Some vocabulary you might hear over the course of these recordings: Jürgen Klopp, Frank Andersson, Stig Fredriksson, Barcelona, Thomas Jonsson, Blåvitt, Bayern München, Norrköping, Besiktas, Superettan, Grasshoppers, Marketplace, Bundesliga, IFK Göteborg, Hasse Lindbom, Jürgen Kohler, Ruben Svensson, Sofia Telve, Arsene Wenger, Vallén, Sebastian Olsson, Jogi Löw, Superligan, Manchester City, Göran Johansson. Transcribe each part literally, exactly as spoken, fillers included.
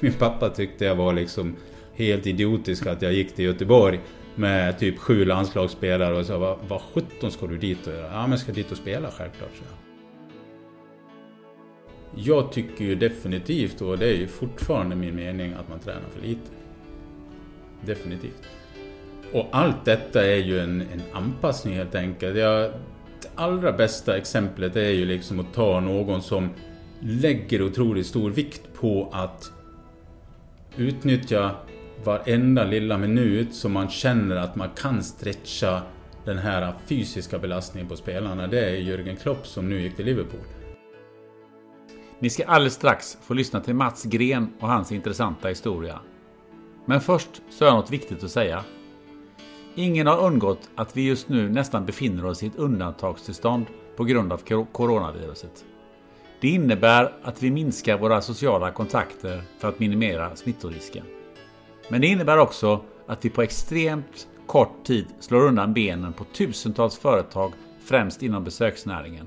Min pappa tyckte jag var liksom helt idiotisk att jag gick till Göteborg med typ sju landslagsspelare och sa, vad, vad sjutton ska du dit och göra? Ja, men jag ska dit och spela självklart. Så. Jag tycker ju definitivt, och det är ju fortfarande min mening, att man tränar för lite. Definitivt. Och allt detta är ju en, en anpassning helt enkelt. Jag, det allra bästa exemplet är ju liksom att ta någon som lägger otroligt stor vikt på att utnyttja varenda lilla minut som man känner att man kan stretcha den här fysiska belastningen på spelarna. Det är Jürgen Klopp som nu gick till Liverpool. Ni ska alldeles strax få lyssna till Mats Gren och hans intressanta historia. Men först så är något viktigt att säga. Ingen har undgått att vi just nu nästan befinner oss i ett undantagstillstånd på grund av coronaviruset. Det innebär att vi minskar våra sociala kontakter för att minimera smittorisken. Men det innebär också att vi på extremt kort tid slår undan benen på tusentals företag, främst inom besöksnäringen.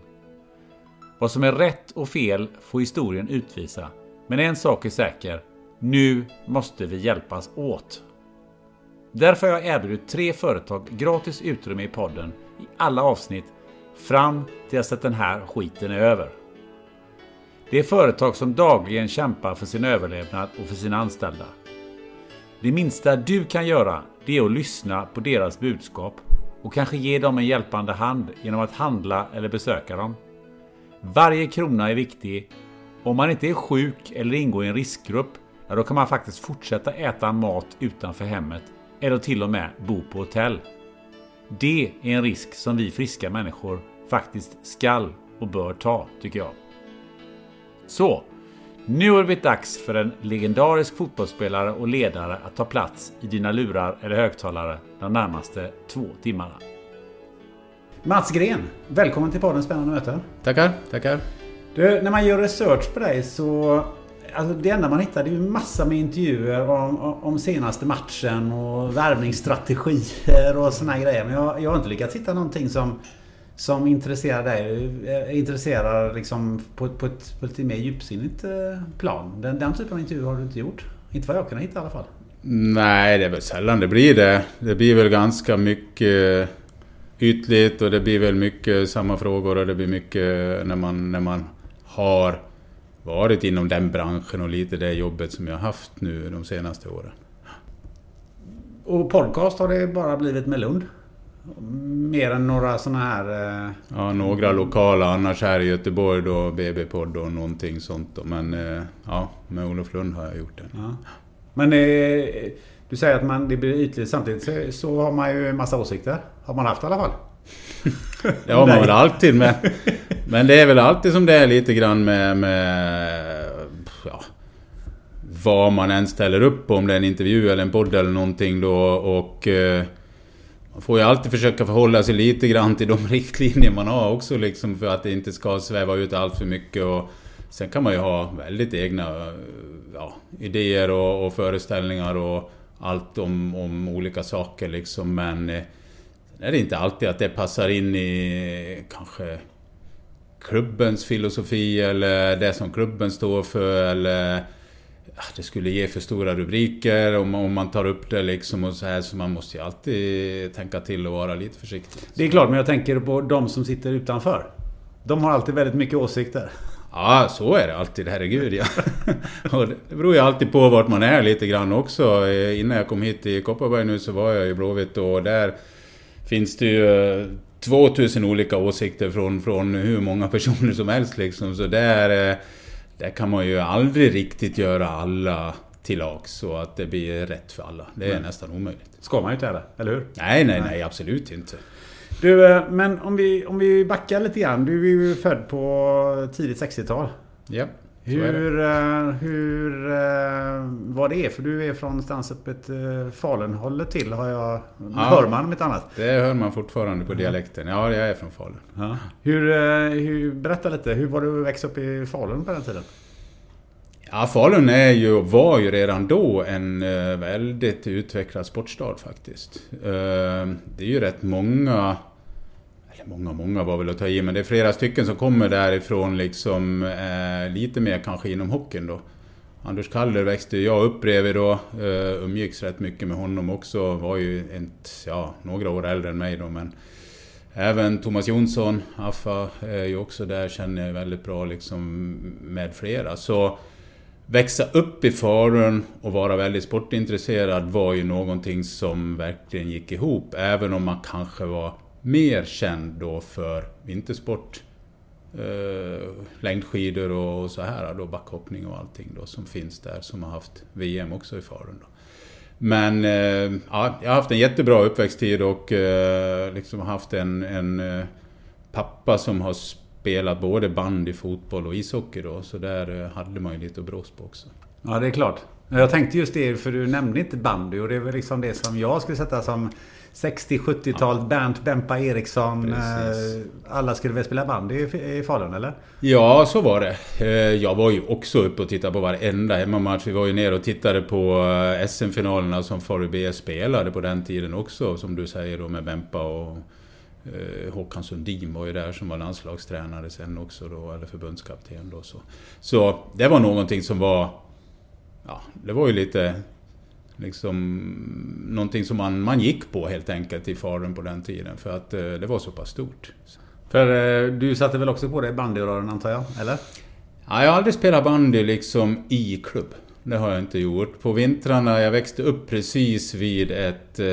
Vad som är rätt och fel får historien utvisa. Men en sak är säker, nu måste vi hjälpas åt. Därför har jag erbjudit tre företag gratis utrymme i podden i alla avsnitt fram tills att den här skiten är över. Det är företag som dagligen kämpar för sin överlevnad och för sina anställda. Det minsta du kan göra, det är att lyssna på deras budskap och kanske ge dem en hjälpande hand genom att handla eller besöka dem. Varje krona är viktig. Om man inte är sjuk eller ingår i en riskgrupp, ja, då kan man faktiskt fortsätta äta mat utanför hemmet eller till och med bo på hotell. Det är en risk som vi friska människor faktiskt skall och bör ta, tycker jag. Så, nu är det dags för en legendarisk fotbollsspelare och ledare att ta plats i dina lurar eller högtalare de närmaste två timmarna. Mats Gren, välkommen till podden Spännande möten. Tackar, tackar. Du, när man gör research på dig så, alltså det enda man hittar, det är ju massa med intervjuer om, om senaste matchen och värvningsstrategier och såna grejer. Men jag, jag har inte lyckats hitta någonting som... som intresserar dig, intresserar liksom på, på, ett, på ett lite mer djupsinnigt plan. Den, den typen av intervju har du inte gjort. Inte vad jag kan hitta i alla fall. Nej, det är väl sällan det blir det. Det blir väl ganska mycket ytligt och det blir väl mycket samma frågor och det blir mycket när man, när man har varit inom den branschen och lite det jobbet som jag har haft nu de senaste åren. Och podcast har det bara blivit med Lund? Mer än några sådana här... Eh... Ja, några lokala. Annars här i Göteborg då, B B-podd och någonting sånt då. Men eh, ja, med Olof Lund har jag gjort det. Ja. Men eh, du säger att man, det blir ytligt samtidigt. Så, så har man ju en massa åsikter. Har man haft i alla fall. Det har man väl alltid med. Men det är väl alltid som det är lite grann med... med ja, vad man än ställer upp på. Om det är en intervju eller en podd eller någonting då. Och... Eh, Man får ju alltid försöka förhålla sig lite grann till de riktlinjer man har också liksom, för att det inte ska sväva ut allt för mycket. Och sen kan man ju ha väldigt egna ja, idéer och, och föreställningar och allt om, om olika saker liksom. Men eh, är det inte alltid att det passar in i kanske klubbens filosofi eller det som klubben står för eller det skulle ge för stora rubriker om, om man tar upp det liksom och så här, så man måste ju alltid tänka till och vara lite försiktig. Det är klart, men jag tänker på de som sitter utanför. De har alltid väldigt mycket åsikter. Ja, så är det alltid, herregud. Ja. Och det beror ju alltid på vart man är lite grann också. Innan jag kom hit i Kopparberg nu så var jag i Blåvitt, och där finns det ju tvåtusen olika åsikter från, från hur många personer som helst liksom. Så där, där kan man ju aldrig riktigt göra alla till lag så att det blir rätt för alla. Det är mm. nästan omöjligt. Ska man ju inte göra, eller hur? Nej, nej, nej, absolut inte. Du, men om vi, om vi backar lite grann. Du är ju född på tidigt sextiotal. Ja, så hur, är det. Hur var det är? För du är från någonstans uppe ett Falun-hållet till. Har jag, ja, hör man mitt annat? Det hör man fortfarande på dialekten. Ja, jag är från Falun. Ja. Hur, hur, berätta lite, hur var du växt upp i Falun på den tiden? Ja, Falun är ju, var ju redan då en väldigt utvecklad sportstad faktiskt. Det är ju rätt många... Många, många var väl att ta i, men det är flera stycken som kommer därifrån liksom, eh, lite mer kanske inom hockeyn då. Anders Kaller växte jag upp bredvid då, eh, umgicks rätt mycket med honom också, var ju inte, ja, några år äldre än mig då, men även Thomas Jonsson, Affa, är ju också där, känner jag väldigt bra liksom, med flera. Så växa upp i Falun och vara väldigt sportintresserad var ju någonting som verkligen gick ihop, även om man kanske var mer känd då för vintersport, eh, längdskidor och, och så här då, backhoppning och allting då som finns där, som har haft V M också i Falun då. Men eh, ja, jag har haft en jättebra uppväxttid och eh, liksom haft en, en eh, pappa som har spelat både bandy, fotboll och ishockey då, så där eh, hade man ju lite att brås på också. Ja, det är klart. Jag tänkte just det, för du nämnde inte bandy, och det är väl liksom det som jag skulle sätta som sextio-sjuttiotal, ja. Bernt Bempa Eriksson, precis. Alla skulle väl spela bandy i Falun, eller? Ja, så var det. Jag var ju också uppe och tittade på varenda hemmamatch. Vi var ju ner och tittade på S M-finalerna som Falu B S spelade på den tiden också, som du säger då, med Bempa och Håkan Sundin var ju där, som var landslagstränare sen också då, eller förbundskapten då. Så, så det var någonting som var, ja, det var ju lite liksom någonting som man, man gick på helt enkelt i Falun på den tiden, för att eh, det var så pass stort. För eh, du satte väl också på dig bandyrören, antar jag, eller? Ja, jag har aldrig spelat bandy liksom i klubb. Det har jag inte gjort. På vintrarna, jag växte upp precis vid ett eh,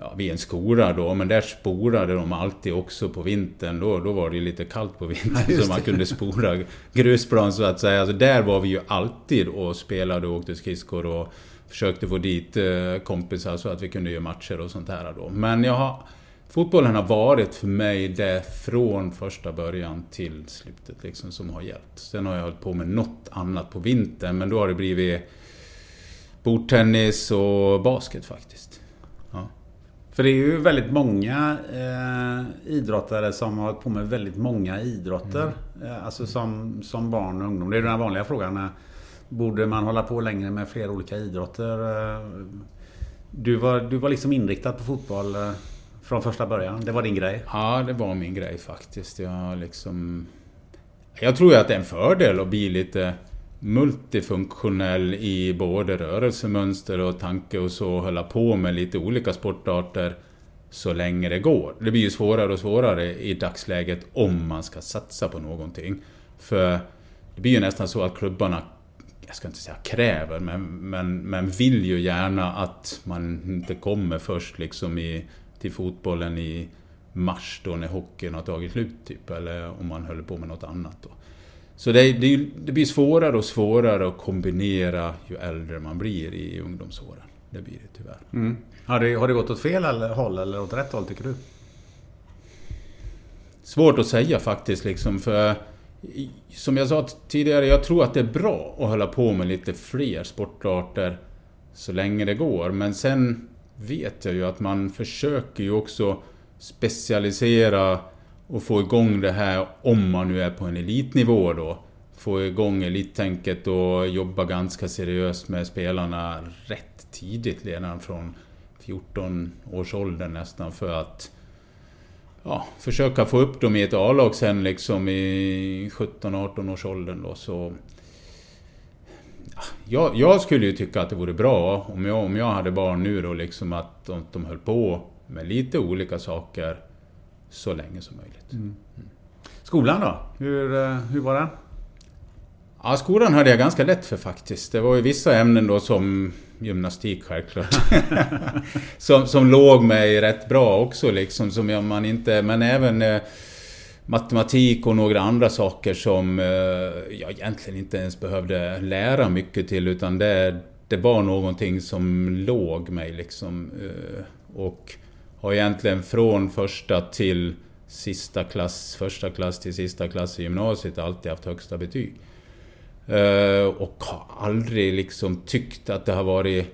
ja, vid en skola då, men där sporade de alltid också på vintern då, då var det ju lite kallt på vintern, ja, så man kunde spora grusplan så att säga. Alltså där var vi ju alltid och spelade och åkte skridskor och försökte få dit kompisar så att vi kunde göra matcher och sånt här då. Men jag har, fotbollen har varit för mig det från första början till slutet liksom, som har hjälpt. Sen har jag hållit på med något annat på vintern, men då har det blivit bordtennis och basket faktiskt. Ja. För det är ju väldigt många eh, idrottare som har hållit på med väldigt många idrotter, mm. alltså som, som barn och ungdom. Det är den här vanliga frågan. Borde man hålla på längre med flera olika idrotter? Du var, du var liksom inriktad på fotboll från första början. Det var din grej? Ja, det var min grej faktiskt. Jag, liksom, jag tror att det är en fördel att bli lite multifunktionell i både rörelsemönster och tanke och så, och hålla på med lite olika sportarter så länge det går. Det blir ju svårare och svårare i dagsläget om man ska satsa på någonting. För det blir ju nästan så att klubbarna, jag ska inte säga kräver, men, men, men vill ju gärna att man inte kommer först liksom i, till fotbollen i mars då, när hockeyn har tagit slut typ, eller om man håller på med något annat då. Så det, det, det blir svårare och svårare att kombinera ju äldre man blir i ungdomsåren. Det blir det tyvärr. Mm. Har det, har det gått åt fel håll eller åt rätt håll tycker du? Svårt att säga faktiskt liksom, för som jag sa tidigare, jag tror att det är bra att hålla på med lite fler sportarter så länge det går. Men sen vet jag ju att man försöker ju också specialisera och få igång det här, om man nu är på en elitnivå då. Få igång elittänket och jobba ganska seriöst med spelarna rätt tidigt, redan från fjorton års ålder nästan, för att ja, försöka få upp dem i ett A-lag sen liksom i sjutton arton års åldern då. Så jag, jag skulle ju tycka att det vore bra om jag, om jag hade barn nu då, liksom att de, de höll på med lite olika saker så länge som möjligt. Mm. Skolan då? Hur, hur var den? Ja, skolan hade jag ganska lätt för faktiskt. Det var ju vissa ämnen då som gymnastik självklart. som, som låg mig rätt bra också liksom. Som jag, man inte, men även eh, matematik och några andra saker som eh, jag egentligen inte ens behövde lära mycket till. Utan det, det var någonting som låg mig liksom. Eh, och har egentligen från första till sista klass, första klass till sista klass i gymnasiet alltid haft högsta betyg. Och har aldrig liksom tyckt att det har varit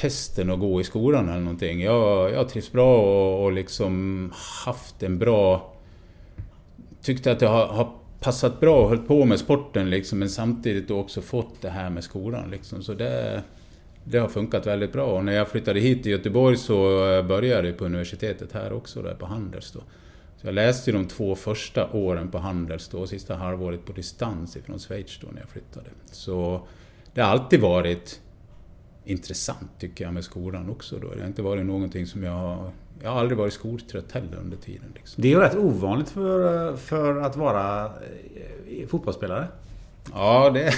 pesten att gå i skolan eller någonting. Jag, jag trivs bra och, och liksom haft en bra... Tyckte att det har, har passat bra och hållit på med sporten liksom, men samtidigt också fått det här med skolan liksom. Så det, det har funkat väldigt bra. Och när jag flyttade hit till Göteborg så började jag på universitetet här också, där på Handels då. Jag läste de två första åren på Handels då, sista halvåret på distans ifrån Schweiz då när jag flyttade. Så det har alltid varit intressant tycker jag med skolan också då. Det har inte varit någonting som jag... Jag har aldrig varit skoltrött heller under tiden. Liksom. Det är ju rätt ovanligt för, för att vara fotbollsspelare. Ja, det,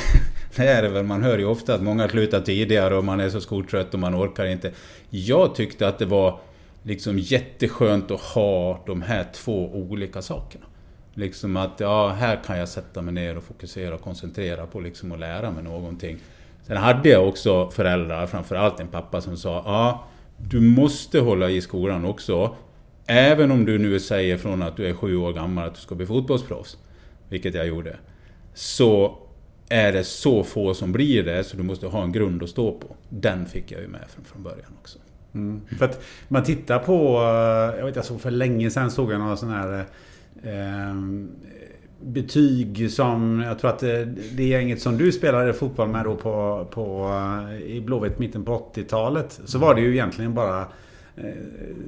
det är det väl. Man hör ju ofta att många slutar tidigare och man är så skoltrött och man orkar inte. Jag tyckte att det var... liksom jätteskönt att ha de här två olika sakerna. Liksom att ja, här kan jag sätta mig ner och fokusera och koncentrera på liksom att lära mig någonting. Sen hade jag också föräldrar, framförallt en pappa som sa ja, du måste hålla i skolan också. Även om du nu säger från att du är sju år gammal att du ska bli fotbollsproffs, vilket jag gjorde, så är det så få som blir det så du måste ha en grund att stå på. Den fick jag ju med från, från början också. Mm. För att man tittar på, jag vet jag såg för länge sedan såg jag några sådana här eh, betyg som, jag tror att det gänget som du spelade fotboll med då på, på, i Blåvitt mitten på åttiotalet, så var det ju egentligen bara eh,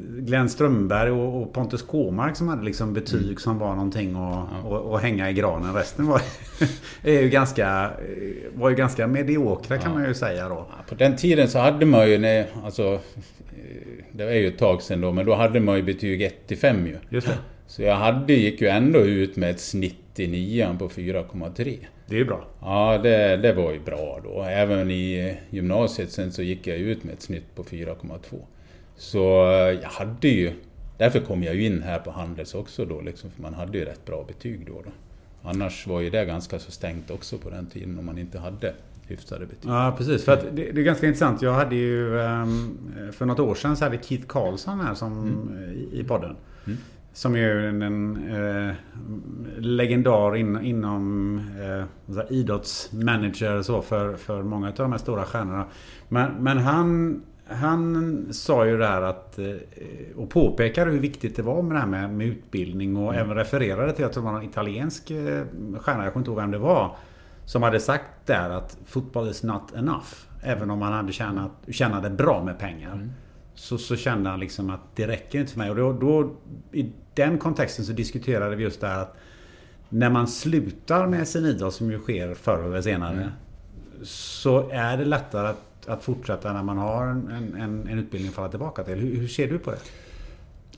Glenn Strömberg och, och Pontus Kåmark som hade liksom betyg mm. som var någonting att hänga i granen. Resten var, är ju ganska, var ju ganska mediokra kan ja. man ju säga då. På den tiden så hade man ju, nej, alltså... Det är ju ett tag sedan då, men då hade man ju betyg ett till fem ju. Just det. Så jag hade, gick ju ändå ut med ett snitt i nian på fyra komma tre. Det är ju bra. Ja, det, det var ju bra då. Även i gymnasiet sen så gick jag ut med ett snitt på fyra komma två. Så jag hade ju... Därför kom jag ju in här på Handels också då, liksom, för man hade ju rätt bra betyg då då. Annars var ju det ganska så stängt också på den tiden om man inte hade... Ja, precis. För att det, det är ganska intressant. Jag hade ju för något år sedan så hade Keith Karlsson här som, mm. i podden. Mm. Som är ju en, en eh, legendar in, inom eh, idrottsmanager så för, för många av de här stora stjärnorna. Men, men han, han sa ju det här att, och påpekade hur viktigt det var med det här med, med utbildning och mm. även refererade till att det var en italiensk stjärna, jag kommer inte ihåg vem det var. Som hade sagt där att football is not enough. Även om man hade tjänat, tjänade bra med pengar. Mm. Så, så kände han liksom att det räcker inte för mig. Och då, då, i den kontexten så diskuterade vi just det här att när man slutar med sin idrott som ju sker förr eller senare. Mm. Så är det lättare att, att fortsätta när man har en, en, en utbildning att falla tillbaka till. Hur, hur ser du på det?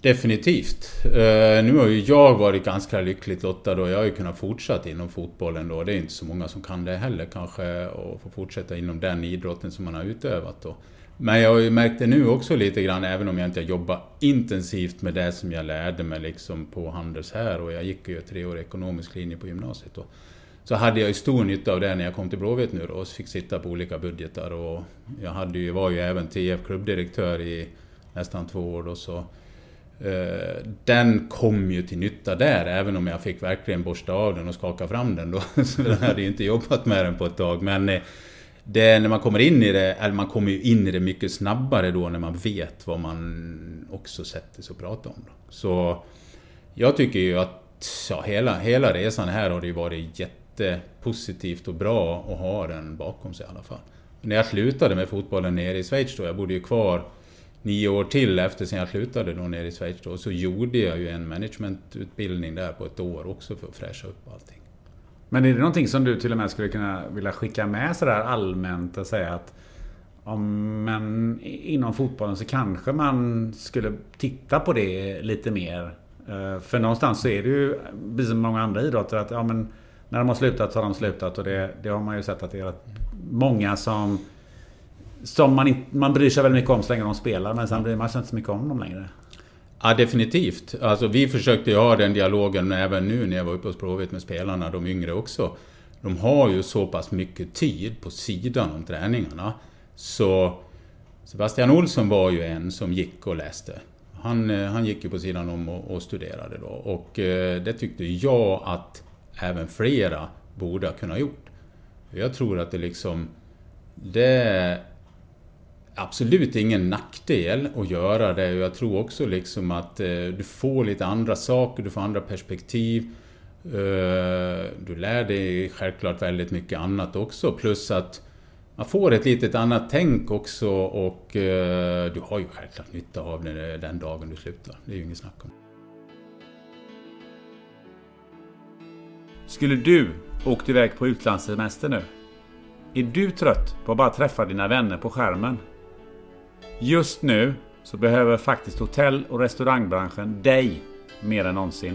Definitivt. Uh, nu har ju jag varit ganska lyckligt lottad och jag har ju kunnat fortsätta inom fotbollen då. Det är inte så många som kan det heller kanske och få fortsätta inom den idrotten som man har utövat då. Men jag har ju märkt det nu också lite grann, även om jag inte jobbar intensivt med det som jag lärde mig liksom på Handels här, och jag gick ju tre år ekonomisk linje på gymnasiet då. Så hade jag ju stor nytta av det när jag kom till Blåvitt nu då och fick sitta på olika budgetar, och jag hade ju, var ju även T F-klubbdirektör i nästan två år då, så den kom ju till nytta där, även om jag fick verkligen borsta av den och skaka fram den då, så den hade ju inte jobbat med den på ett tag. Men det, när man kommer in i det, eller man kommer ju in i det mycket snabbare då när man vet vad man också sätter sig och pratar om då. Så jag tycker ju att ja, hela, hela resan här har det ju varit jättepositivt och bra att ha den bakom sig i alla fall. När jag slutade med fotbollen nere i Schweiz då, jag bodde ju kvar nio år till efter sen jag slutade då nere i Schweiz då, så gjorde jag ju en managementutbildning där på ett år också för att fräscha upp allting. Men är det någonting som du till och med skulle kunna vilja skicka med sådär allmänt och säga att om man, inom fotbollen så kanske man skulle titta på det lite mer? För någonstans så är det ju, precis som många andra idrotter, att ja, men när de har slutat så har de slutat, och det, det har man ju sett att det är att många som, som man, man bryr sig väldigt mycket om så länge de spelar, men sen bryr man sig inte så mycket om dem längre. Ja, definitivt. Alltså, vi försökte ju ha den dialogen även nu när jag var uppe hos Blåvitt med spelarna, de yngre också. De har ju så pass mycket tid på sidan om träningarna. Så Sebastian Olsson var ju en som gick och läste. Han, han gick ju på sidan om och, och studerade då. Och eh, det tyckte jag att även flera borde ha kunnat gjort. Jag tror att det liksom... det absolut ingen nackdel att göra det. Jag tror också liksom att eh, du får lite andra saker, du får andra perspektiv. Eh, du lär dig självklart väldigt mycket annat också. Plus att man får ett litet annat tänk också, och eh, du har ju självklart nytta av det den dagen du slutar. Det är ju inget snack om. Skulle du åka iväg på utlandssemester nu? Är du trött på att bara träffa dina vänner på skärmen? Just nu så behöver faktiskt hotell- och restaurangbranschen dig mer än någonsin.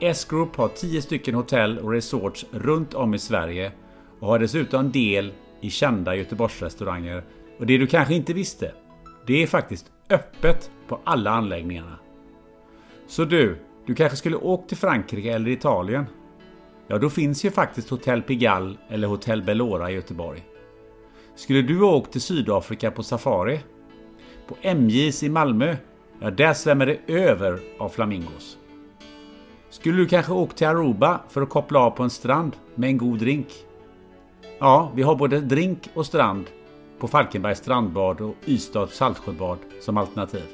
S-Group har tio stycken hotell och resorts runt om i Sverige och har dessutom del i kända Göteborgsrestauranger. Och det du kanske inte visste, det är faktiskt öppet på alla anläggningarna. Så du, du kanske skulle åka till Frankrike eller Italien? Ja, då finns ju faktiskt Hotel Pigalle eller Hotel Bellora i Göteborg. Skulle du ha åkt till Sydafrika på safari? På M J:s i Malmö? Ja, där svämmer det över av flamingos. Skulle du kanske åka till Aruba för att koppla av på en strand med en god drink? Ja, vi har både drink och strand på Falkenbergs strandbad och Ystads saltsjöbad som alternativ.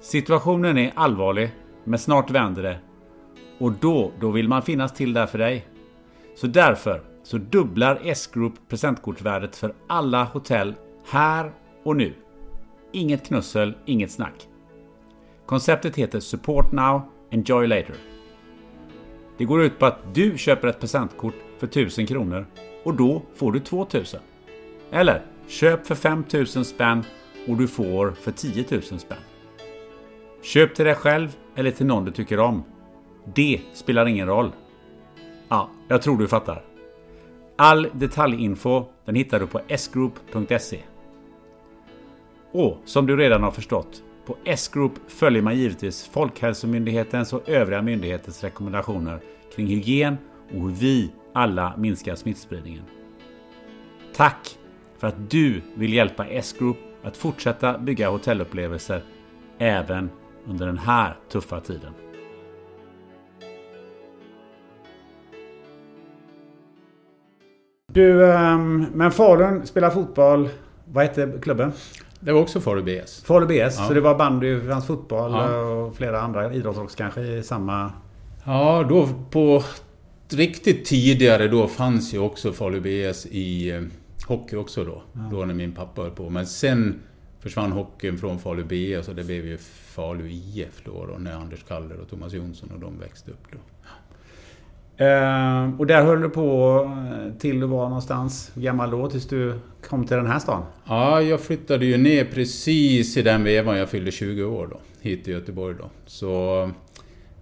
Situationen är allvarlig, men snart vänder det. Och då, då vill man finnas till där för dig. Så därför så dubblar S-Group presentkortsvärdet för alla hotell här och nu. Inget knussel, inget snack. Konceptet heter Support Now, Enjoy Later. Det går ut på att du köper ett presentkort för tusen kronor och då får du tvåtusen. Eller köp för femtusen spänn och du får för tiotusen spänn. Köp till dig själv eller till någon du tycker om. Det spelar ingen roll. Ja, jag tror du fattar. All detaljinfo den hittar du på s group punkt se. Och som du redan har förstått, på S-Group följer man givetvis Folkhälsomyndighetens och övriga myndigheters rekommendationer kring hygien och hur vi alla minskar smittspridningen. Tack för att du vill hjälpa S-Group att fortsätta bygga hotellupplevelser även under den här tuffa tiden. Du, men Falun spelar fotboll. Vad heter klubben? Det var också Falu B S. Falu B S, ja. Så det var bandy, hans fotboll, ja. Och flera andra idrotter också kanske i samma... Ja, då på riktigt tidigare då fanns ju också Falu B S i hockey också då. Ja. Då när min pappa höll på. Men sen försvann hockeyn från Falu B S och det blev ju Falu I F då, då när Anders Kaller och Thomas Jonsson och de växte upp då. Uh, och där höll du på till att vara någonstans gammal då tills du kom till den här stan? Ja, jag flyttade ju ner precis i den vevan jag fyllde tjugo år då, hit till Göteborg då. Så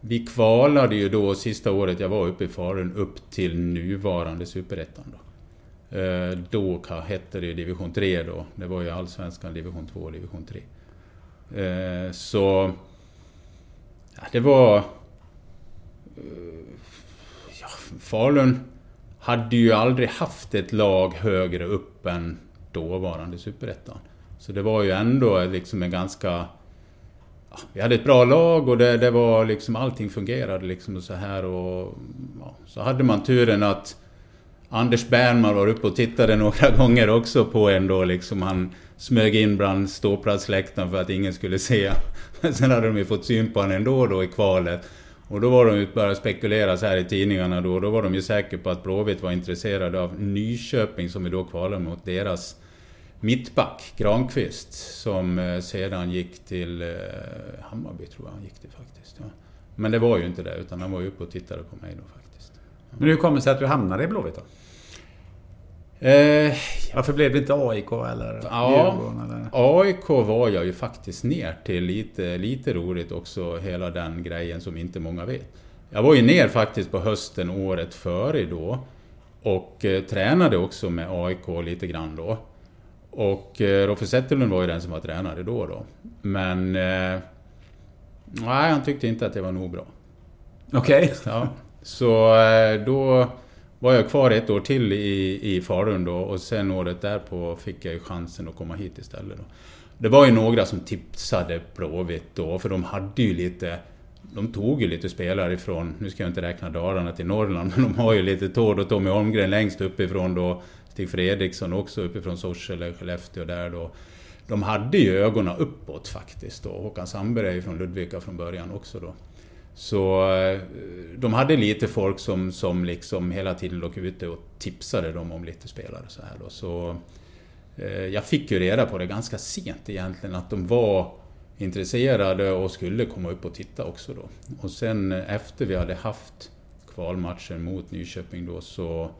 vi kvalade ju då sista året jag var uppe i Falun upp till nuvarande Superettan då. Uh, då hette det division tre då, det var ju Allsvenskan, division två och division tre. Uh, så ja, det var... Uh, Falun hade ju aldrig haft ett lag högre upp än dåvarande Superettan. Så det var ju ändå liksom en ganska... Ja, vi hade ett bra lag och det, det var liksom, allting fungerade liksom och så här. Och, ja, så hade man turen att Anders Bernman var uppe och tittade några gånger också på en då. Liksom, han smög in bland ståplatsläktaren för att ingen skulle se. Men sen hade de ju fått syn på han ändå då i kvalet. Och då var de ju började spekulera så här i tidningarna då. Då var de ju säkra på att Blåvitt var intresserade av Nyköping som vi då kvalade mot deras mittback, Granqvist. Som sedan gick till Hammarby tror jag han gick till faktiskt. Ja. Men det var ju inte det utan han var ju uppe och tittade på mig då faktiskt. Men hur kommer det sig att du hamnade i Blåvitt då? Eh, Varför blev det inte A I K eller Djurgården? Ja, A I K var jag ju faktiskt ner till lite, lite roligt också, hela den grejen som inte många vet. Jag var ju ner faktiskt på hösten året före då och eh, tränade också med A I K lite grann då. Och eh, Roffe Zetterlund var ju den som var tränare då då. Men eh, nej, han tyckte inte att det var nog bra. Okej. Okay. Ja. Så eh, då var jag kvar ett år till i, i Falun då, och sen året därpå fick jag ju chansen att komma hit istället då. Det var ju några som tipsade Blåvitt då, för de hade ju lite, de tog ju lite spelare ifrån, nu ska jag inte räkna Dalarna till Norrland, men de har ju lite Tord och Tommy Holmgren längst uppifrån då, Stig Fredriksson också uppifrån Sorsele, Skellefteå där då. De hade ju ögonen uppåt faktiskt då, Håkan Sandberg är ju från Ludvika från början också då. Så de hade lite folk som, som liksom hela tiden låg ute och tipsade dem om lite spelare så här då. Så eh, jag fick ju reda på det ganska sent egentligen, att de var intresserade och skulle komma upp och titta också då. Och sen efter vi hade haft kvalmatchen mot Nyköping då, så,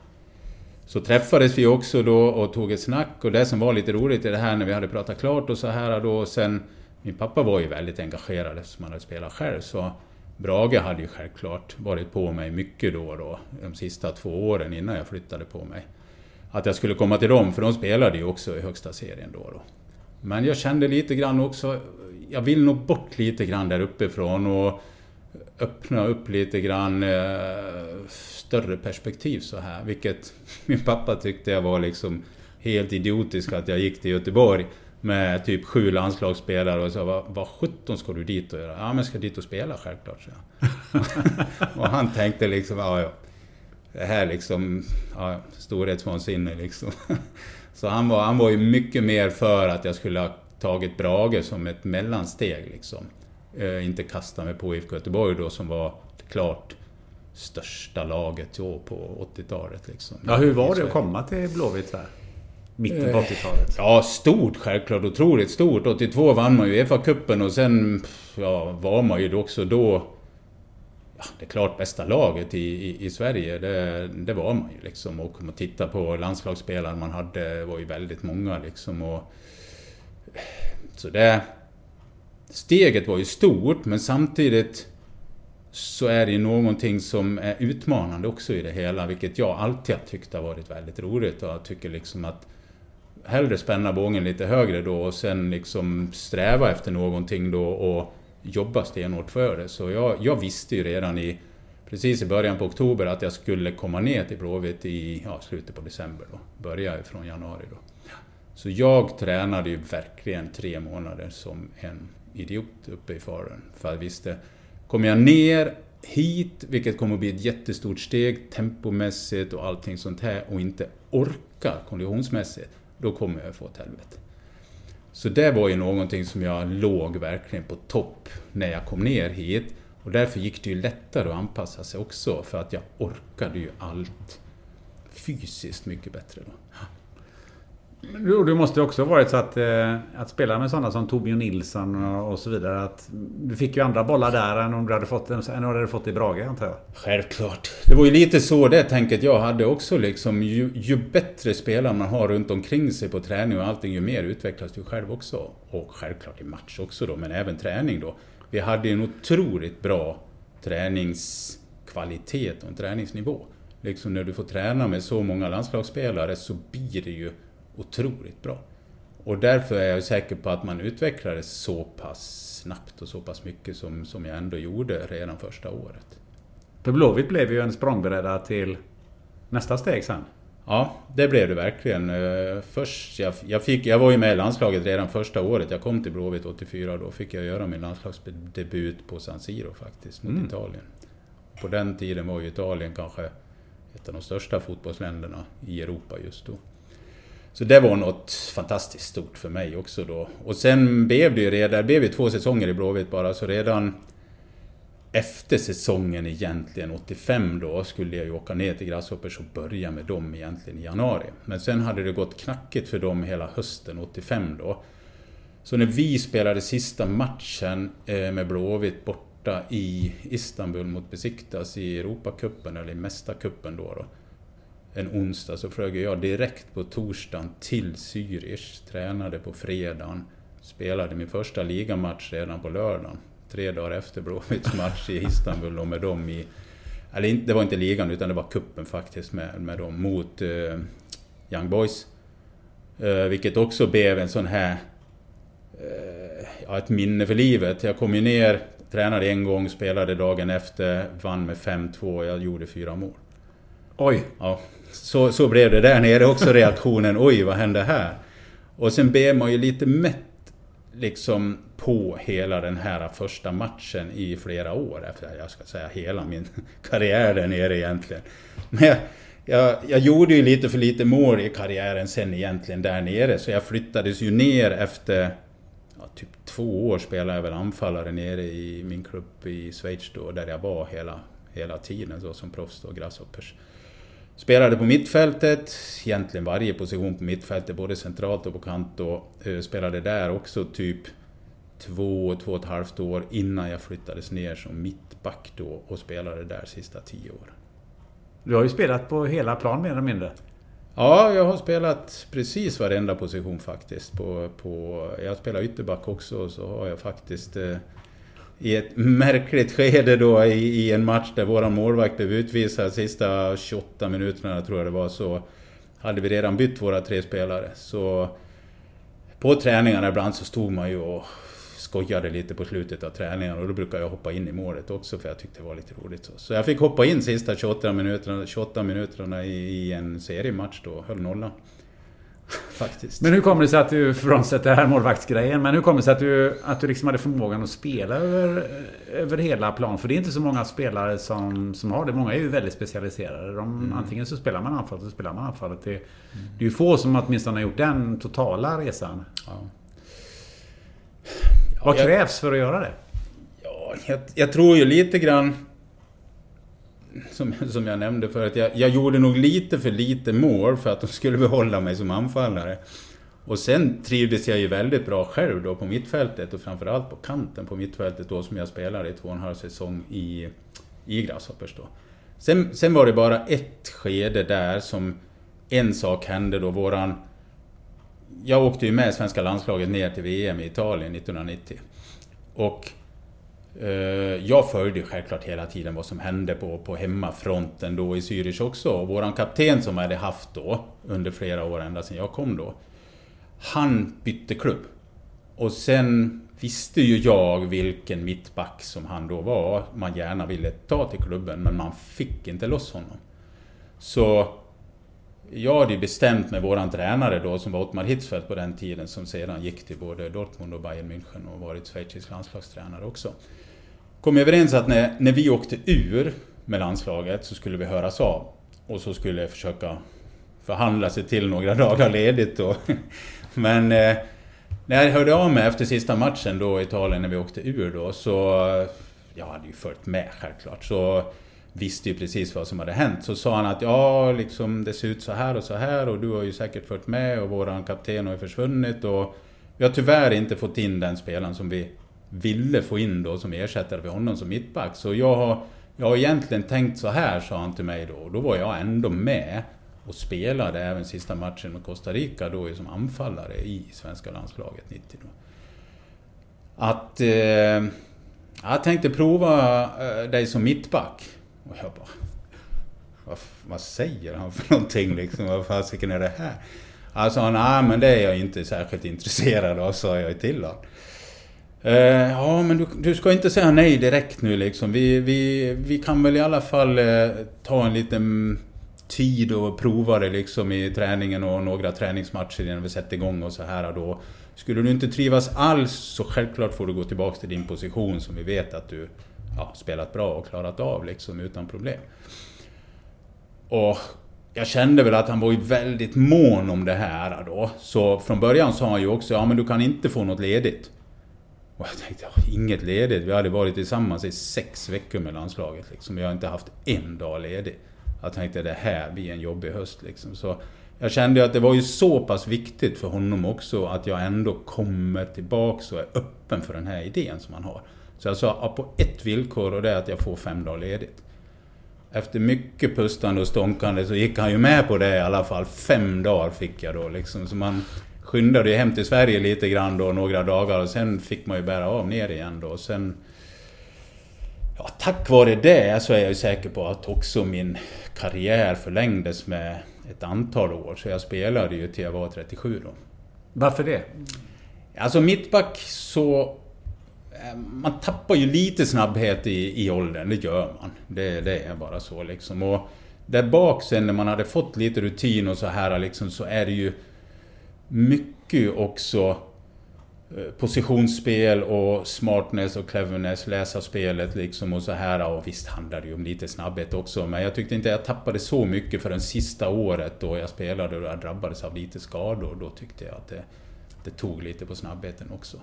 så träffades vi också då och tog ett snack. Och det som var lite roligt i det här, när vi hade pratat klart och så här då, och sen, min pappa var ju väldigt engagerad eftersom han hade spelat själv, så Brage hade ju självklart varit på mig mycket då då, de sista två åren innan jag flyttade på mig. Att jag skulle komma till dem, för de spelade ju också i högsta serien då då. Men jag kände lite grann också, jag vill nog bort lite grann där uppifrån och öppna upp lite grann eh, större perspektiv så här. Vilket min pappa tyckte jag var liksom helt idiotisk, att jag gick till Göteborg med typ sju landslagsspelare och så, vad, vad sjutton ska du dit och göra? Ja, men ska dit och spela självklart, så. Och han tänkte liksom, ja ja, det här liksom, ja, storhetsvansinne liksom. Så han var, han var ju mycket mer för att jag skulle ha tagit Brage som ett mellansteg liksom. E, inte kasta mig på I F K Göteborg då, som var klart största laget då på åttiotalet liksom. Ja, hur var det att komma till Blåvitt här? Mitten på åttiotalet. Ja, stort självklart, otroligt stort. åttiotvå vann man ju E F A-cupen och sen ja, var man ju också då, ja, det är klart bästa laget i, i, i Sverige. Det, det var man ju liksom. Och om man tittar på landslagsspelare man hade, var ju väldigt många liksom. Och, så det steget var ju stort, men samtidigt så är det ju någonting som är utmanande också i det hela, vilket jag alltid har tyckt har varit väldigt roligt. Och jag tycker liksom att hellre spänna bågen lite högre då och sen liksom sträva efter någonting då och jobba stenhårt för det. Så jag, jag visste ju redan i, precis i början på oktober, att jag skulle komma ner till Blåvitt i ja, slutet på december då. Börja från januari då. Så jag tränade ju verkligen tre månader som en idiot uppe i Falun. För jag visste, kommer jag ner hit, vilket kommer att bli ett jättestort steg tempomässigt och allting sånt här, och inte orkar konditionsmässigt, då kommer jag få åt helvete. Så det var ju någonting som jag låg verkligen på topp när jag kom ner hit. Och därför gick det ju lättare att anpassa sig också, för att jag orkade ju allt fysiskt mycket bättre då. Du, du måste också ha varit så att, eh, att spela med sådana som Torbjörn Nilsson och, och så vidare, att du fick ju andra bollar där än om du hade fått, än om du hade fått i Brage, antar jag. Självklart. Det var ju lite så det tänket jag hade också liksom, ju, ju bättre spelare man har runt omkring sig på träning och allting, ju mer utvecklas du själv också. Och självklart i match också då, men även träning då. Vi hade ju en otroligt bra träningskvalitet och en träningsnivå. Liksom när du får träna med så många landslagsspelare så blir det ju otroligt bra. Och därför är jag säker på att man utvecklades så pass snabbt och så pass mycket som, som jag ändå gjorde redan första året. För Blåvitt blev ju en språngbräda till nästa steg sen. Ja, det blev det verkligen. Först, jag, jag, fick, jag var ju med i landslaget redan första året. Jag kom till Blåvitt åttiofyra, då fick jag göra min landslagsdebut på San Siro faktiskt mot mm. Italien. På den tiden var ju Italien kanske ett av de största fotbollsländerna i Europa just då. Så det var något fantastiskt stort för mig också då. Och sen blev det ju redan, blev det två säsonger i Blåvitt bara. Så redan efter säsongen egentligen, åttiofem då, skulle jag ju åka ner till Grasshoppers och börja med dem egentligen i januari. Men sen hade det gått knackigt för dem hela hösten åttiofem då. Så när vi spelade sista matchen med Blåvitt bort borta i Istanbul mot Besiktas i Europacupen eller i Mästarcupen då då. En onsdag så flög jag direkt på torsdagen till Zürich, tränade på fredagen, spelade min första ligamatch redan på lördagen. Tre dagar efter Blåvitts match i Istanbul och med dem i, eller det var inte ligan utan det var kuppen faktiskt med, med dem mot uh, Young Boys. Uh, vilket också blev en sån här uh, ja, ett minne för livet. Jag kom ju ner, tränade en gång, spelade dagen efter, vann med fem två, jag gjorde fyra mål. Oj! Ja, så, så blev det där nere också reaktionen, oj vad hände här? Och sen blev man ju lite mätt liksom på hela den här första matchen i flera år. Jag ska säga hela min karriär där nere egentligen. Men jag, jag, jag gjorde ju lite för lite mål i karriären sen egentligen där nere. Så jag flyttades ju ner efter ja, typ två år spelade jag väl anfallare nere i min klubb i Schweiz då. Där jag var hela, hela tiden så, som proffs och Grasshoppers. Spelade på mittfältet, egentligen varje position på mittfältet, både centralt och på kant. Och spelade där också typ två, två och ett halvt år innan jag flyttades ner som mittback då och spelade där sista tio år. Du har ju spelat på hela plan mer eller mindre. Ja, jag har spelat precis varenda position faktiskt. På, på, jag spelar ytterback också och så har jag faktiskt... Eh, i ett märkligt skede då i, i en match där våran målvakt blev utvisad sista tjugoåtta minuterna tror jag det var, så hade vi redan bytt våra tre spelare. Så på träningarna ibland så stod man ju och skojade lite på slutet av träningen och då brukar jag hoppa in i målet också för jag tyckte det var lite roligt. Så, så jag fick hoppa in sista tjugoåtta minuterna, tjugoåtta minuterna i, i en seriematch då, höll nollan. Faktiskt. Men hur kommer det sig att du frånsett det här målvaktsgrejen, men hur kommer det sig att du, att du liksom hade förmågan att spela över, över hela plan? För det är inte så många spelare som, som har det. Många är ju väldigt specialiserade. De, mm. Antingen så spelar man anfallet så spelar man anfallet. Det, mm. det är ju få som åtminstone har gjort den totala resan. Ja. Ja, Vad jag, krävs för att göra det? Ja, jag, jag tror ju lite grann Som, som jag nämnde för att jag, jag gjorde nog lite för lite mål för att de skulle behålla mig som anfallare. Och sen trivdes jag ju väldigt bra själv då på mittfältet och framförallt på kanten på mittfältet då som jag spelade i två och en halv säsong i, i Grasshoppers då. Sen, sen var det bara ett skede där som en sak hände då. Våran, jag åkte ju med svenska landslaget ner till V M i Italien nittonhundranittio och jag följde självklart hela tiden vad som hände på, på hemmafronten då i Zürich också. Och våran kapten som jag hade haft då under flera år ända sedan jag kom då, han bytte klubb. Och sen visste ju jag vilken mittback som han då var. Man gärna ville ta till klubben men man fick inte loss honom. Så jag hade ju bestämt med våran tränare då som var Ottmar Hitzfeldt på den tiden, som sedan gick till både Dortmund och Bayern München och varit schweizisk landslagstränare också. Kom överens att när, när vi åkte ur med landslaget så skulle vi höras av. Och så skulle jag försöka förhandla sig till några dagar ledigt då. Men eh, när jag hörde av mig efter sista matchen då i Italien när vi åkte ur då, så jag hade ju följt med självklart. Så visste ju precis vad som hade hänt. Så sa han att ja, liksom, det ser ut så här och så här och du har ju säkert fört med och våran kapten har ju försvunnit och vi har tyvärr inte fått in den spelaren som vi ville få in då som ersättare för honom som mittback. Så jag har, jag har egentligen tänkt så här, sa han till mig då. Och då var jag ändå med och spelade även sista matchen med Costa Rica då som anfallare i svenska landslaget nittio då. Att eh, jag tänkte prova eh, dig som mittback. Och jag bara, vad, vad säger han för någonting liksom? Vad fasiken är det här? Alltså, nej men det är jag inte särskilt intresserad av, sa jag till honom. Eh, ja men du, du ska inte säga nej direkt nu liksom. Vi, vi, vi kan väl i alla fall eh, ta en liten tid och prova det liksom i träningen och några träningsmatcher innan vi sätter igång och så här då. Skulle du inte trivas alls så självklart får du gå tillbaka till din position som vi vet att du... Ja, spelat bra och klarat av liksom utan problem. Och jag kände väl att han var ju väldigt mån om det här då. Så från början sa han ju också, ja men du kan inte få något ledigt. Och jag tänkte, ja, inget ledigt. Vi hade varit tillsammans i sex veckor med landslaget liksom. Jag har inte haft en dag ledig. Jag tänkte, det här blir en jobbig höst liksom. Så jag kände att det var ju så pass viktigt för honom också att jag ändå kommer tillbaka och är öppen för den här idén som han har. Så jag sa på ett villkor, och det är att jag får fem dagar ledigt. Efter mycket pustande och stånkande så gick han ju med på det i alla fall. Fem dagar fick jag då liksom. Så man skyndade ju hem till Sverige lite grann då, några dagar. Och sen fick man ju bära av ner igen då. Och sen, ja, tack vare det så är jag ju säker på att också min karriär förlängdes med ett antal år. Så jag spelade ju till jag var trettiosju då. Varför det? Alltså mittback så... Man tappar ju lite snabbhet i, i åldern, det gör man. Det, det är bara så liksom. Och där bak sen när man hade fått lite rutin och så här liksom, så är det ju mycket också positionsspel och smartness och cleverness, läsa spelet liksom och så här. Och visst handlar det ju om lite snabbhet också, men jag tyckte inte jag tappade så mycket för den sista året då jag spelade och jag drabbades av lite skador. Och då tyckte jag att det, det tog lite på snabbheten också.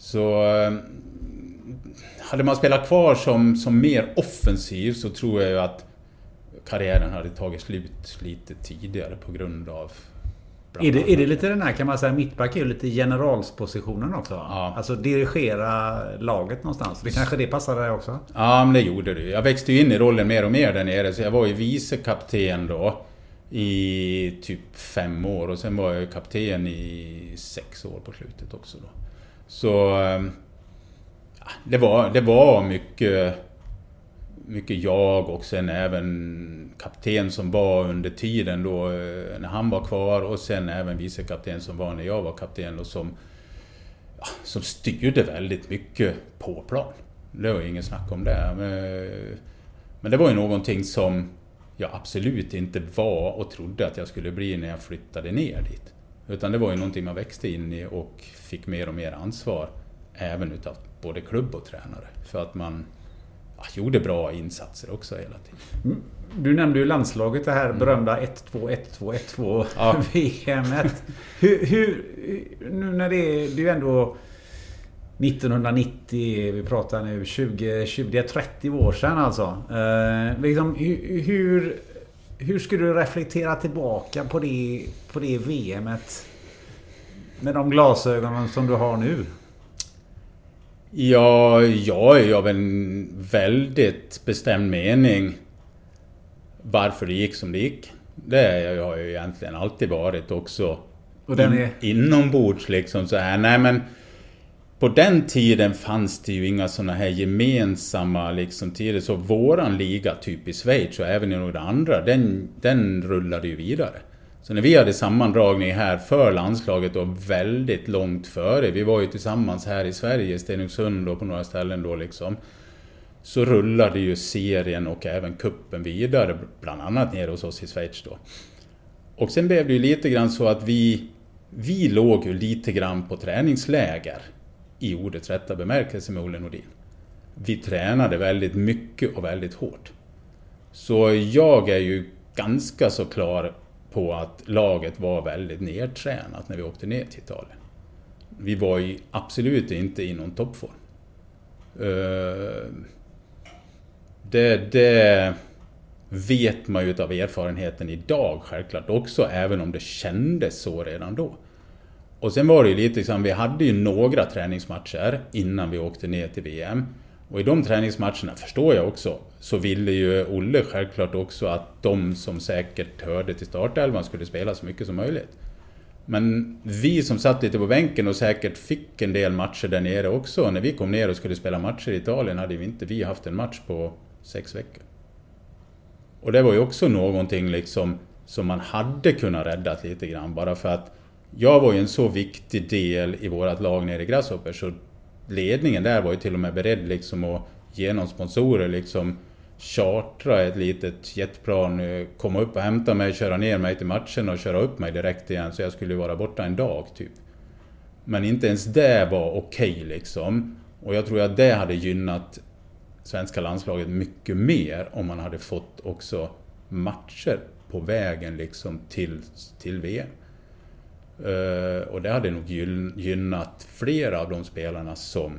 Så hade man spelat kvar som, som mer offensiv så tror jag ju att karriären hade tagit slut lite tidigare på grund av... Är det, är det lite den här, kan man säga, mittback är ju lite generalspositionen också? Ja. Alltså dirigera laget någonstans. Det kanske det passade där också? Ja, men det gjorde det. Jag växte ju in i rollen mer och mer där nere, så jag var ju vicekapten då i typ fem år och sen var jag kapten i sex år på slutet också då. Så det var, det var mycket, mycket jag och sen även kapten som var under tiden då när han var kvar och sen även vicekapten som var när jag var kapten och som, ja, som styrde väldigt mycket på plan. Det var ingen snack om det. Men, men det var ju någonting som jag absolut inte var och trodde att jag skulle bli när jag flyttade ner dit. Utan det var ju någonting man växte in i och fick mer och mer ansvar även utav både klubb och tränare. För att man ja, gjorde bra insatser också hela tiden. Mm. Du nämnde ju landslaget, det här berömda ett två ett två ett två ja. V M-et. Hur, hur, nu när det är, det är ju ändå nittonhundranittio, vi pratar nu tjugo trettio år sedan alltså. Eh, liksom, hur... hur Hur skulle du reflektera tillbaka på det, på det V M-et med de glasögonen som du har nu? Ja, jag är av en väldigt bestämd mening varför det gick som det gick. Det har ju egentligen alltid varit också. Och den är... In, inombords liksom så här. Nej, men på den tiden fanns det ju inga sådana här gemensamma liksom tider. Så våran liga typ i Schweiz och även i några andra, den, den rullade ju vidare. Så när vi hade sammandragning här för landslaget då väldigt långt före. Vi var ju tillsammans här i Sverige, i Stenungsund och på några ställen då liksom. Så rullade ju serien och även kuppen vidare, bland annat nere hos oss i Schweiz då. Och sen blev det ju lite grann så att vi, vi låg ju lite grann på träningsläger. I ordets rätta bemärkelse med Olle Nordin. Vi tränade väldigt mycket och väldigt hårt. Så jag är ju ganska så klar på att laget var väldigt nedtränat när vi åkte ner till Italien. Vi var ju absolut inte i någon toppform. Det, det vet man ju av erfarenheten idag självklart också, även om det kändes så redan då. Och sen var det ju lite liksom, vi hade ju några träningsmatcher innan vi åkte ner till V M. Och i de träningsmatcherna, förstår jag också, så ville ju Olle självklart också att de som säkert hörde till startelvan skulle spela så mycket som möjligt. Men vi som satt lite på bänken och säkert fick en del matcher där nere också. När vi kom ner och skulle spela matcher i Italien hade vi inte vi haft en match på sex veckor. Och det var ju också någonting liksom som man hade kunnat rädda lite grann bara för att jag var ju en så viktig del i vårt lag nere i Grasshoppers så ledningen där var ju till och med beredd liksom att genom sponsorer liksom chartra ett litet jetplan, komma upp och hämta mig, köra ner mig till matchen och köra upp mig direkt igen så jag skulle vara borta en dag typ. Men inte ens det var okej okay, liksom och jag tror att det hade gynnat svenska landslaget mycket mer om man hade fått också matcher på vägen liksom till, till V M. Uh, och det hade nog gynnat flera av de spelarna som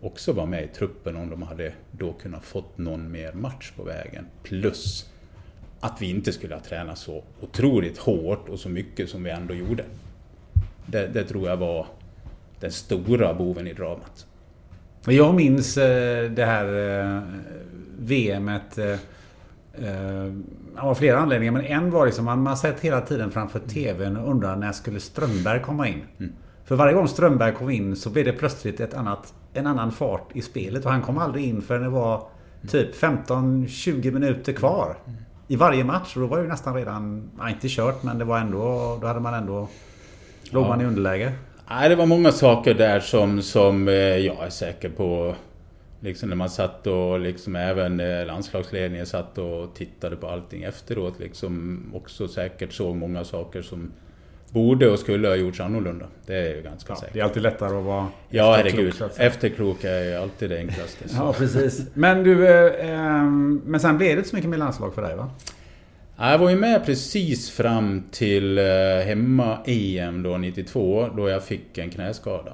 också var med i truppen om de hade då kunnat fått någon mer match på vägen. Plus att vi inte skulle ha tränat så otroligt hårt och så mycket som vi ändå gjorde. Det, det tror jag var den stora boven i dramat. Jag minns eh, det här eh, V M-et eh, eh, av flera anledningar, men en var liksom man har sett hela tiden framför tvn och undrar när skulle Strömberg komma in. Mm. För varje gång Strömberg kom in så blev det plötsligt ett annat, en annan fart i spelet, och han kom aldrig in förrän det var typ femton till tjugo minuter kvar i varje match, och då var ju nästan redan, nej, inte kört, men det var ändå, då hade man ändå, låg man i underläge. Nej, det var många saker där som, som jag är säker på. Liksom när man satt och liksom även landslagsledningen satt och tittade på allting efteråt. Liksom också säkert såg många saker som borde och skulle ha gjorts annorlunda. Det är ju ganska ja, säkert. Det är alltid lättare att vara ja, efterklok. Ja, efterklok är ju alltid det enklaste. Så. Ja, precis. Men, du, eh, men sen blev det inte så mycket med landslag för dig, va? Jag var ju med precis fram till hemma-E M då, nittiotvå, då jag fick en knäskada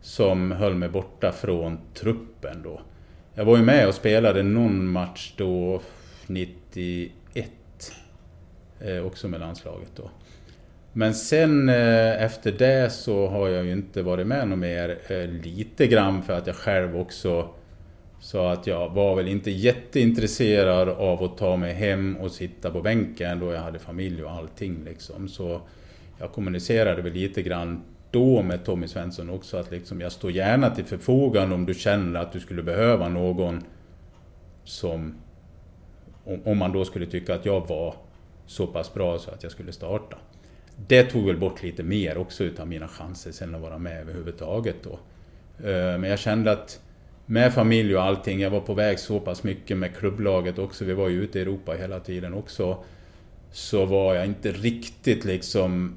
som höll mig borta från truppen då. Jag var ju med och spelade någon match då, nittioett, också med landslaget då. Men sen efter det så har jag ju inte varit med någon mer, lite grann för att jag själv också... Så att jag var väl inte jätteintresserad av att ta mig hem och sitta på bänken då jag hade familj och allting liksom. Så jag kommunicerade väl lite grann då med Tommy Svensson också att liksom jag står gärna till förfogande om du känner att du skulle behöva någon som, om man då skulle tycka att jag var så pass bra så att jag skulle starta. Det tog väl bort lite mer också utav mina chanser sen att vara med överhuvudtaget då. Men jag kände att med familj och allting, jag var på väg så pass mycket med klubblaget också, vi var ju ute i Europa hela tiden också, så var jag inte riktigt liksom,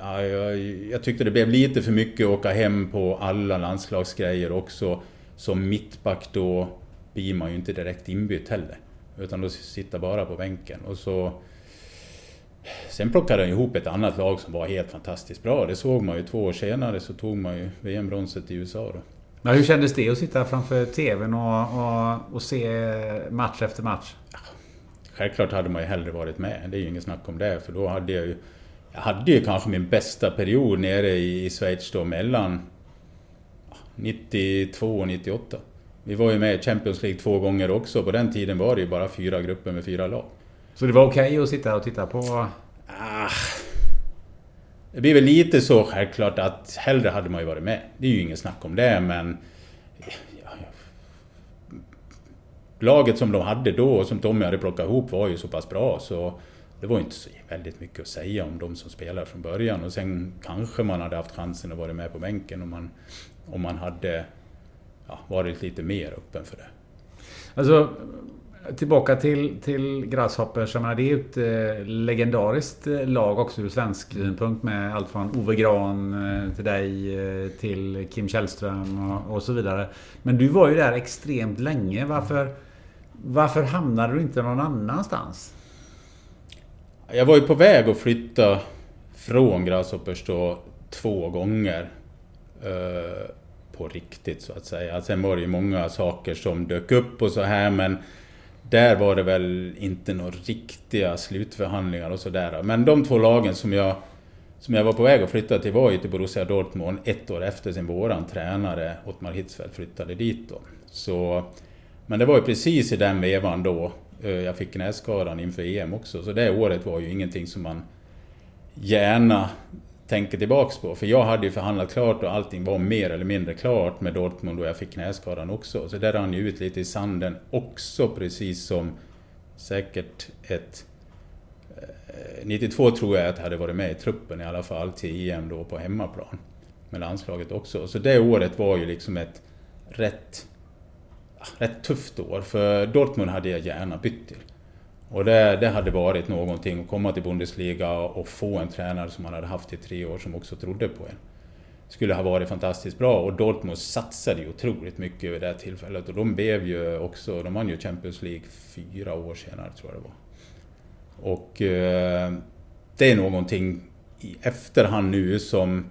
ja, jag, jag tyckte det blev lite för mycket att åka hem på alla landslagsgrejer också, som mittback då blir man ju inte direkt inbytt heller, utan då sitter bara på bänken. Och så sen plockade jag ihop ett annat lag som var helt fantastiskt bra, det såg man ju två år senare, så tog man ju V M-bronset i U S A då. Ja, hur kändes det att sitta framför tvn och, och, och se match efter match? Ja, självklart hade man ju hellre varit med. Det är ju ingen snack om det. För då hade jag ju, jag hade ju kanske min bästa period nere i, i Schweiz då mellan nittiotvå och nittioåtta. Vi var ju med i Champions League två gånger också. På den tiden var det ju bara fyra grupper med fyra lag. Så det var okej okay att sitta och titta på... Ah. Det blir väl lite så självklart att hellre hade man ju varit med. Det är ju ingen snack om det, men ja, ja. Laget som de hade då och som Tommy hade plockat ihop var ju så pass bra, så det var ju inte så väldigt mycket att säga om de som spelar från början. Och sen kanske man hade haft chansen att vara med på bänken om man, om man hade ja, varit lite mer öppen för det. Alltså... Tillbaka till, till Grasshoppers, jag menar, det är ett eh, legendariskt lag också ur svensk synpunkt, med allt från Ove Gran eh, till dig eh, till Kim Källström och, och så vidare. Men du var ju där extremt länge, varför, varför hamnade du inte någon annanstans? Jag var ju på väg att flytta från Grasshoppers då två gånger eh, på riktigt så att säga. Sen var det ju många saker som dök upp och så här, men där var det väl inte några riktiga slutförhandlingar och sådär. Men de två lagen som jag, som jag var på väg att flytta till var ju till Borussia Dortmund ett år efter sin våran tränare Ottmar Hitzfeld flyttade dit då. Så, men det var ju precis i den vevan då jag fick knäskadan inför E M också. Så det året var ju ingenting som man gärna tänker tillbaks på. För jag hade ju förhandlat klart och allting var mer eller mindre klart med Dortmund och jag fick knäskadan också. Så där rann ju ut lite i sanden också, precis som säkert ett... nittiotvå tror jag att jag hade varit med i truppen i alla fall till E M då på hemmaplan med landslaget också. Så det året var ju liksom ett rätt, rätt tufft år, för Dortmund hade jag gärna bytt till. Och det, det hade varit någonting att komma till Bundesliga och få en tränare som man hade haft i tre år som också trodde på en. Skulle ha varit fantastiskt bra, och Dortmund satsade ju otroligt mycket över det här tillfället, och de blev ju också, de vann ju Champions League fyra år senare tror jag det var. Och eh, det är någonting i efterhand nu som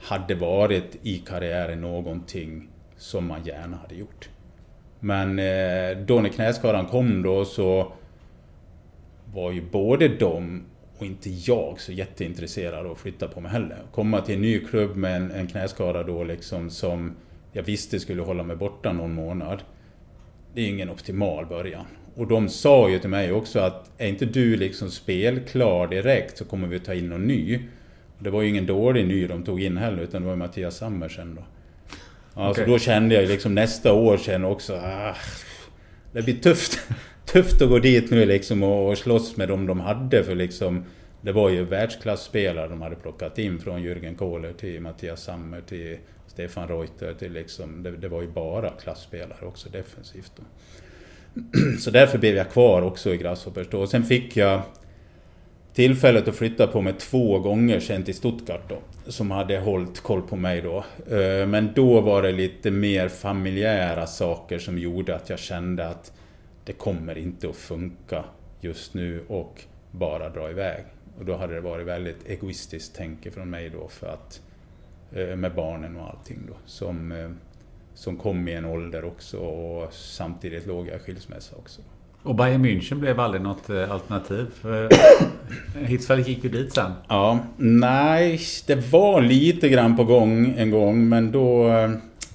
hade varit i karriären någonting som man gärna hade gjort. Men eh, då när knäskadan kom då så var ju både de och inte jag så jätteintresserade av att flytta på mig heller. Komma till en ny klubb med en, en knäskada då liksom som jag visste skulle hålla mig borta någon månad. Det är ingen optimal början. Och de sa ju till mig också att är inte du liksom spelklar direkt så kommer vi ta in någon ny. Det var ju ingen dålig ny de tog in heller, utan det var Mattias Sammer sen då. Alltså okay. Då kände jag liksom nästa år sen också, ah, det blir tufft. tufft att gå dit nu liksom och slåss med dem de hade, för liksom det var ju världsklassspelare de hade plockat in, från Jürgen Kohler till Mattias Sammer till Stefan Reuter till liksom, det, det var ju bara klassspelare också defensivt då. Så därför blev jag kvar också i Grasshoppers då. Och sen fick jag tillfället att flytta på mig två gånger sen till Stuttgart då, som hade hållit koll på mig då. Men då var det lite mer familjära saker som gjorde att jag kände att det kommer inte att funka just nu och bara dra iväg. Och då hade det varit väldigt egoistiskt tänke från mig då, för att med barnen och allting då, som, som kom i en ålder också, och samtidigt låg jag i skilsmässa också. Och Bayern München blev aldrig något alternativ? Hitzfeld gick ju dit sen. Ja, nej, det var lite grann på gång en gång, men då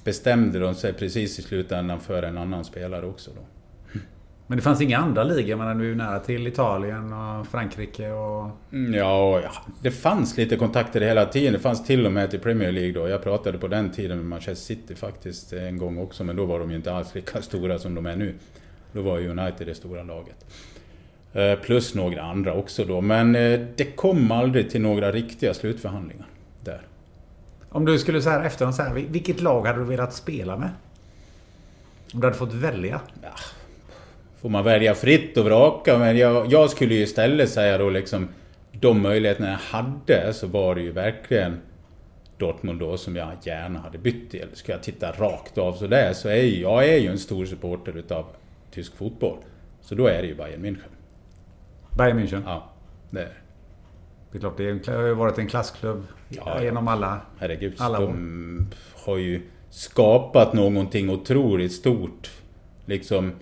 bestämde de sig precis i slutändan för en annan spelare också då. Men det fanns inga andra ligor, men du är nära till Italien och Frankrike och... Ja, ja, det fanns lite kontakter hela tiden. Det fanns till och med till Premier League då. Jag pratade på den tiden med Manchester City faktiskt en gång också, men då var de ju inte alls lika stora som de är nu. Då var United det stora laget. Plus några andra också då, men det kom aldrig till några riktiga slutförhandlingar där. Om du skulle säga efteråt så här, vilket lag hade du velat spela med? Om du hade fått välja? Ja. Får man välja fritt och vraka, men jag, jag skulle ju istället säga då liksom, de möjligheterna jag hade, så var det ju verkligen Dortmund då som jag gärna hade bytt till. Ska jag titta rakt av så där, så är ju, jag är ju en stor supporter utav tysk fotboll. Så då är det ju Bayern München. Bayern München? Ja, det är det. Det är klart, det har ju varit en klassklubb ja, genom alla, herregud, alla år. De har ju skapat någonting otroligt stort liksom.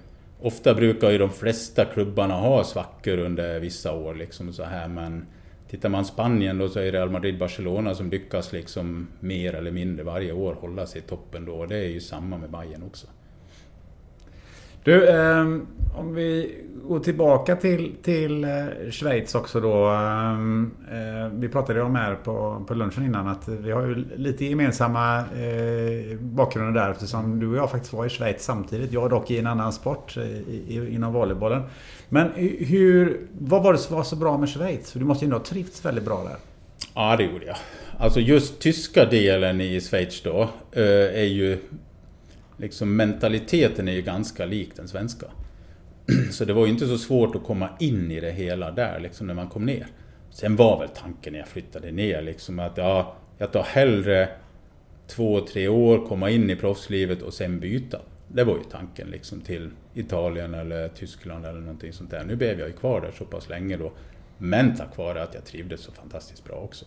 Ofta brukar ju de flesta klubbarna ha svackor under vissa år liksom så här, men tittar man Spanien då, så är Real Madrid, Barcelona som lyckas liksom mer eller mindre varje år hålla sig i toppen då, och det är ju samma med Bayern också. Du, eh, om vi går tillbaka till, till Schweiz också då. Eh, vi pratade om här på, på lunchen innan att vi har ju lite gemensamma eh, bakgrunder där, eftersom du och jag faktiskt var i Schweiz samtidigt. Jag dock i en annan sport, i, i, inom volleybollen. Men hur, vad var det som var så bra med Schweiz? För du måste ju ändå ha trivts väldigt bra där. Ja, det gjorde jag. Alltså just tyska delen i Schweiz då eh, är ju... Liksom mentaliteten är ju ganska lik den svenska. Så det var ju inte så svårt att komma in i det hela där liksom, när man kom ner. Sen var väl tanken när jag flyttade ner liksom, att ja, jag tar hellre två, tre år, komma in i proffslivet och sen byta. Det var ju tanken liksom, till Italien eller Tyskland eller någonting sånt där. Nu blev jag ju kvar där så pass länge då. Men tack vare att jag trivdes så fantastiskt bra också.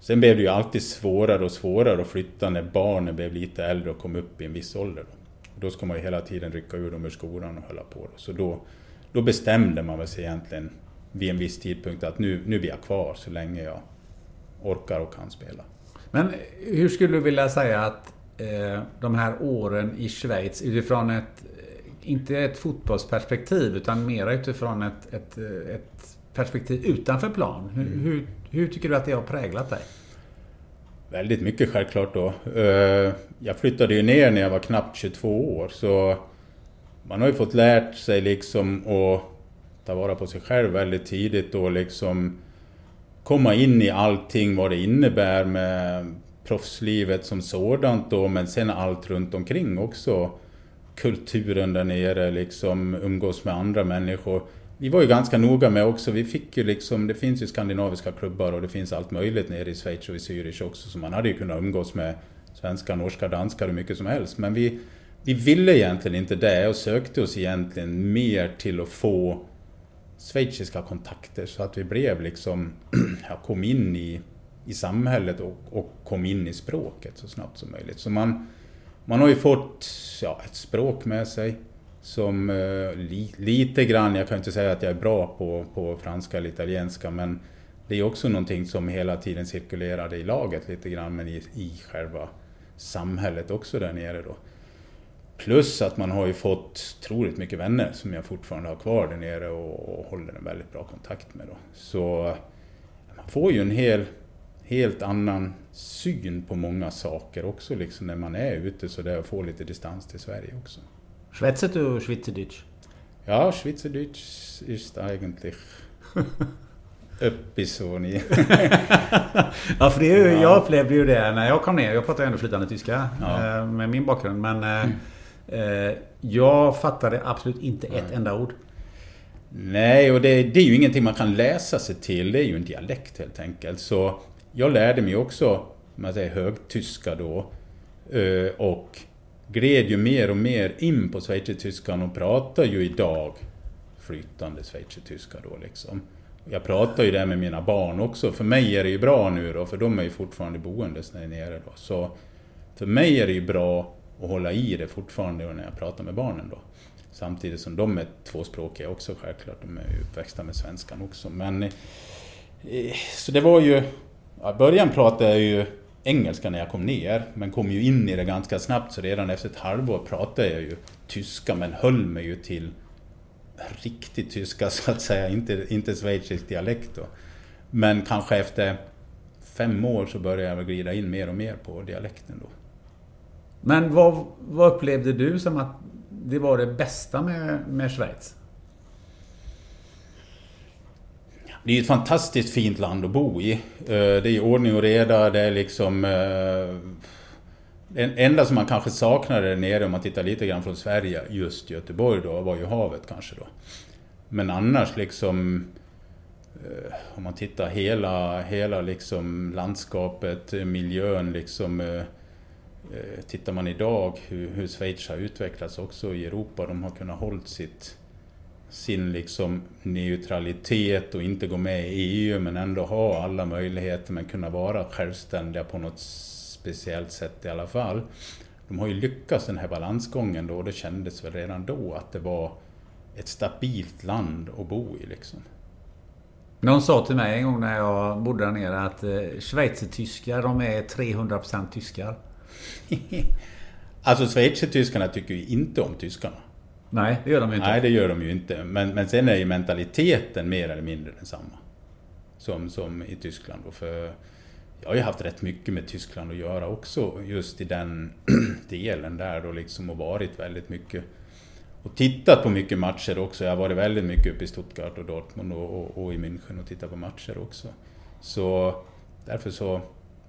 Sen blev det ju alltid svårare och svårare att flytta när barnen blev lite äldre och kom upp i en viss ålder. Då, då ska man ju hela tiden rycka ur dem ur skolan och hålla på. Då. Så då, då bestämde man väl sig egentligen vid en viss tidpunkt att nu, nu blir jag kvar så länge jag orkar och kan spela. Men hur skulle du vilja säga att eh, de här åren i Schweiz utifrån ett, inte ett fotbollsperspektiv utan mera utifrån ett, ett, ett perspektiv utanför plan, hur, mm. hur Hur tycker du att det har präglat dig? Väldigt mycket självklart då. Jag flyttade ju ner när jag var knappt tjugotvå år. Så man har ju fått lärt sig liksom att ta vara på sig själv väldigt tidigt. Och liksom komma in i allting vad det innebär med proffslivet som sådant. Då, men sen allt runt omkring också. Kulturen där nere, liksom, umgås med andra människor. Vi var ju ganska noga med också, vi fick ju liksom, det finns ju skandinaviska klubbar och det finns allt möjligt nere i Schweiz och i Zürich också, så man hade ju kunnat umgås med svenska, norska, danskar och mycket som helst. Men vi, vi ville egentligen inte det och sökte oss egentligen mer till att få schweiziska kontakter, så att vi blev liksom, ja, kom in i, i samhället och, och kom in i språket så snabbt som möjligt. Så man, man har ju fått ja, ett språk med sig. Som eh, li, lite grann, jag kan inte säga att jag är bra på, på franska eller italienska, men det är också någonting som hela tiden cirkulerade i laget lite grann, men i, i själva samhället också där nere då. Plus att man har ju fått otroligt mycket vänner som jag fortfarande har kvar där nere och, och håller en väldigt bra kontakt med då. Så man får ju en hel, helt annan syn på många saker också liksom när man är ute så där och får lite distans till Sverige också. Schwätzet du Schweizerdeutsch? Ja, Schweizerdeutsch ist eigentlich öppis och ni. Ja, för det är ju, jag upplevde ju det när jag kom ner. Jag pratade ändå flytande tyska ja. med min bakgrund. Men mm. jag fattade absolut inte ett Nej. enda ord. Nej, och det, det är ju ingenting man kan läsa sig till. Det är ju en dialekt helt enkelt. Så jag lärde mig också, man säger högtyska då. Och gled ju mer och mer in på schweizertyskan och pratar ju idag flytande schweizertyska då liksom. Jag pratar ju det med mina barn också. För mig är det ju bra nu då, för de är ju fortfarande boendes när jag är nere då. Så för mig är det ju bra att hålla i det fortfarande när jag pratar med barnen då. Samtidigt som de är tvåspråkiga också självklart. De är ju uppväxta med svenskan också. Men, så det var ju... I början pratade jag ju engelska när jag kom ner. Men kom ju in i det ganska snabbt. Så redan efter ett halvår pratade jag ju tyska. Men höll mig ju till... riktigt tyska så att säga, inte, inte schweizisk dialekt då. Men kanske efter fem år så började jag glida in mer och mer på dialekten då. Men vad, vad upplevde du som att det var det bästa med, med Schweiz? Det är ju ett fantastiskt fint land att bo i. Det är ordning och reda, det är liksom... Det enda som man kanske saknade där nere om man tittar lite grann från Sverige, just Göteborg då, var ju havet kanske då. Men annars liksom, om man tittar hela, hela liksom landskapet, miljön liksom, tittar man idag hur, hur Schweiz har utvecklats också i Europa, de har kunnat hålla sitt, sin liksom neutralitet och inte gå med i E U men ändå ha alla möjligheter men kunna vara självständiga på något speciellt sätt i alla fall. De har ju lyckats den här balansgången då, och det kändes väl redan då att det var ett stabilt land att bo i liksom. Någon sa till mig en gång när jag bodde där nere att eh, schweizertyskar, de är trehundra procent tyskar. Alltså schweizertyskarna tycker ju inte om tyskarna. Nej, det gör de ju inte. Nej, det gör de ju inte. Men, men sen är ju mentaliteten mer eller mindre densamma som, som i Tyskland då, för jag har ju haft rätt mycket med Tyskland att göra också, just i den delen där då liksom, och varit väldigt mycket och tittat på mycket matcher också. Jag har varit väldigt mycket uppe i Stuttgart och Dortmund och, och, och i München och tittat på matcher också. Så därför så,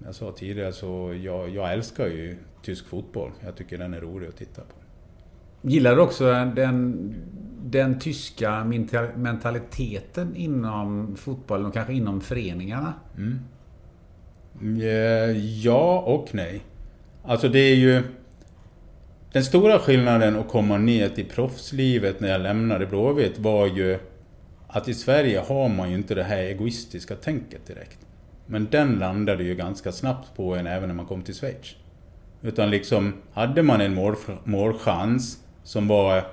jag sa tidigare, så jag, jag älskar ju tysk fotboll. Jag tycker den är rolig att titta på. Gillar du också den, den tyska mentaliteten inom fotbollen och kanske inom föreningarna? Mm. Ja och nej. Alltså det är ju den stora skillnaden att komma ner till proffslivet när jag lämnade Blåvitt var ju att i Sverige har man ju inte det här egoistiska tänket direkt. Men den landade ju ganska snabbt på en även när man kom till Schweiz. Utan liksom hade man en målf- målchans som var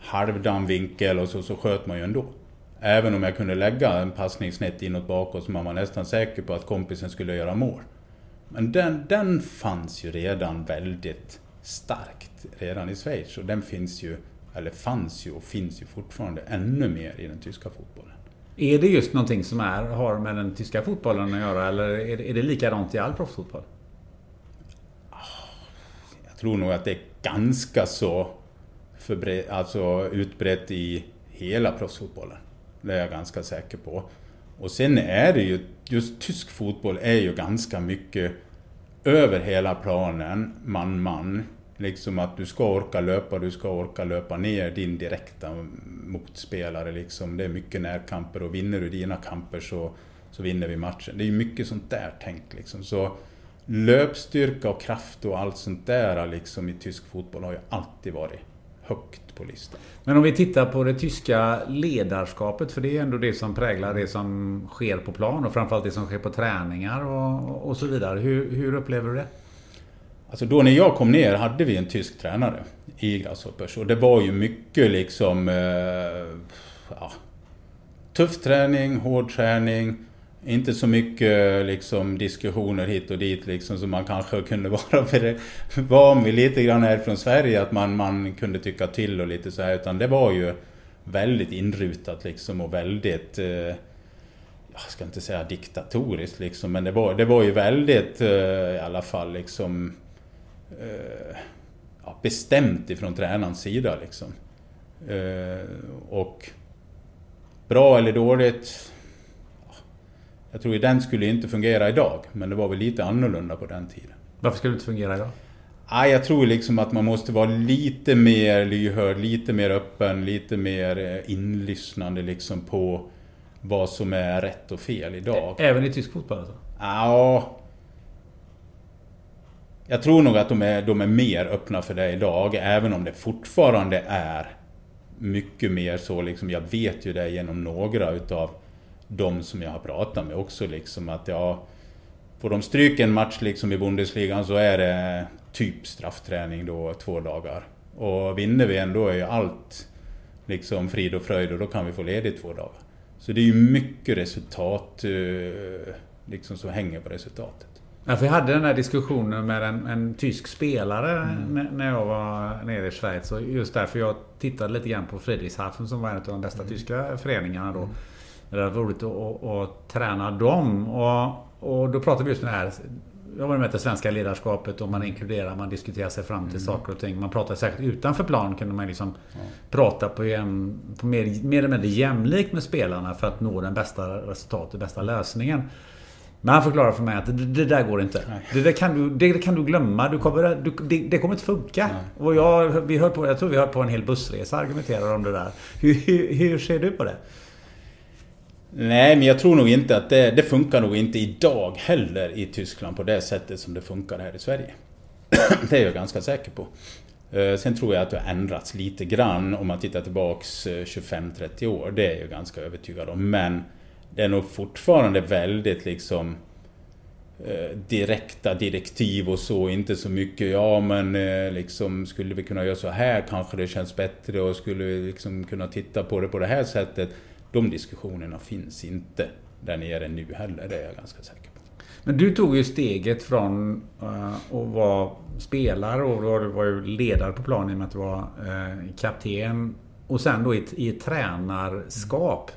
halvdan vinkel och så, så sköt man ju ändå. Även om jag kunde lägga en passning snett inåt bakåt så man var nästan säker på att kompisen skulle göra mål. Men den, den fanns ju redan väldigt starkt redan i Schweiz. Och den finns ju, eller fanns ju och finns ju fortfarande ännu mer i den tyska fotbollen. Är det just någonting som är, har med den tyska fotbollen att göra, eller är det, är det likadant i all proffsfotboll? Jag tror nog att det är ganska så förbre- alltså utbrett i hela proffsfotbollen. Det är jag ganska säker på. Och sen är det ju, just tysk fotboll är ju ganska mycket över hela planen, man, man. Liksom att du ska orka löpa, du ska orka löpa ner din direkta motspelare. Liksom. Det är mycket närkamper och vinner du dina kamper så, så vinner vi matchen. Det är ju mycket sånt där tänkt. Liksom. Så löpstyrka och kraft och allt sånt där liksom, i tysk fotboll har ju alltid varit högt på listan. Men om vi tittar på det tyska ledarskapet, för det är ändå det som präglar det som sker på plan och framförallt det som sker på träningar och, och så vidare. Hur, hur upplever du det? Alltså då när jag kom ner hade vi en tysk tränare i Grasshoppers och det var ju mycket liksom eh, ja, tuff träning, hård träning, Inte så mycket liksom, diskussioner hit och dit liksom, som man kanske kunde vara van vid lite grann här från Sverige, att man, man kunde tycka till och lite så här, utan det var ju väldigt inrutat liksom, och väldigt eh, jag ska inte säga diktatoriskt liksom, men det var, det var ju väldigt eh, i alla fall liksom, eh, ja, bestämt ifrån tränarens sida liksom. eh, och bra eller dåligt, jag tror ju den skulle inte fungera idag, men det var väl lite annorlunda på den tiden. Varför skulle det inte fungera idag? Ah, jag tror liksom att man måste vara lite mer lyhörd, lite mer öppen, lite mer inlyssnande liksom på vad som är rätt och fel idag. Även i tysk fotboll alltså? Ja. Jag tror nog att de är, de är mer öppna för det idag, även om det fortfarande är mycket mer så liksom, jag vet ju det genom några utav de som jag har pratat med också liksom, att jag får de stryk en match liksom i Bundesligan, så är det typ straffträning då två dagar, och vinner vi ändå är ju allt liksom frid och fröjd, och då kan vi få ledigt två dagar. Så det är ju mycket resultat liksom som hänger på resultatet. Ja, för jag hade den här diskussionen med en, en tysk spelare mm. n- när jag var nere i Schweiz, och just därför jag tittade lite grann på Friedrichshafen som var en av de bästa mm. tyska föreningarna då. Mm. Det var roligt att, att, att träna dem. Och, och då pratade vi just om det här. Jag var med det svenska ledarskapet, och man inkluderar, man diskuterar sig fram till mm. saker och ting. Man pratar säkert utanför plan, kan man liksom ja. prata på, jäm, på mer, mer eller mindre jämlikt med spelarna för att nå den bästa resultatet, bästa lösningen. Men han förklarar för mig att det, det där går inte. Det, där kan du, det, det kan du glömma. Du kommer, du, det, det kommer inte funka. Nej. Och jag, vi hör på, jag tror vi hör på en hel bussresa argumenterar om det där. Hur, hur, hur ser du på det? Nej, men jag tror nog inte att det, det funkar nog inte idag heller i Tyskland på det sättet som det funkar här i Sverige. Det är jag ganska säker på. Sen tror jag att det har ändrats lite grann om man tittar tillbaks tjugofem trettio år. Det är jag ganska övertygad om. Men det är nog fortfarande väldigt liksom direkta direktiv och så. Inte så mycket, ja men liksom skulle vi kunna göra så här kanske det känns bättre, och skulle vi liksom kunna titta på det på det här sättet. De diskussionerna finns inte där nere nu heller, det är jag ganska säker på. Men du tog ju steget från uh, att vara spelare, och då var du ledare på planen med att vara uh, kapten, och sen då i, i ett tränarskap.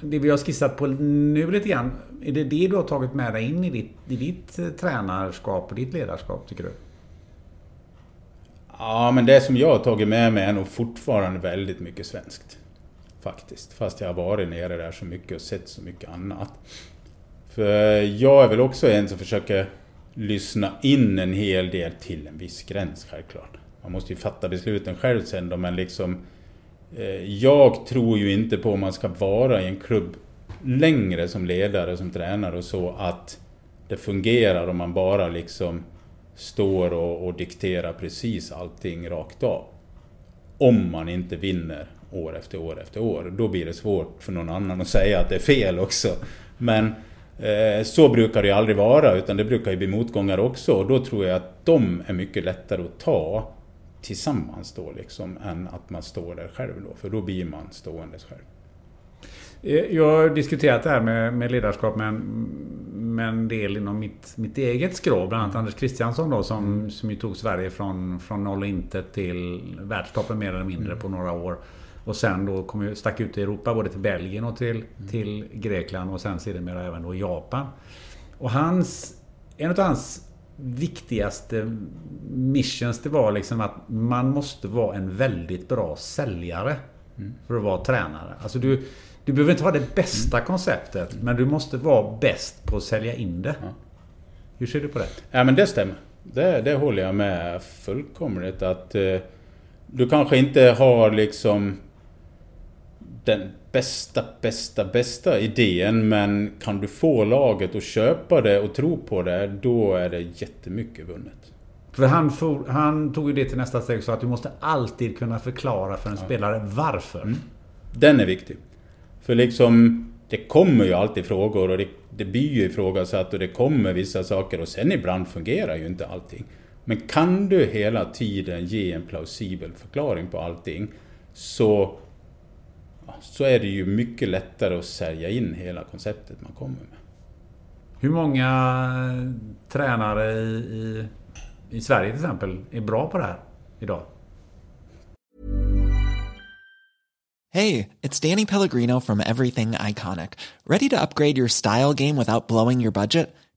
Det vi har skissat på nu lite grann, är det det du har tagit med dig in i ditt, i ditt tränarskap och ditt ledarskap, tycker du? Ja, men det som jag har tagit med mig är nog fortfarande väldigt mycket svenskt. Faktiskt, fast jag har varit nere där så mycket och sett så mycket annat. För jag är väl också en som försöker lyssna in en hel del till en viss gräns, självklart. Man måste ju fatta besluten själv sen då, men liksom eh, jag tror ju inte på om man ska vara i en klubb längre som ledare, som tränare och så, att det fungerar om man bara liksom står och, och dikterar precis allting rakt av. Om man inte vinner år efter år efter år, då blir det svårt för någon annan att säga att det är fel också. Men eh, så brukar det ju aldrig vara, utan det brukar ju bli motgångar också, och då tror jag att de är mycket lättare att ta tillsammans då liksom, än att man står där själv då, för då blir man stående själv. Jag har diskuterat det här med, med ledarskap med en, med en del inom mitt, mitt eget skrå, bland annat Anders Kristiansson då, som, mm. som ju tog Sverige från, från noll och inte till världstoppen mer eller mindre mm. på några år. Och sen då kom jag, stack ut i Europa, både till Belgien och till, mm. till Grekland, och sen sedermera även då Japan. Och hans, en av hans viktigaste missions, det var liksom att man måste vara en väldigt bra säljare mm. för att vara tränare. Alltså du, du behöver inte ha det bästa mm. konceptet, mm. men du måste vara bäst på att sälja in det. Ja. Hur ser du på det? Ja, men det stämmer. Det, det håller jag med fullkomligt, att eh, du kanske inte har liksom den bästa, bästa, bästa idén, men kan du få laget att köpa det och tro på det, då är det jättemycket vunnet. För han, for, han tog ju det till nästa steg, så att du måste alltid kunna förklara för en ja. spelare varför. Mm. Den är viktig. För liksom, det kommer ju alltid frågor, och det, det blir ju ifrågasatt, och det kommer vissa saker, och sen ibland fungerar ju inte allting. Men kan du hela tiden ge en plausibel förklaring på allting, så så är det ju mycket lättare att sälja in hela konceptet man kommer med. Hur många tränare i, i, i Sverige till exempel är bra på det här idag? Hey, it's Danny Pellegrino from Everything Iconic. Ready to upgrade your style game without blowing your budget?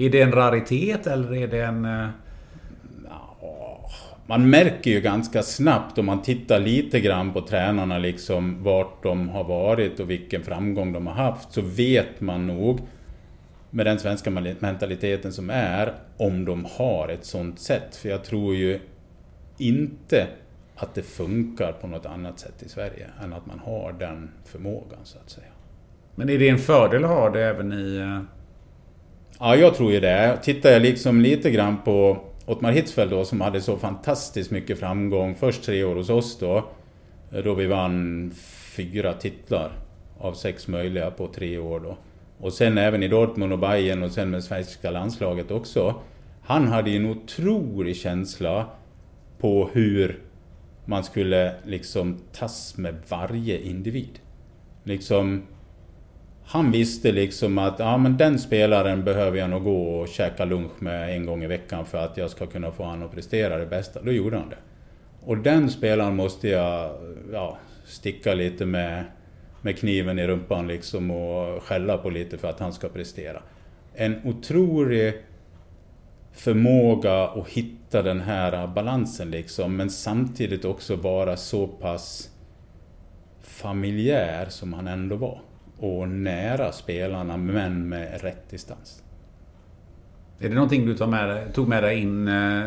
Är det en raritet eller är det en... Uh... Man märker ju ganska snabbt om man tittar lite grann på tränarna, liksom vart de har varit och vilken framgång de har haft, så vet man nog med den svenska mentaliteten som är om de har ett sånt sätt. För jag tror ju inte att det funkar på något annat sätt i Sverige än att man har den förmågan, så att säga. Men är det en fördel att ha det även i... Uh... Ja, jag tror ju det. Tittar jag liksom lite grann på Ottmar Hitzfeld då, som hade så fantastiskt mycket framgång först tre år hos oss då, då vi vann fyra titlar av sex möjliga på tre år då. Och sen även i Dortmund och Bayern och sen med svenska landslaget också. Han hade ju en otrolig känsla på hur man skulle liksom tas med varje individ. Liksom... Han visste liksom att ja, men den spelaren behöver jag nog gå och käka lunch med en gång i veckan för att jag ska kunna få han att prestera det bästa. Då gjorde han det. Och den spelaren måste jag ja, sticka lite med, med kniven i rumpan liksom och skälla på lite för att han ska prestera. En otrolig förmåga att hitta den här balansen liksom, men samtidigt också vara så pass familjär som han ändå var. Och nära spelarna, men med rätt distans. Är det någonting du tog med dig, tog med dig in eh,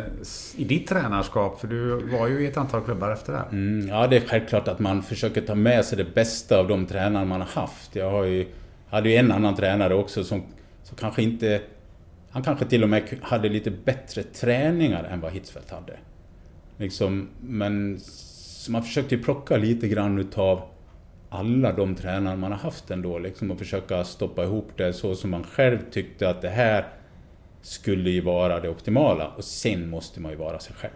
i ditt tränarskap? För du var ju i ett antal klubbar efter det här. Mm, ja, det är självklart att man försöker ta med sig det bästa av de tränare man har haft. Jag har ju, hade ju en annan tränare också som, som kanske inte... Han kanske till och med hade lite bättre träningar än vad Hitzfeldt hade. Liksom, men så man försökte ju plocka lite grann utav alla de tränare man har haft ändå liksom, och försöka stoppa ihop det så som man själv tyckte att det här skulle ju vara det optimala. Och sen måste man ju vara sig själv,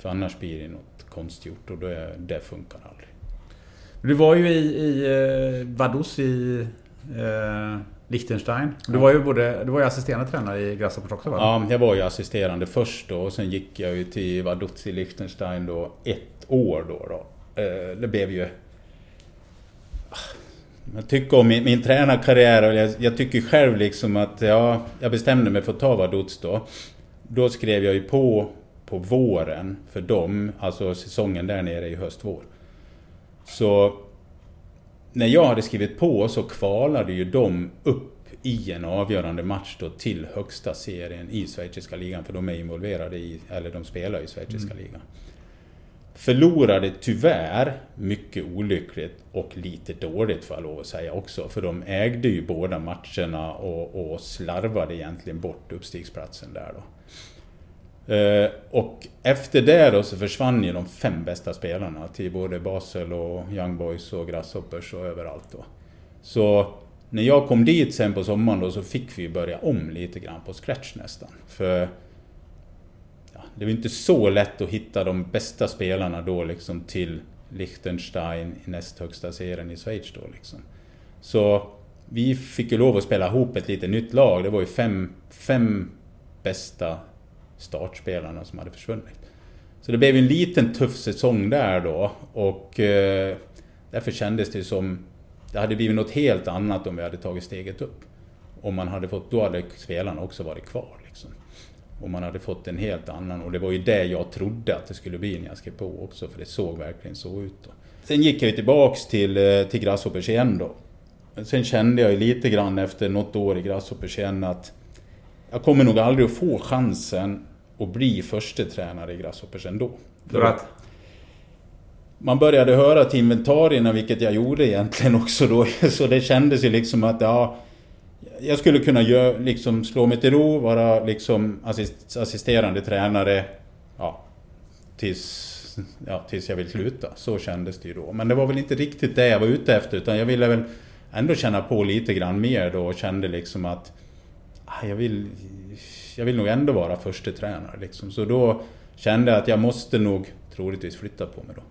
för annars blir det något konstgjort och det, det funkar aldrig. Du var ju i, i Vaduz i eh, Liechtenstein. Du var ju både, du var ju assisterande tränare i Grasshoppers också, va? Ja, jag var ju assisterande först då, och sen gick jag ju till Vaduz i Liechtenstein då ett år då, då. Eh, det blev ju... Jag tycker om min, min tränarkarriär, och jag, jag tycker själv liksom att ja, jag bestämde mig för att ta Vaduz då. Då skrev jag ju på på våren för dem, alltså säsongen där nere i höstvår. Så när jag hade skrivit på så kvalade ju de upp i en avgörande match då till högsta serien i schweiziska ligan, för de är involverade i, eller de spelar i schweiziska ligan. Förlorade tyvärr mycket olyckligt och lite dåligt, får jag lov att säga också. För de ägde ju båda matcherna och, och slarvade egentligen bort uppstigsplatsen där då. Eh, och efter det då så försvann ju de fem bästa spelarna till både Basel och Young Boys och Grasshoppers och överallt då. Så när jag kom dit sen på sommaren då så fick vi börja om lite grann på scratch nästan. För ja, det var inte så lätt att hitta de bästa spelarna då liksom till Liechtenstein i näst högsta serien i Schweiz då liksom. Så vi fick ju lov att spela ihop ett lite nytt lag. Det var ju fem, fem bästa startspelarna som hade försvunnit. Så det blev en liten tuff säsong där då. Och eh, därför kändes det som det hade blivit något helt annat om vi hade tagit steget upp. Om man hade fått, då hade spelarna också varit kvar liksom. Och man hade fått en helt annan. Och det var ju det jag trodde att det skulle bli när jag skrev på också. För det såg verkligen så ut då. Sen gick jag ju tillbaks till, till Grasshoppers igen då. Sen kände jag ju lite grann efter något år i Grasshoppers igen att jag kommer nog aldrig att få chansen att bli första tränare i Grasshoppers ändå. För att? Man började höra att inventarierna, vilket jag gjorde egentligen också då. Så det kändes ju liksom att ja, jag skulle kunna gör, liksom slå mig till ro, vara liksom assist, assisterande tränare ja, tills, ja, tills jag vill sluta. Så kändes det ju då. Men det var väl inte riktigt det jag var ute efter, utan jag ville väl ändå känna på lite grann mer då och kände liksom att jag vill, jag vill nog ändå vara första tränare liksom. Så då kände jag att jag måste nog troligtvis flytta på mig då.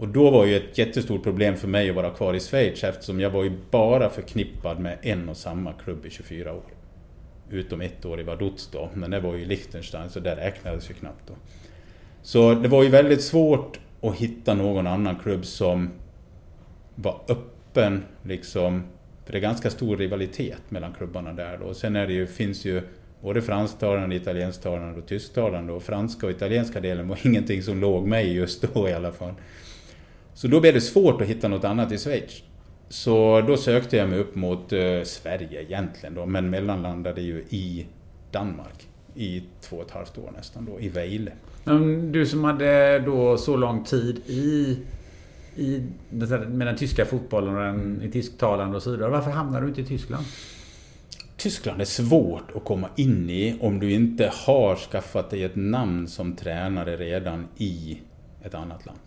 Och då var ju ett jättestort problem för mig att vara kvar i Schweiz eftersom jag var ju bara förknippad med en och samma klubb i tjugofyra år. Utom ett år i Vaduz då, men det var ju Liechtenstein så där räknades ju knappt då. Så det var ju väldigt svårt att hitta någon annan klubb som var öppen liksom. För det är ganska stor rivalitet mellan klubbarna där då. Och sen är det ju, finns ju både fransktalande, italiensktalande och tysktalande. Och franska och italienska delen var ingenting som låg mig just då i alla fall. Så då blev det svårt att hitta något annat i Schweiz. Så då sökte jag mig upp mot eh, Sverige egentligen då. Men mellanlandade ju i Danmark i två och ett halvt år nästan då, i Vejle. Men du som hade då så lång tid i... I, med den tyska fotbollen och den mm. i tysktalande och så vidare. Varför hamnar du inte i Tyskland? Tyskland är svårt att komma in i om du inte har skaffat dig ett namn som tränare redan i ett annat land.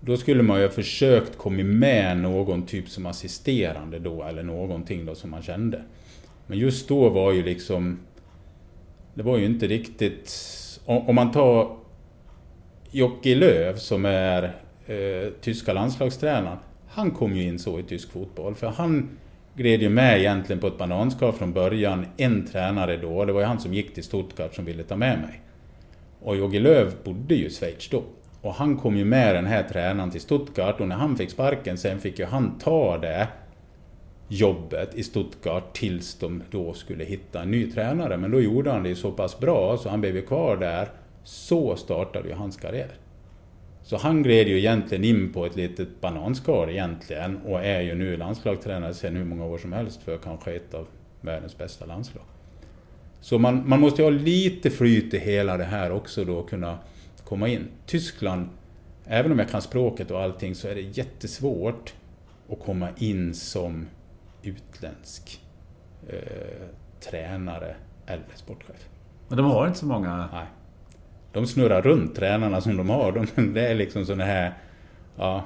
Då skulle man ju ha försökt komma med någon typ som assisterande då eller någonting då som man kände. Men just då var ju liksom det var ju inte riktigt om, om man tar Jockey Löw som är tyska landslagstränaren, han kom ju in så i tysk fotboll för han gled ju med egentligen på ett bananskal från början, en tränare då, det var ju han som gick till Stuttgart som ville ta med mig och Jogi Löw bodde ju i Schweiz då och han kom ju med den här tränaren till Stuttgart och när han fick sparken sen fick ju han ta det jobbet i Stuttgart tills de då skulle hitta en ny tränare, men då gjorde han det så pass bra så han blev ju kvar där, så startade ju hans karriär. Så han gled ju egentligen in på ett litet bananskal egentligen och är ju nu landslagstränare sedan hur många år som helst för kanske ett av världens bästa landslag. Så man, man måste ju ha lite flyt i hela det här också då kunna komma in. Tyskland, även om jag kan språket och allting så är det jättesvårt att komma in som utländsk eh, tränare eller sportchef. Men de har inte så många... Nej. De snurrar runt tränarna som de har. De, det är liksom sådana här... Ja,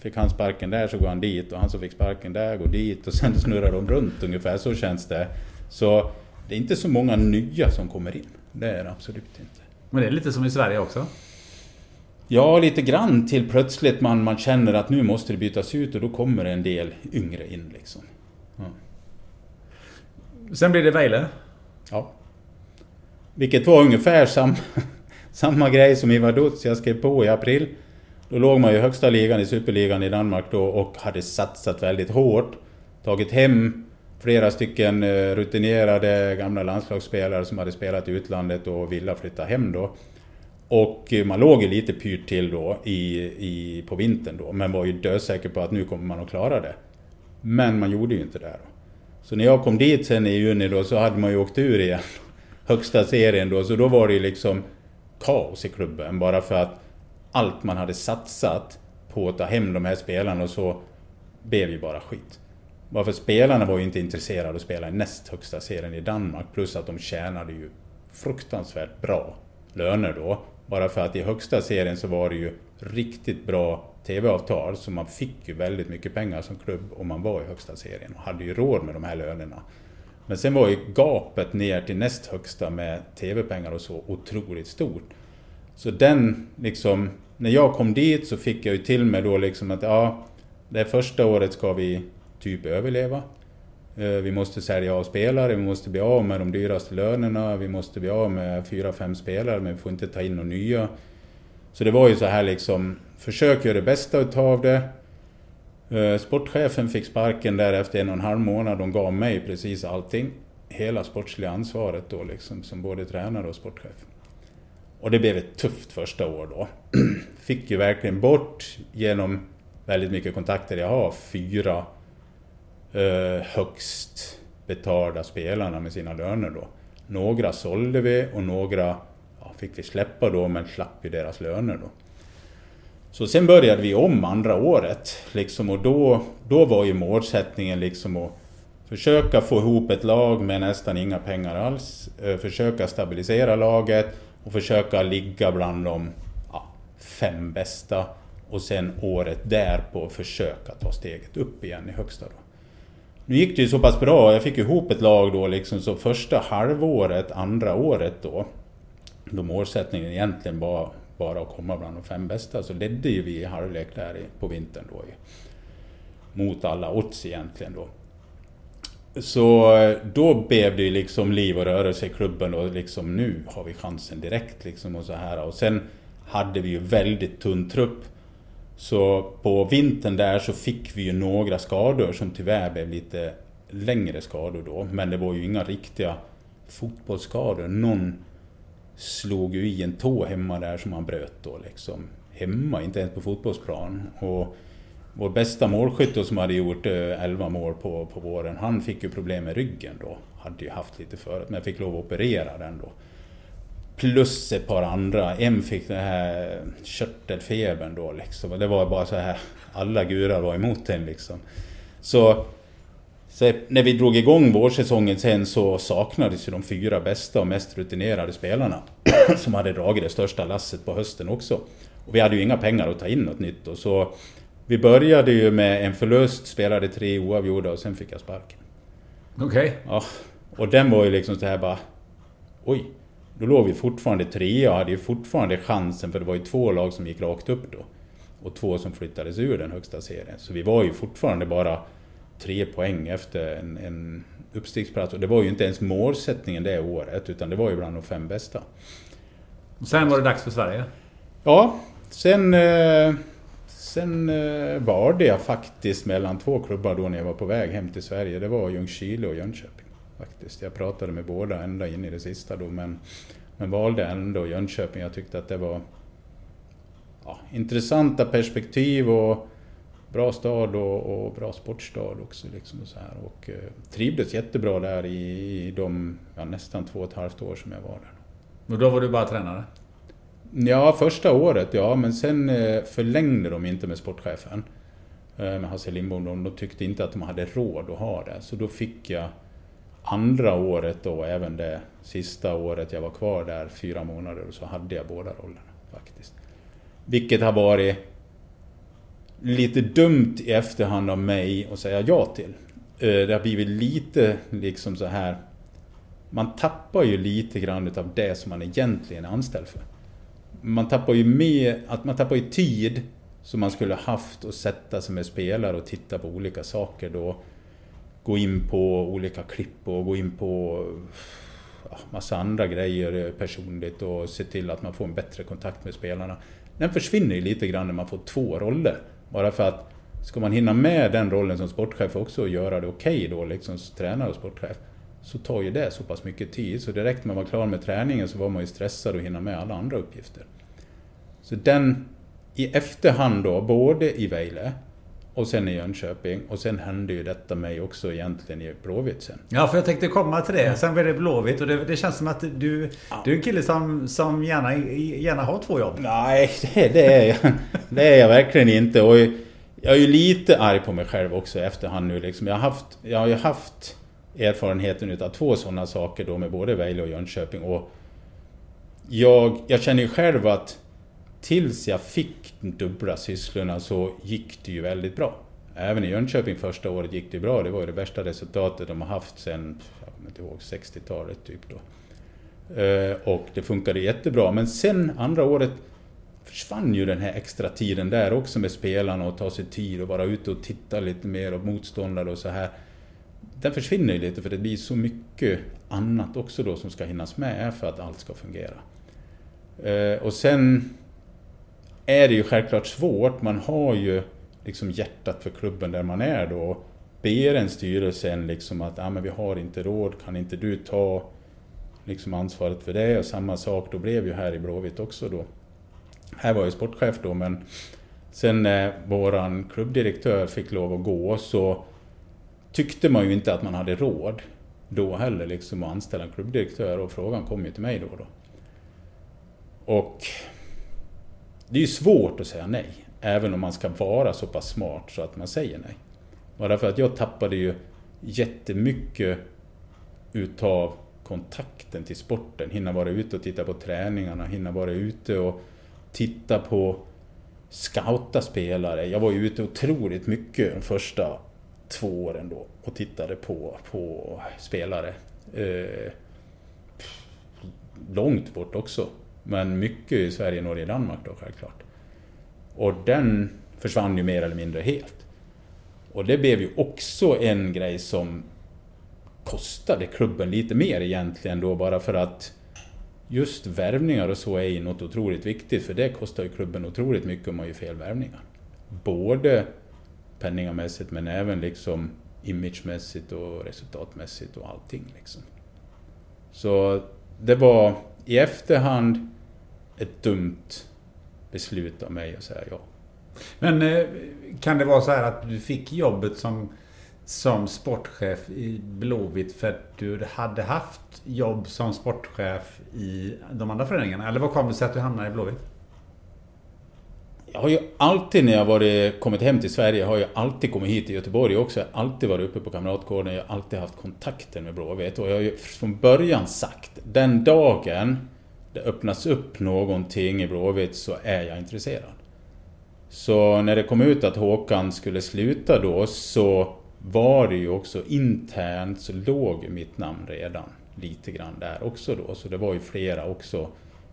fick han sparken där så går han dit. Och han som fick sparken där går dit. Och sen snurrar de runt ungefär. Så känns det. Så det är inte så många nya som kommer in. Det är det absolut inte. Men det är lite som i Sverige också. Ja, lite grann till plötsligt man, man känner att nu måste det bytas ut. Och då kommer en del yngre in liksom. Ja. Sen blir det Vejle. Ja. Vilket var ungefär samma... Samma grej som i Vaduz, jag skrev på i april. Då låg man ju högsta ligan i Superligan i Danmark då och hade satsat väldigt hårt. Tagit hem flera stycken rutinerade gamla landslagsspelare som hade spelat i utlandet och ville flytta hem då. Och man låg ju lite pyrt till då i, i, på vintern då. Men var ju dödsäker på att nu kommer man att klara det. Men man gjorde ju inte det då. Så när jag kom dit sen i juni då så hade man ju åkt ur igen. Högsta serien då, så då var det ju liksom... kaos i klubben bara för att allt man hade satsat på att ta hem de här spelarna och så blev ju bara skit. Varför spelarna var ju inte intresserade att spela i näst högsta serien i Danmark plus att de tjänade ju fruktansvärt bra löner då. Bara för att i högsta serien så var det ju riktigt bra tv-avtal, så man fick ju väldigt mycket pengar som klubb om man var i högsta serien och hade ju råd med de här lönerna. Men sen var ju gapet ner till näst högsta med tv-pengar och så otroligt stort. Så den liksom, när jag kom dit så fick jag ju till mig då liksom att ja, det första året ska vi typ överleva. Vi måste sälja av spelare, vi måste bli av med de dyraste lönerna, vi måste bli av med fyra, fem spelare, men vi får inte ta in några nya. Så det var ju så här liksom, försök göra det bästa utav det. Sportchefen fick sparken där efter en och en halv månad, de gav mig precis allting. Hela sportsliga ansvaret då liksom, som både tränare och sportchef. Och det blev ett tufft första år då. Fick ju verkligen bort genom väldigt mycket kontakter jag har, fyra eh, högst betalda spelarna med sina löner då. Några sålde vi och några ja, fick vi släppa då, men slapp ju deras löner då. Så sen började vi om andra året liksom, och då, då var ju målsättningen liksom att försöka få ihop ett lag med nästan inga pengar alls. Eh, försöka stabilisera laget och försöka ligga bland de ja, fem bästa. Och sen året därpå försöka ta steget upp igen i högsta då. Nu gick det ju så pass bra. Jag fick ihop ett lag då liksom, så första halvåret, andra året då. Då målsättningen egentligen var bara att komma bland de fem bästa. Så ledde ju vi i halvlek där på vintern då. Mot alla odds egentligen då. Så då blev det ju liksom liv och rörelse i klubben. Och liksom nu har vi chansen direkt liksom och så här. Och sen hade vi ju väldigt tunn trupp. Så på vintern där så fick vi ju några skador som tyvärr blev lite längre skador då. Men det var ju inga riktiga fotbollsskador. Någon slog ju i en tå hemma där som han bröt då liksom. Hemma, inte ens på fotbollsplan. Och vår bästa målskytt som hade gjort elva mål på, på våren, han fick ju problem med ryggen då. Hade ju haft lite förut, men fick lov att operera den då. Plus ett par andra. En fick den här körtelfebern då liksom. Det var bara så här, alla gudar var emot den liksom. Så, så när vi drog igång vårsäsongen sen så saknades ju de fyra bästa och mest rutinerade spelarna. Som hade dragit det största lasset på hösten också. Och vi hade ju inga pengar att ta in något nytt. Och så vi började ju med en förlust, spelade tre oavgjorda och sen fick jag sparken. Okej. Okay. Ja, och den var ju liksom så här bara, oj. Då låg vi fortfarande trea och hade ju fortfarande chansen, för det var ju två lag som gick rakt upp då. Och två som flyttades ur den högsta serien. Så vi var ju fortfarande bara tre poäng efter en, en uppstigsplats. Och det var ju inte ens målsättningen det året, utan det var ju bland de fem bästa. Och sen var det dags för Sverige? Ja, sen, sen var det faktiskt mellan två klubbar då när jag var på väg hem till Sverige. Det var Ljungskile och Jönköping. Faktiskt. Jag pratade med båda ända in i det sista då, men, men valde ändå Jönköping. Jag tyckte att det var ja, intressanta perspektiv och bra stad och, och bra sportstad också. Liksom och så här. Och, eh, trivdes jättebra där i, i de ja, nästan två och ett halvt år som jag var där. Och då var du bara tränare? Ja, första året ja, men sen eh, förlängde de inte med sportchefen. Eh, med Hasse Lindbom, de, de tyckte inte att de hade råd att ha det, så då fick jag andra året då, även det sista året jag var kvar där, fyra månader, och så hade jag båda rollerna faktiskt. Vilket har varit lite dumt i efterhand av mig att säga ja till. Det har blivit lite liksom så här, man tappar ju lite grann av det som man egentligen är anställd för. Man tappar ju med, att man tappar ju tid som man skulle haft att sätta sig med spelare och titta på olika saker då. Gå in på olika klipp och gå in på ja, massa andra grejer personligt och se till att man får en bättre kontakt med spelarna. Den försvinner ju lite grann när man får två roller. Bara för att ska man hinna med den rollen som sportchef också och göra det okej då, liksom tränare och sportchef, så tar ju det så pass mycket tid. Så direkt när man var klar med träningen så var man ju stressad och hinna med alla andra uppgifter. Så den i efterhand då, både i Vejle och sen i Jönköping. Och sen hände ju detta mig också egentligen i Blåvitt sen. Ja, för jag tänkte komma till det. Sen blev det Blåvitt och det, det känns som att du, ja. du är en kille som, som gärna, gärna har två jobb. Nej, det, det, är jag, det är jag verkligen inte. Och jag är ju lite arg på mig själv också efterhand nu. Liksom. Jag har haft, jag har ju haft erfarenheten av två sådana saker då med både Vejle och Jönköping. Och jag, jag känner ju själv att tills jag fick dubbla sysslorna så gick det ju väldigt bra. Även i Jönköping första året gick det bra. Det var ju det bästa resultatet de har haft sedan, jag kommer inte ihåg, sextiotalet typ då. Och det funkade jättebra. Men sen andra året försvann ju den här extra tiden där också med spelarna och ta sig tid och vara ute och titta lite mer och motståndare och så här. Den försvinner ju lite för det blir så mycket annat också då som ska hinnas med för att allt ska fungera. Och sen är det ju självklart svårt. Man har ju liksom hjärtat för klubben där man är då. Ber en styrelsen liksom att ah, men vi har inte råd, kan inte du ta liksom ansvaret för det? Och samma sak då blev ju här i Blåvitt också då. Här var jag sportchef då, men sen när våran klubbdirektör fick lov att gå så tyckte man ju inte att man hade råd då heller liksom att anställa en klubbdirektör, och frågan kom ju till mig då då. Och det är ju svårt att säga nej, även om man ska vara så pass smart så att man säger nej. Och därför att jag tappade ju jättemycket utav kontakten till sporten, hinna vara ute och titta på träningarna, hinna vara ute och titta på, scouta spelare. Jag var ju ute otroligt mycket de första två åren då och tittade på, på spelare. Eh, långt bort också, men mycket i Sverige, Norge, Danmark då självklart. Och den försvann ju mer eller mindre helt. Och det blev ju också en grej som kostade klubben lite mer egentligen då, bara för att just värvningar och så är ju något otroligt viktigt, för det kostar ju klubben otroligt mycket om man gör fel värvningar. Både penningamässigt men även liksom imagemässigt och resultatmässigt och allting liksom. Så det var i efterhand ett dumt beslut av mig att säga ja. Men kan det vara så här att du fick jobbet som, som sportchef i Blåvitt för att du hade haft jobb som sportchef i de andra föreningarna? Eller vad kom det sig att du hamnade i Blåvitt? Jag har ju alltid när jag varit, kommit hem till Sverige, har jag alltid kommit hit till Göteborg också. Jag har alltid varit uppe på Kamratgården, jag har alltid haft kontakten med Blåvitt. Och jag har ju från början sagt, den dagen det öppnas upp någonting i Blåvitt så är jag intresserad. Så när det kom ut att Håkan skulle sluta då, så var det ju också internt så låg mitt namn redan lite grann där också då. Så det var ju flera också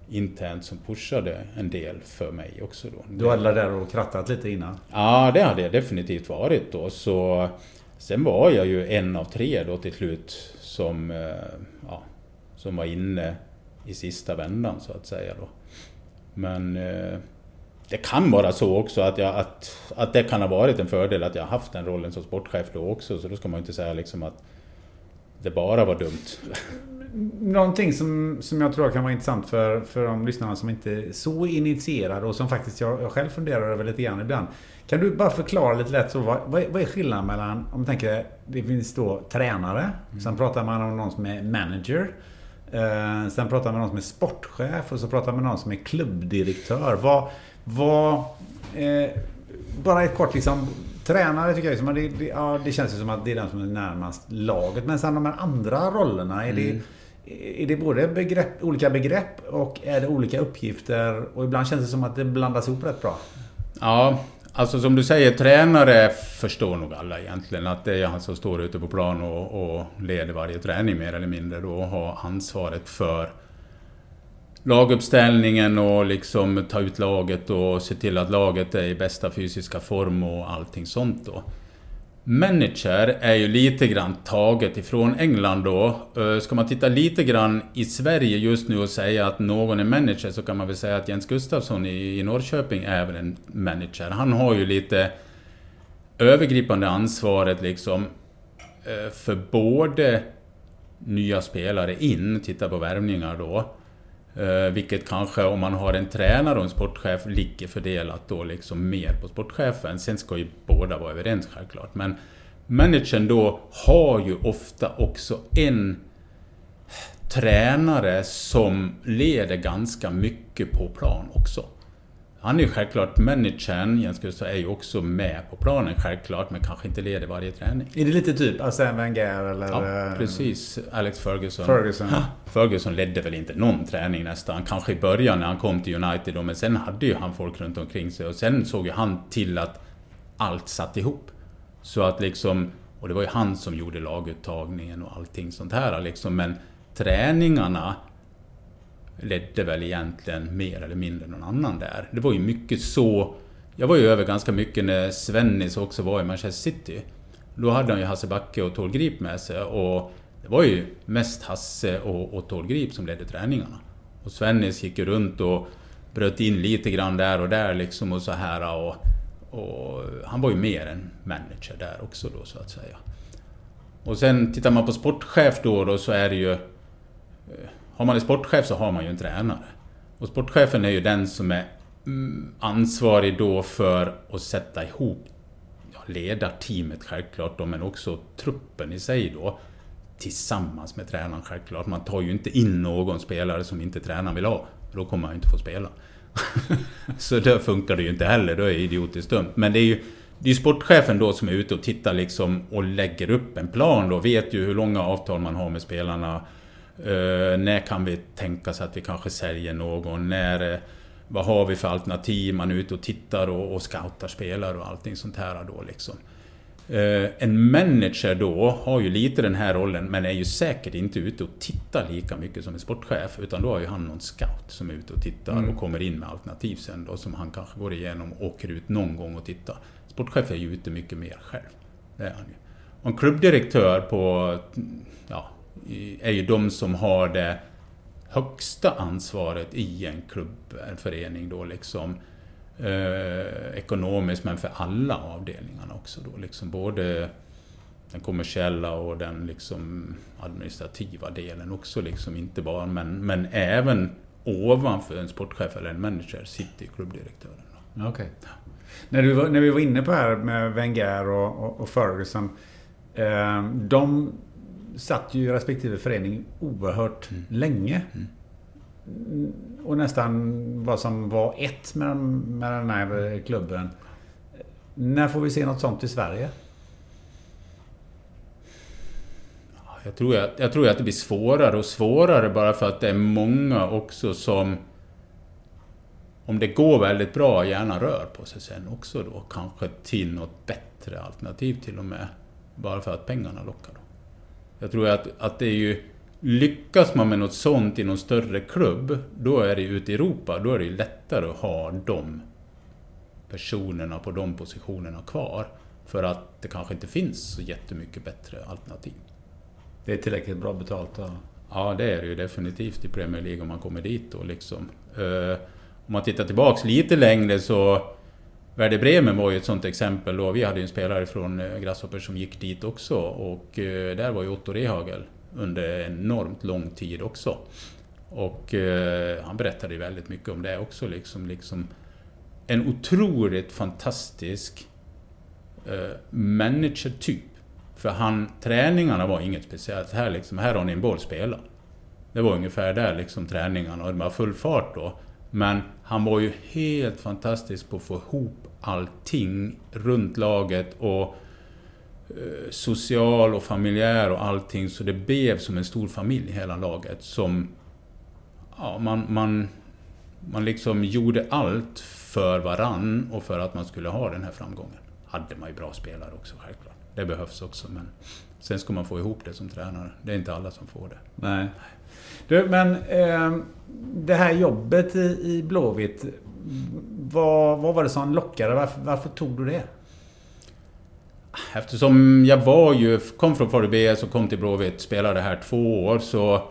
internt som pushade en del för mig också då. Du hade där och krattat lite innan? Ja, det hade jag definitivt varit då. Så sen var jag ju en av tre då till slut som, ja, som var inne i sista vändan så att säga då. Men eh, det kan vara så också att, jag, att, att det kan ha varit en fördel att jag har haft den rollen som sportchef då också. Så då ska man inte säga liksom att det bara var dumt. Någonting som, som jag tror kan vara intressant för, för de lyssnarna som inte är så initierade och som faktiskt jag, jag själv funderar över lite grann ibland. Kan du bara förklara lite lätt så, vad, vad, vad är skillnaden mellan, om man tänker, det finns då tränare, mm. sen pratar man om någon som är manager. Uh, sen pratar man om någon som är sportchef och så pratar man om någon som är klubbdirektör. Vad, vad, eh, bara ett kort liksom, tränare tycker jag liksom, det, det, ja, det känns ju som att det är den som är närmast laget. Men sen de här andra rollerna, är, mm. det, är det både begrepp, olika begrepp och är det olika uppgifter? Och ibland känns det som att det blandas ihop rätt bra. Ja, alltså som du säger, tränare förstår nog alla egentligen att det är han som står ute på plan och, och leder varje träning mer eller mindre då, och har ansvaret för laguppställningen och liksom ta ut laget och se till att laget är i bästa fysiska form och allting sånt då. Manager är ju lite grann taget ifrån England då. Ska man titta lite grann i Sverige just nu och säga att någon är manager, så kan man väl säga att Jens Gustafsson i Norrköping är väl en manager. Han har ju lite övergripande ansvaret liksom för både nya spelare in, titta på värvningar då. Vilket kanske om man har en tränare och en sportchef ligger fördelat då liksom mer på sportchefen. Sen ska ju båda vara överens självklart. Men managern då har ju ofta också en tränare som leder ganska mycket på plan också. han är ju självklart, managern Jens Gustav är ju också med på planen självklart, men kanske inte leder varje träning. Är det lite typ Arsene Wenger eller? Ja, precis. Alex Ferguson. Ferguson. Ha, Ferguson ledde väl inte någon träning nästan, kanske i början när han kom till United då, men sen hade ju han folk runt omkring sig och sen såg ju han till att allt satt ihop. Så att liksom, och det var ju han som gjorde laguttagningen och allting sånt här liksom, men träningarna ledde väl egentligen mer eller mindre någon annan där. Det var ju mycket så. Jag var ju över ganska mycket när Svennis också var i Manchester City. Då hade han ju Hasse Backe och Tord Grip med sig. Och det var ju mest Hasse och, och Tord Grip som ledde träningarna. Och Svennis gick ju runt och bröt in lite grann där och där liksom och så här. Och, och han var ju mer en manager där också då så att säga. Och sen tittar man på sportchef då, då så är det ju... Har man en sportchef så har man ju en tränare. Och sportchefen är ju den som är ansvarig då för att sätta ihop ja, ledarteamet självklart då, men också truppen i sig då tillsammans med tränaren självklart. Man tar ju inte in någon spelare som inte tränaren vill ha, då kommer man ju inte få spela. Så då funkar det ju inte heller, då är det idiotiskt dumt. Men det är ju det är sportchefen då som är ute och tittar liksom och lägger upp en plan då, vet ju hur långa avtal man har med spelarna. Uh, när kan vi tänka så att vi kanske säljer någon, när, uh, vad har vi för alternativ, man är ute och tittar och, och scoutar spelare och allting sånt här då liksom. Uh, en manager då har ju lite den här rollen, men är ju säkert inte ute och tittar lika mycket som en sportchef, utan då har ju han någon scout som är ute och tittar mm. och kommer in med alternativ sen då, som han kanske går igenom och åker ut någon gång och tittar. Sportchef är ju ute mycket mer själv, det är han ju. Och en klubbdirektör på ja är ju de som har det högsta ansvaret i en klubb, en förening då liksom eh, ekonomiskt, men för alla avdelningarna också då liksom, både den kommersiella och den liksom administrativa delen också liksom, inte bara men, men även ovanför en sportchef eller en manager sitter klubbdirektören. Okej. Okay. Ja. När du var, när vi var inne på här med Wenger och, och, och Ferguson, eh, de satt ju respektive förening oerhört mm. länge mm. och nästan vad som var ett med, med den här klubben. När får vi se något sånt i Sverige? Jag tror, jag, jag tror att det blir svårare och svårare, bara för att det är många också som, om det går väldigt bra, gärna rör på sig sen också då, kanske till något bättre alternativ till och med, bara för att pengarna lockar då. Jag tror att, att det är ju, lyckas man med något sånt i någon större klubb, då är det ute i Europa, då är det ju lättare att ha de personerna på de positionerna kvar, för att det kanske inte finns så jättemycket bättre alternativ. Det är tillräckligt bra betalt då? Ja, det är det ju definitivt i Premier League om man kommer dit då liksom. Uh, om man tittar tillbaks lite längre så... Werder Bremen var ju ett sånt exempel då. Vi hade ju en spelare från Grasshoppers som gick dit också, och där var ju Otto Rehagel under enormt lång tid också. Och eh, han berättade ju väldigt mycket om det också liksom, liksom en otroligt fantastisk eh, manager-typ. För han, träningarna var inget speciellt. Här liksom, här har ni en boll, spela. Det var ungefär där liksom träningarna, och det var full fart då. Men han var ju helt fantastisk på att få ihop allting runt laget, och eh, social och familjär och allting, så det blev som en stor familj hela laget, som ja, man, man, man liksom gjorde allt för varann och för att man skulle ha den här framgången. Hade man ju bra spelare också självklart, det behövs också, men sen ska man få ihop det som tränare, det är inte alla som får det. Nej. Du, men eh, det här jobbet i, i Blåvitt, vad, vad var det som lockade? Varför, varför tog du det? Eftersom jag var ju, kom från Falu B S och kom till Blåvitt, spelade här två år, så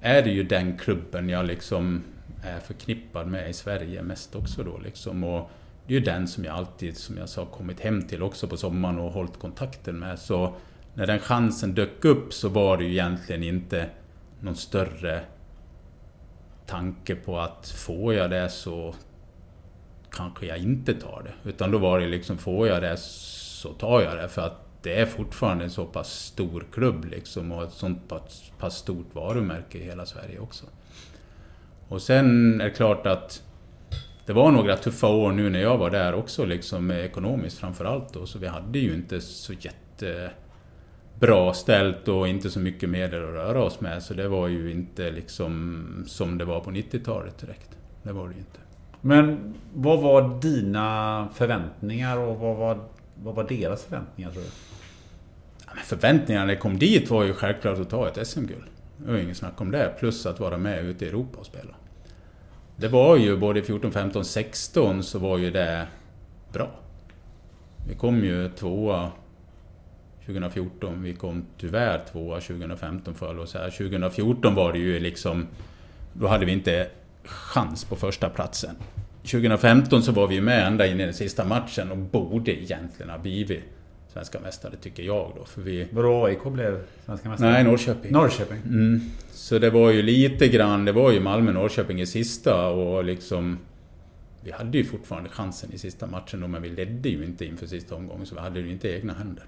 är det ju den klubben jag liksom är förknippad med i Sverige mest också då liksom. Och det är ju den som jag alltid, som jag sa, kommit hem till också på sommaren och hållit kontakten med. Så när den chansen dök upp så var det ju egentligen inte någon större tanke på att får jag det så kanske jag inte tar det. Utan då var det liksom, får jag det så tar jag det. För att det är fortfarande en så pass stor klubb liksom, och ett sånt pass, pass stort varumärke i hela Sverige också. Och sen är det klart att det var några tuffa år nu när jag var där också, liksom ekonomiskt framförallt då, så vi hade ju inte så jättebra ställt och inte så mycket medel att röra oss med, så det var ju inte liksom som det var på nittiotalet direkt, det var det ju inte. Men vad var dina förväntningar och vad var, vad var deras förväntningar, tror du? Ja, men förväntningarna när jag kom dit var ju självklart att ta ett S M-guld. Det var ingen snack om det. Plus att vara med ute i Europa och spela. Det var ju både fjorton, femton, sexton så var ju det bra. Vi kom ju tvåa tjugofjorton, vi kom tyvärr tvåa tjugofemton för och så här. tjugofjorton var det ju liksom, då hade vi inte chans på första platsen. tjugofemton så var vi med ända in i den sista matchen och borde egentligen ha blivit svenska mästare, tycker jag då. För vi... Bra, A I K blev svenska mästare? Nej, Norrköping. Norrköping. Mm. Så det var ju lite grann, det var ju Malmö-Norrköping i sista och liksom, vi hade ju fortfarande chansen i sista matchen då, men vi ledde ju inte inför sista omgången så vi hade ju inte egna händer.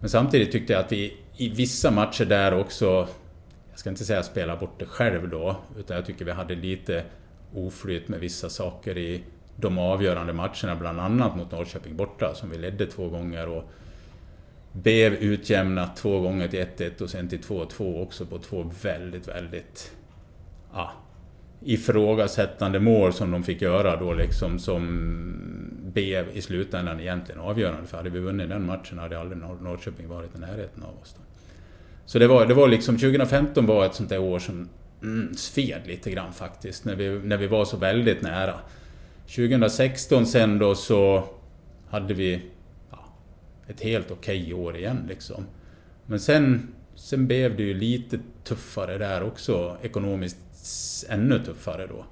Men samtidigt tyckte jag att vi i vissa matcher där också, jag ska inte säga spela bort det själv då, utan jag tycker vi hade lite oflyt med vissa saker i de avgörande matcherna, bland annat mot Norrköping borta som vi ledde två gånger och blev utjämnat två gånger till ett ett och sen till två två också på två väldigt, väldigt ja, ifrågasättande mål som de fick göra då liksom, som blev i slutändan egentligen avgörande, för hade vi vunnit den matchen hade aldrig Norrköping varit i närheten av oss då. Så det var, det var liksom, tjugofemton var ett sånt där år som mm, sved lite grann faktiskt när vi, när vi var så väldigt nära. tjugosexton sen då så hade vi ja, ett helt okej år igen liksom. Men sen, sen blev det ju lite tuffare där också, ekonomiskt ännu tuffare då,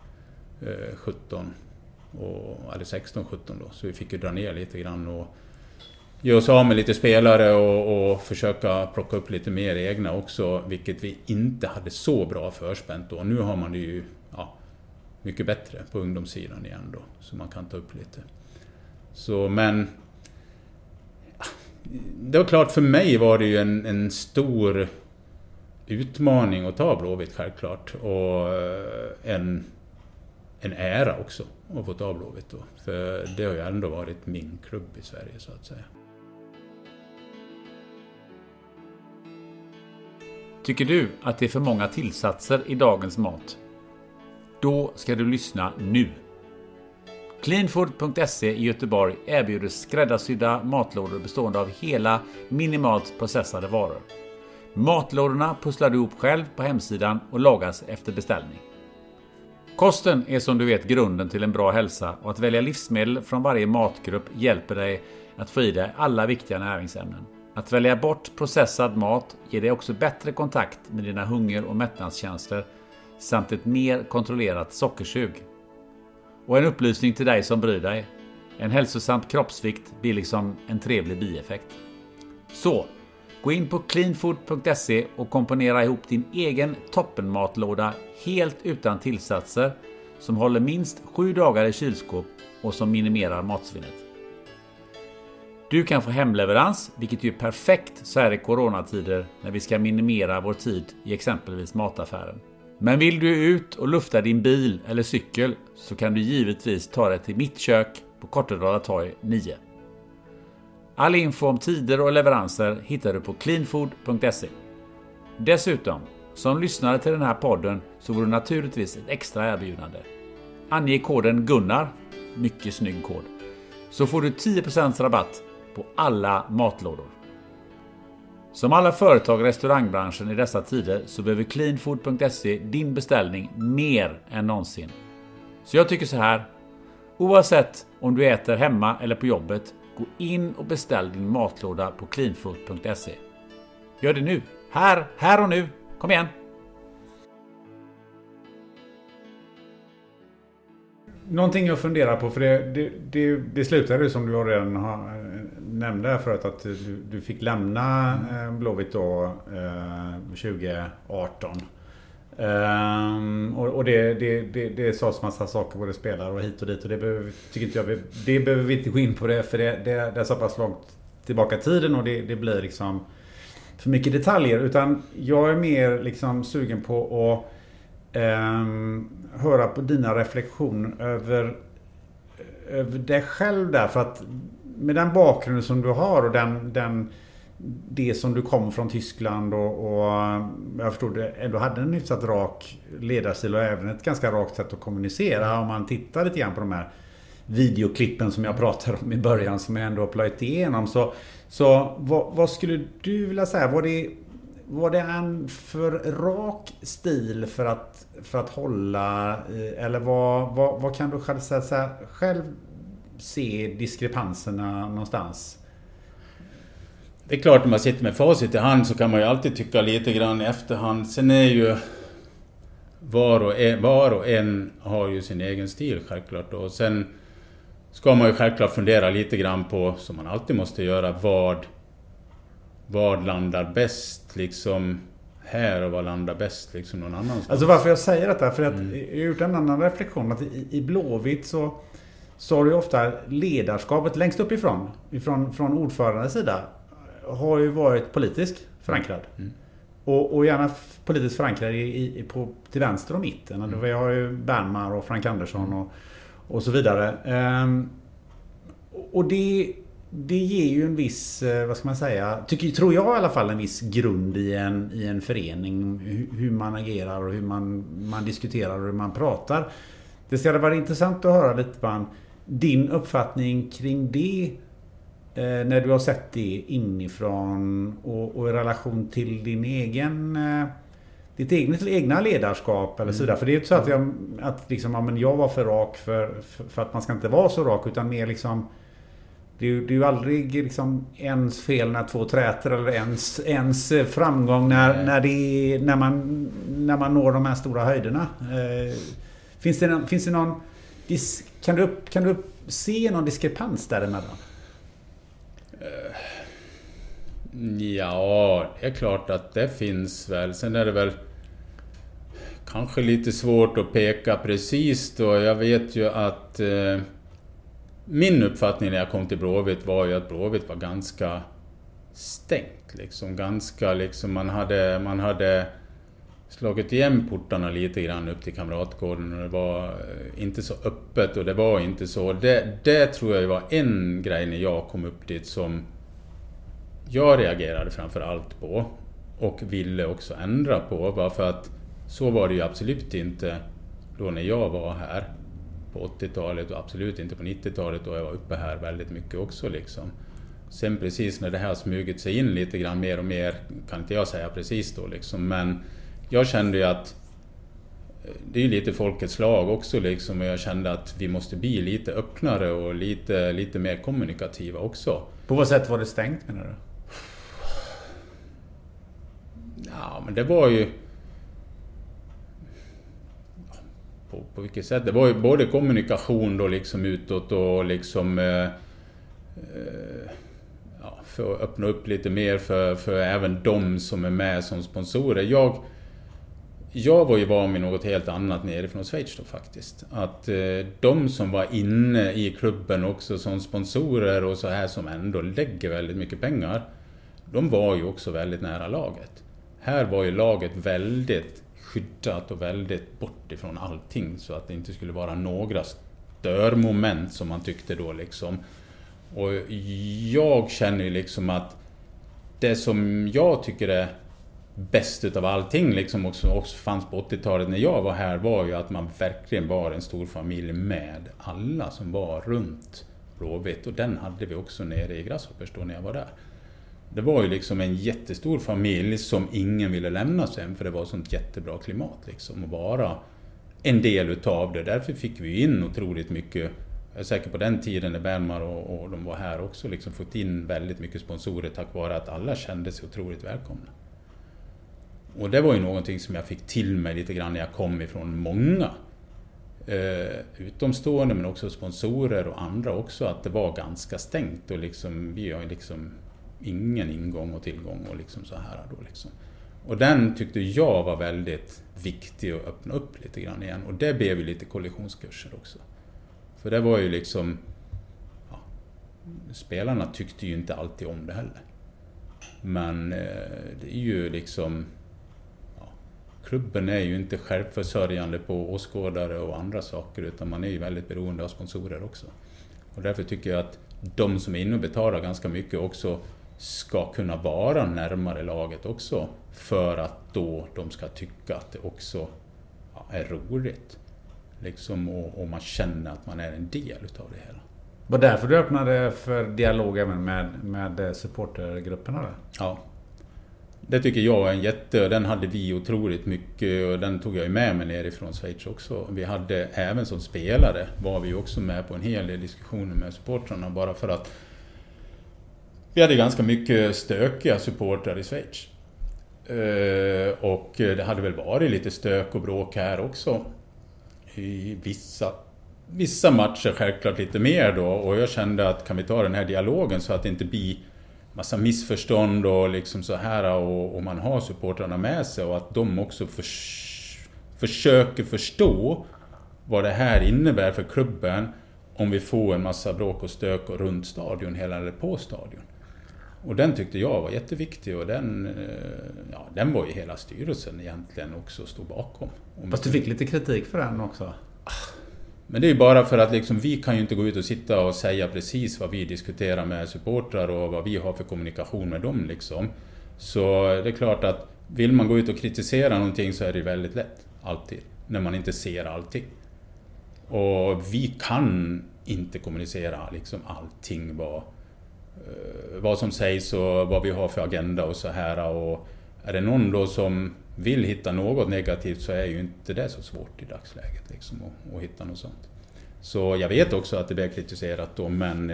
eh, sjutton och, eller sexton sjutton då, så vi fick ju dra ner lite grann och ge oss av med lite spelare och, och försöka plocka upp lite mer egna också, vilket vi inte hade så bra förspänt då. Nu har man det ju ja, mycket bättre på ungdomssidan igen då, så man kan ta upp lite. Så men det var klart, för mig var det ju en, en stor utmaning att ta Blåvitt självklart, och en, en ära också att få ta Blåvitt då, för det har ju ändå varit min klubb i Sverige så att säga. Tycker du att det är för många tillsatser i dagens mat? Då ska du lyssna nu. Cleanfood punkt se i Göteborg erbjuder skräddarsydda matlådor bestående av hela, minimalt processade varor. Matlådorna pusslar du ihop själv på hemsidan och lagas efter beställning. Kosten är som du vet grunden till en bra hälsa, och att välja livsmedel från varje matgrupp hjälper dig att få i dig alla viktiga näringsämnen. Att välja bort processad mat ger dig också bättre kontakt med dina hunger- och mättnadskänslor samt ett mer kontrollerat sockersug. Och en upplysning till dig som bryr dig. En hälsosam kroppsvikt blir liksom en trevlig bieffekt. Så, gå in på cleanfood punkt se och komponera ihop din egen toppenmatlåda helt utan tillsatser som håller minst sju dagar i kylskåp och som minimerar matsvinnet. Du kan få hemleverans, vilket är perfekt så här i coronatider när vi ska minimera vår tid i exempelvis mataffären. Men vill du ut och lufta din bil eller cykel så kan du givetvis ta dig till mitt kök på Kortedala torg nio. All info om tider och leveranser hittar du på cleanfood punkt se. Dessutom, som lyssnare till den här podden så vore det naturligtvis ett extra erbjudande. Ange koden Gunnar, mycket snygg kod, så får du tio procent rabatt på alla matlådor. Som alla företag i restaurangbranschen i dessa tider så behöver cleanfood punkt se din beställning mer än någonsin. Så jag tycker så här, oavsett om du äter hemma eller på jobbet, gå in och beställ din matlåda på cleanfood punkt se. Gör det nu, här, här och nu, kom igen! Någonting jag funderar på, för det, det, det, det slutade ju som du redan har nämnde förut, att du, du fick lämna eh, Blåvitt då eh, tjugo arton. Ehm, och och det, det, det, det sades massa saker, både spelare och hit och dit, och det behöver, tycker inte jag, vi, det behöver vi inte gå in på det, för det, det, det är så pass långt tillbaka i tiden och det, det blir liksom för mycket detaljer, utan jag är mer liksom sugen på att eh, höra på dina reflektioner över, över dig själv där. För att med den bakgrunden som du har och den, den, det som du kom från Tyskland och, och jag förstod det, du hade en hyfsat rak ledarstil och även ett ganska rakt sätt att kommunicera. Om man tittar lite grann på de här videoklippen som jag pratade om i början som jag ändå har plöjt igenom. Så, så vad, vad skulle du vilja säga? Var det, var det en för rak stil för att, för att hålla? Eller vad, vad, vad kan du själv, säga, själv se diskrepanserna någonstans? Det är klart, när man sitter med facit i hand så kan man ju alltid tycka lite grann i efterhand. Sen är ju var och en, var och en har ju sin egen stil självklart. Och sen ska man ju självklart fundera lite grann på, som man alltid måste göra, vad, vad landar bäst liksom här och vad landar bäst liksom någon annanstans. Alltså varför jag säger detta, för att mm. jag har gjort en annan reflektion att i, i Blåvitt så så har ju ofta ledarskapet längst uppifrån, ifrån, från ordförandens sida, har ju varit politiskt förankrad. Mm. Och, och gärna politiskt förankrad i, i, på, till vänster och mitten. Mm. Vi har ju Bernmar och Frank Andersson och, och så vidare. Ehm, och det, det ger ju en viss, vad ska man säga, tycker, tror jag i alla fall en viss grund i en, i en förening. Hur, hur man agerar och hur man, man diskuterar och hur man pratar. Det skulle vara intressant att höra lite grann din uppfattning kring det eh, när du har sett det inifrån och, och i relation till din egen eh, ditt egna, till egna ledarskap eller mm. sådär. För det är ju inte så att jag, att liksom, ja, men jag var för rak för, för, för att man ska inte vara så rak, utan mer liksom det är, det är ju aldrig liksom ens fel när två träter eller ens, ens framgång när, när, det, när, man, när man når de här stora höjderna. Eh, finns det någon, finns det någon Kan du, kan du se någon diskrepans däremellan? Ja, det är klart att det finns väl. Sen är det väl kanske lite svårt att peka precis då. Jag vet ju att eh, min uppfattning när jag kom till Blåvitt var ju att Blåvitt var ganska stängt. Liksom. Ganska, liksom, man hade... Man hade slagit igen portarna lite grann upp till Kamratgården och det var inte så öppet och det var inte så. Det, det tror jag var en grej när jag kom upp dit som jag reagerade framför allt på och ville också ändra på. Bara för att så var det ju absolut inte då när jag var här på åttiotalet och absolut inte på nittiotalet då jag var uppe här väldigt mycket också liksom. Sen precis när det här smugit sig in lite grann mer och mer kan inte jag säga precis då liksom, men jag kände ju att det är lite folkets lag också liksom, och jag kände att vi måste bli lite öppnare och lite, lite mer kommunikativa också. På vad sätt var det stängt menar du? Ja, men det var ju på, på vilket sätt? Det var ju både kommunikation då liksom utåt och liksom eh, eh, ja, för att öppna upp lite mer för, för även de som är med som sponsorer. Jag Jag var ju van med något helt annat nere från Schweiz då faktiskt. Att eh, de som var inne i klubben också som sponsorer och så här som ändå lägger väldigt mycket pengar, de var ju också väldigt nära laget. Här var ju laget väldigt skyddat och väldigt bort ifrån allting så att det inte skulle vara några störmoment som man tyckte då liksom. Och jag känner ju liksom att det som jag tycker är bäst utav allting liksom också, också fanns på åttiotalet när jag var här var ju att man verkligen var en stor familj med alla som var runt Blåvitt, och den hade vi också nere i Grasshoppers då när jag var där. Det var ju liksom en jättestor familj som ingen ville lämna sen, för det var sånt jättebra klimat liksom att vara en del utav det. Därför fick vi in otroligt mycket, jag är säker på den tiden när Bernmar och, och de var här också liksom, fått in väldigt mycket sponsorer tack vare att alla kände sig otroligt välkomna. Och det var ju någonting som jag fick till mig lite grann när jag kom ifrån många eh, utomstående men också sponsorer och andra också, att det var ganska stängt och liksom, vi har liksom ingen ingång och tillgång och liksom så här då liksom. Och den tyckte jag var väldigt viktig att öppna upp lite grann igen, och det blev ju lite kollisionskurser också. För det var ju liksom, ja, spelarna tyckte ju inte alltid om det heller. Men eh, det är ju liksom klubben är ju inte självförsörjande på åskådare och andra saker, utan man är ju väldigt beroende av sponsorer också. Och därför tycker jag att de som är inne och betalar ganska mycket också ska kunna vara närmare laget också, för att då de ska tycka att det också är roligt. Liksom, och, och man känner att man är en del utav det hela. Var därför du öppnade för dialog även med, med supportergrupperna? Där? Ja, det tycker jag är en jätte, den hade vi otroligt mycket, och den tog jag ju med mig nerifrån Schweiz också. Vi hade även som spelare, var vi också med på en hel del diskussioner med supportrarna, bara för att vi hade ganska mycket stökiga supportrar i Schweiz. Och det hade väl varit lite stök och bråk här också. I vissa, vissa matcher självklart lite mer då. Och jag kände att kan vi ta den här dialogen så att det inte blir massa missförstånd och liksom så här, och, och man har supportrarna med sig, och att de också förs- försöker förstå vad det här innebär för klubben om vi får en massa bråk och stök runt stadion, hela eller på stadion. Och den tyckte jag var jätteviktig, och den, ja, den var ju hela styrelsen egentligen också stod bakom. Fast du fick lite kritik för den också? Men det är ju bara för att liksom, vi kan ju inte gå ut och sitta och säga precis vad vi diskuterar med supportrar och vad vi har för kommunikation med dem. Liksom. Så det är klart att vill man gå ut och kritisera någonting så är det väldigt lätt alltid, när man inte ser allting. Och vi kan inte kommunicera liksom, allting vad... vad som sägs och vad vi har för agenda och så här, och är det någon då som vill hitta något negativt så är ju inte det så svårt i dagsläget liksom att, att hitta något sånt. Så jag vet också att det blir kritiserat då, men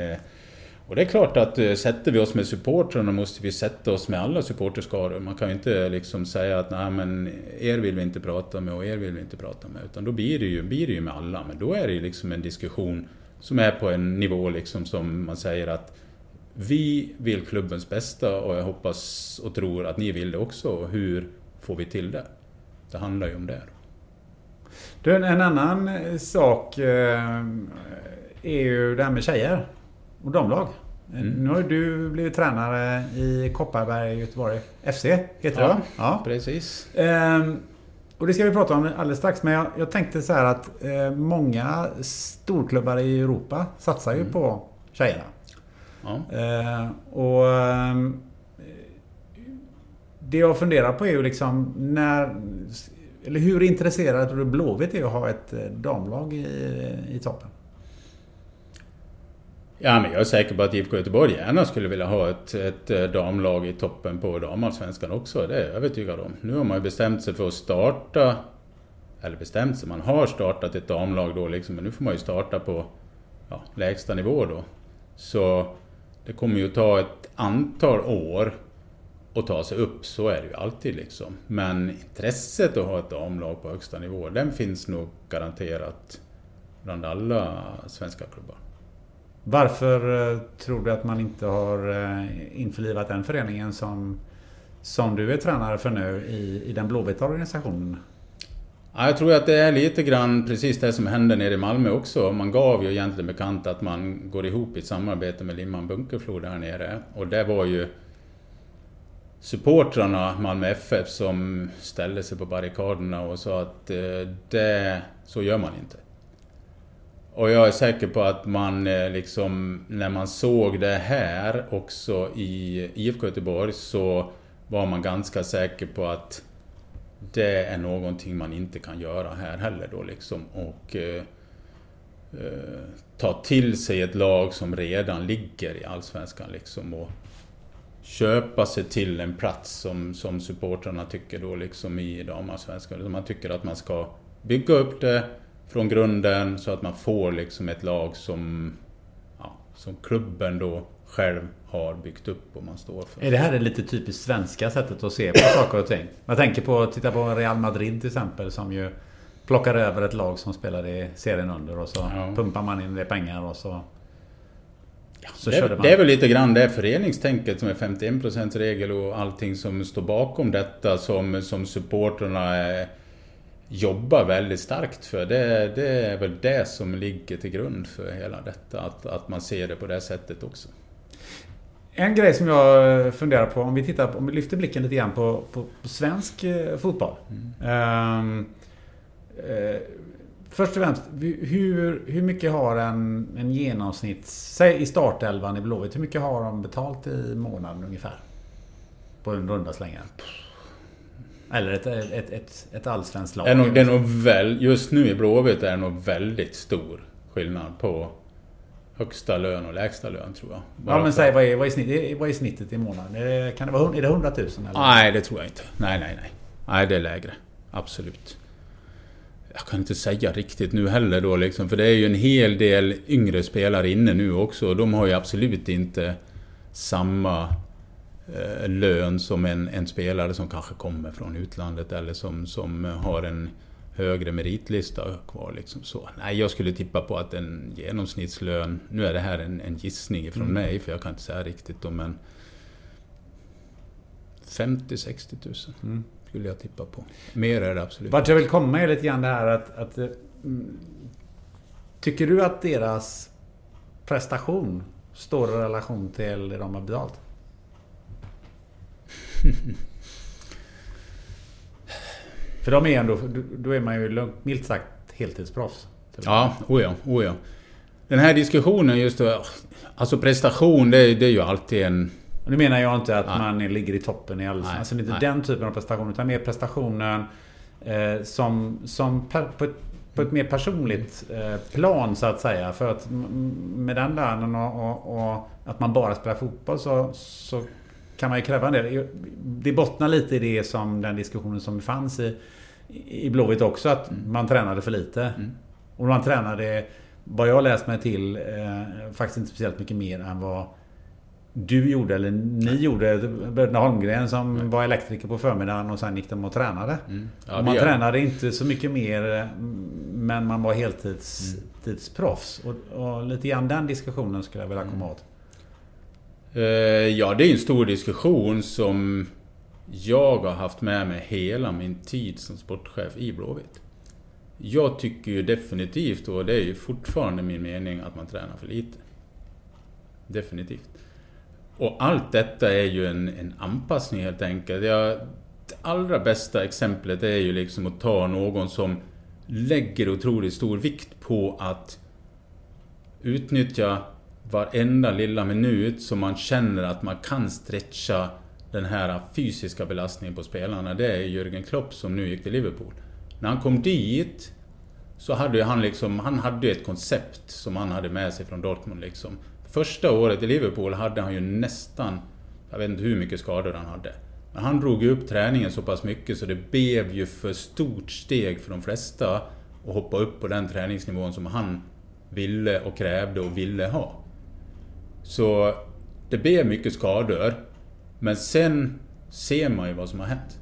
och det är klart att sätter vi oss med supportrarna måste vi sätta oss med alla supporterskaror. Man kan ju inte liksom säga att nej, men er vill vi inte prata med och er vill vi inte prata med, utan då blir det ju, blir det ju med alla, men då är det ju liksom en diskussion som är på en nivå liksom som man säger att vi vill klubbens bästa, och jag hoppas och tror att ni vill det också. Och hur får vi till det? Det handlar ju om det. Du, en annan sak är ju det här med tjejer och damlag. Mm. Nu har du blivit tränare i Kopparberg i Göteborg. F C heter ja, det. Ja, precis. Och det ska vi prata om alldeles strax. Men jag, jag tänkte så här att många storklubbar i Europa satsar ju mm. på tjejerna. Ja. Eh, och eh, det jag funderar på är ju liksom när, eller hur intresserad tror du Blåvitt är att ha ett damlag i, i toppen? Ja, men jag är säker på att I F K Göteborg gärna skulle vilja ha ett, ett damlag i toppen på damallsvenskan också, det är jag övertygad om. Nu har man ju bestämt sig för att starta, eller bestämt sig, man har startat ett damlag då liksom, men nu får man ju starta på ja, lägsta nivå då. Så det kommer ju ta ett antal år att ta sig upp, så är det ju alltid liksom. Men intresset att ha ett damlag på högsta nivå, den finns nog garanterat bland alla svenska klubbar. Varför tror du att man inte har införlivat den föreningen som, som du är tränare för nu i, i den blåvita organisationen? Ja, jag tror att det är lite grann precis det som hände nere i Malmö också. Man gav ju egentligen bekant att man går ihop i ett samarbete med Limhamn Bunkerflod här nere. Och det var ju supportrarna, Malmö F F, som ställde sig på barrikaderna och sa att det, så gör man inte. Och jag är säker på att man liksom, när man såg det här också i I F K Göteborg, så var man ganska säker på att det är någonting man inte kan göra här heller då liksom, och eh, eh, ta till sig ett lag som redan ligger i allsvenskan liksom, och köpa sig till en plats som, som supportrarna tycker då liksom i damallsvenskan. Man tycker att man ska bygga upp det från grunden så att man får liksom ett lag som, ja, som klubben då själv har byggt upp och man står för. Är det här det lite typiskt svenska sättet att se på saker och ting? Man tänker på att titta på Real Madrid till exempel, som ju plockar över ett lag som spelar i serien under, och så ja. pumpar man in det pengar och så, ja, så det, körde man. Det är väl lite grann det föreningstänket som är femtioen procent regel och allting som står bakom detta, som, som supporterna är, jobbar väldigt starkt för. Det, det är väl det som ligger till grund för hela detta, att, att man ser det på det sättet också. En grej som jag funderar på, om vi tittar på, om vi lyfter blicken lite grann på, på, på svensk fotboll. Mm. Eh, eh, först och främst, hur, hur mycket har en, en genomsnitts, säg i startelvan i Blåvitt, hur mycket har de betalt i månaden ungefär? På en runda slänga. Eller ett, ett, ett, ett allsvenskt lag. Det är nog, det är nog väl, just nu i Blåvitt är det nog väldigt stor skillnad på högsta lön och lägsta lön, tror jag. Bara ja, men för... säg, vad är, vad, är snitt, vad är snittet i månaden? Är det, kan det vara, är det hundra tusen? Eller? Nej, det tror jag inte. Nej, nej, nej. Nej, det är lägre. Absolut. Jag kan inte säga riktigt nu heller då, liksom, för det är ju en hel del yngre spelare inne nu också. Och de har ju absolut inte samma eh, lön som en, en spelare som kanske kommer från utlandet eller som, som har en högre meritlista kvar liksom så. Nej, jag skulle tippa på att en genomsnittslön, nu är det här en, en gissning från mm. mig, för jag kan inte säga riktigt om en femtio till sextio tusen mm. skulle jag tippa på. Mer är det absolut. Vart jag vill komma är lite grann det här att, att mm, tycker du att deras prestation står i relation till det de har betalt? För de är ändå, då är man ju lugnt, milt sagt heltidsproffs. Ja, oja, oja. Den här diskussionen just då, alltså prestation, det, det är ju alltid en... Nu menar jag inte att nej. man ligger i toppen i allsvenskan. Alltså inte nej. den typen av prestation, utan mer prestationen eh, som, som per, på, ett, på ett mer personligt eh, plan så att säga. För att med den lönen och, och, och att man bara spelar fotboll så... så kan man ju kräva en del. Det bottnar lite i det som den diskussionen som fanns i, i Blåvitt också, att mm. man tränade för lite. Mm. Och man tränade, vad jag läst mig till, eh, faktiskt inte speciellt mycket mer än vad du gjorde eller ni mm. gjorde. Bröderna Holmgren som mm. var elektriker på förmiddagen och sen gick de och tränade. Mm. Ja, och man tränade inte så mycket mer, men man var heltidsproffs. Mm. Och, och lite grann den diskussionen skulle jag vilja komma mm. åt. Ja, det är en stor diskussion som jag har haft med mig hela min tid som sportchef i Blåvitt. Jag tycker ju definitivt, och det är ju fortfarande min mening, att man tränar för lite. Definitivt. Och allt detta är ju en, en anpassning helt enkelt. Jag, det allra bästa exemplet är ju liksom att ta någon som lägger otroligt stor vikt på att utnyttja varenda lilla minut som man känner att man kan stretcha den här fysiska belastningen på spelarna. Det är Jürgen Klopp som nu gick till Liverpool. När han kom dit så hade han liksom, han hade ett koncept som han hade med sig från Dortmund liksom. Första året i Liverpool hade han ju nästan, jag vet inte hur mycket skador han hade. Men han drog upp träningen så pass mycket så det blev ju för stort steg för de flesta att hoppa upp på den träningsnivån som han ville och krävde och ville ha. Så det blev mycket skador, men sen ser man ju vad som har hänt.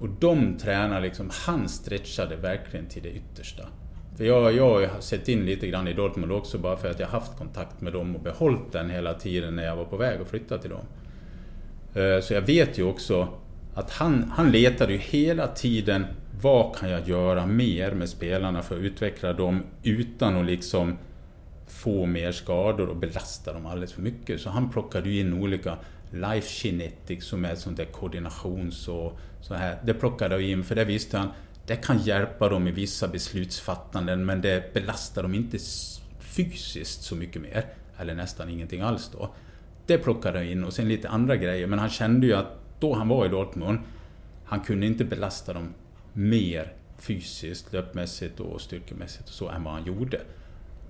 Och de tränar liksom, han stretchade verkligen till det yttersta. För jag, jag har sett in lite grann i Dortmund också, bara för att jag har haft kontakt med dem och behållit den hela tiden när jag var på väg att flytta till dem. Så jag vet ju också att han, han letade ju hela tiden, vad kan jag göra mer med spelarna för att utveckla dem utan att liksom få mer skador och belasta dem alldeles för mycket. Så han plockade ju in olika life kinetics som är sånt där koordinations och så här. Det plockade jag in, för det visste han, det kan hjälpa dem i vissa beslutsfattanden, men det belastar dem inte fysiskt så mycket mer, eller nästan ingenting alls då. Det plockade jag in, och sen lite andra grejer, men han kände ju att då han var i Dortmund, han kunde inte belasta dem mer fysiskt, löpmässigt och styrkemässigt och så än vad han gjorde.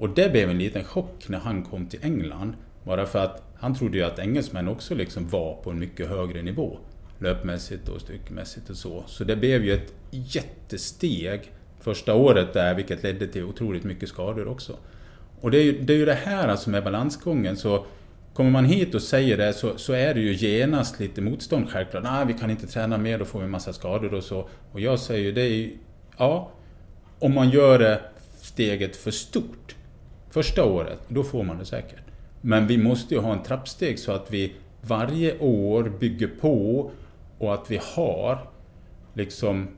Och det blev en liten chock när han kom till England. Bara för att han trodde ju att engelsmän också liksom var på en mycket högre nivå. Löpmässigt och styrkemässigt och så. Så det blev ju ett jättesteg första året där, vilket ledde till otroligt mycket skador också. Och det är ju det, är ju det här som är balansgången. Så kommer man hit och säger det så, så är det ju genast lite motstånd självklart. Nej, vi kan inte träna mer, då får vi en massa skador och så. Och jag säger ju det är ju, ja, om man gör det steget för stort första året, då får man det säkert. Men vi måste ju ha en trappsteg så att vi varje år bygger på och att vi har liksom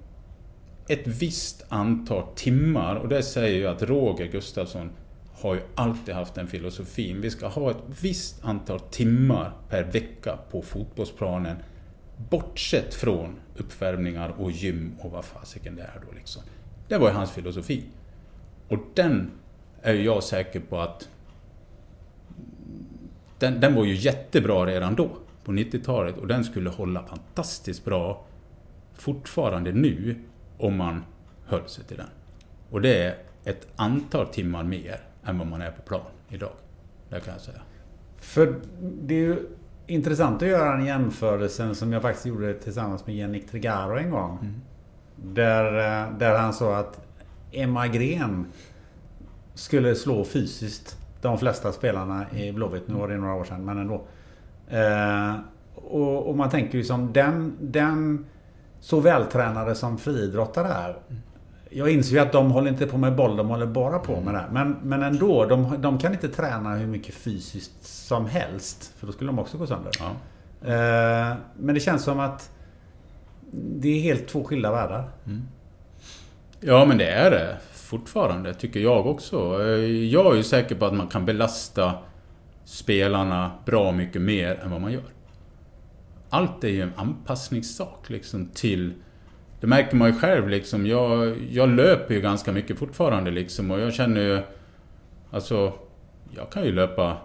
ett visst antal timmar. Och det säger ju att Roger Gustafsson har ju alltid haft den filosofin. Vi ska ha ett visst antal timmar per vecka på fotbollsplanen. Bortsett från uppvärmningar och gym och vad fasiken det är då liksom. Det var ju hans filosofi. Och den är jag säker på att den, den var ju jättebra redan då på nittiotalet. Och den skulle hålla fantastiskt bra fortfarande nu om man höll sig till den. Och det är ett antal timmar mer än vad man är på plan idag. Det kan jag säga. För det är ju intressant att göra en jämförelse som jag faktiskt gjorde tillsammans med Jannik Trigaro en gång. Mm. Där, där han sa att Emma Gren skulle slå fysiskt de flesta spelarna i Blåvitt. Nu var det några år sedan, men ändå. Eh, och, och man tänker ju som den, den så vältränade som friidrottare är. Jag inser ju att de håller inte på med boll, de håller bara på med det. Men, men ändå, de, de kan inte träna hur mycket fysiskt som helst. För då skulle de också gå sönder. Ja. Eh, men det känns som att det är helt två skilda världar. Mm. Ja, men det är det fortfarande, tycker jag också. Jag är ju säker på att man kan belasta spelarna bra mycket mer än vad man gör. Allt är ju en anpassningssak liksom till... Det märker man ju själv liksom. Jag, jag löper ju ganska mycket fortfarande liksom. Och jag känner ju... Alltså, jag kan ju löpa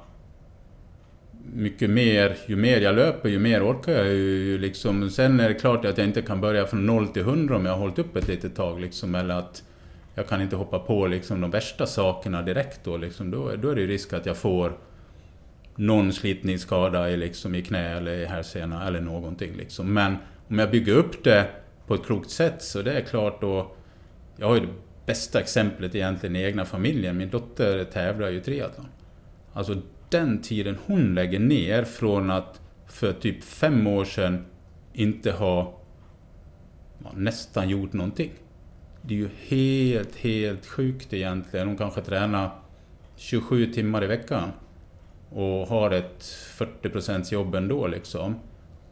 mycket mer. Ju mer jag löper, ju mer orkar jag ju liksom. Sen är det klart att jag inte kan börja från noll till hundra om jag har hållit upp ett litet tag liksom. Eller att jag kan inte hoppa på liksom de värsta sakerna direkt då liksom. Då, då är det ju risk att jag får någon slitningsskada i, liksom, i knä eller i härsena eller någonting liksom. Men om jag bygger upp det på ett klokt sätt, så det är klart då. Jag har ju det bästa exemplet egentligen i egna familjen. Min dotter tävlar ju triathlon. Alltså den tiden hon lägger ner från att för typ fem år sedan inte ha ja, nästan gjort någonting. Det är ju helt, helt sjukt egentligen. Hon kanske tränar tjugosju timmar i veckan och har ett fyrtio procent jobb ändå liksom.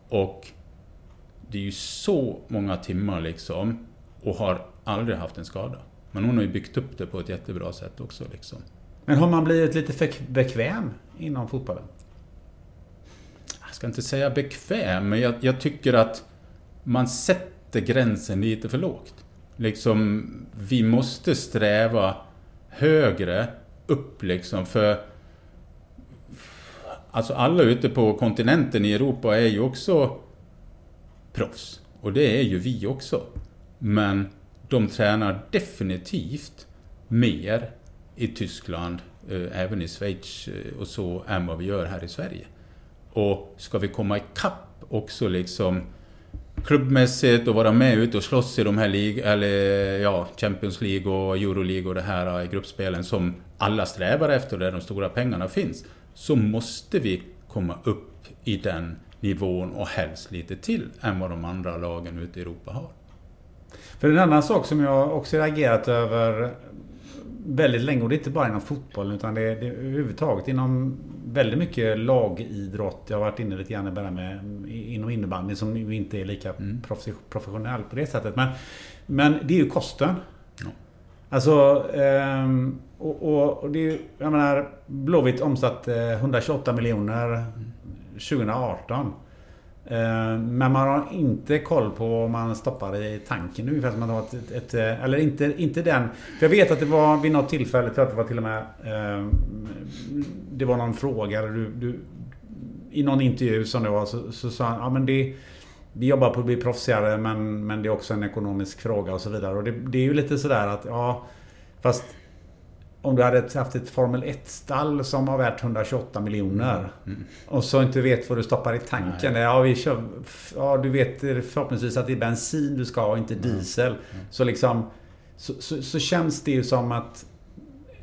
Och det är ju så många timmar liksom och har aldrig haft en skada. Men hon har ju byggt upp det på ett jättebra sätt också liksom. Men har man blivit lite för bekväm inom fotbollen? Jag ska inte säga bekväm, men jag, jag tycker att man sätter gränsen lite för lågt. Liksom, vi måste sträva högre upp liksom, för alltså alla ute på kontinenten i Europa är ju också proffs. Och det är ju vi också. Men de tränar definitivt mer i Tyskland, eh, även i Schweiz eh, och så, än vad vi gör här i Sverige. Och ska vi komma ikapp också liksom klubbmässigt och vara med ut och slåss i de här lig- eller, ja, Champions League och Euroleague och det här i gruppspelen som alla strävar efter, där de stora pengarna finns, så måste vi komma upp i den nivån och helst lite till än vad de andra lagen ute i Europa har. För en annan sak som jag också reagerat över väldigt länge, och det är inte bara inom fotboll utan det är, det är överhuvudtaget inom väldigt mycket lagidrott. Jag har varit inne lite grann bara med inom innebandy som ju inte är lika mm. professionell på det sättet. Men, men det är ju kosten. Ja. Alltså, ehm, och, och, och det är ju, jag menar, Blåvitt omsatt etthundratjugoåtta miljoner mm. tjugoarton. Men man har inte koll på om man stoppar i tanken nu, man har ett, ett, eller inte, inte den. För jag vet att det var vid något tillfälle, jag tror att det var till och med det var någon fråga eller du, du, i någon intervju som det var, så, så sa han, ja men det, vi jobbar på att bli proffsigare, men, men det är också en ekonomisk fråga och så vidare. Och det, det är ju lite sådär att ja, fast om du hade haft ett Formel ett-stall som har värt etthundratjugoåtta miljoner mm. och så inte vet vad du stoppar i tanken. Ja, vi kör, ja, du vet förhoppningsvis att det är bensin du ska ha och inte mm. diesel. Mm. Så, liksom, så, så, så känns det ju som att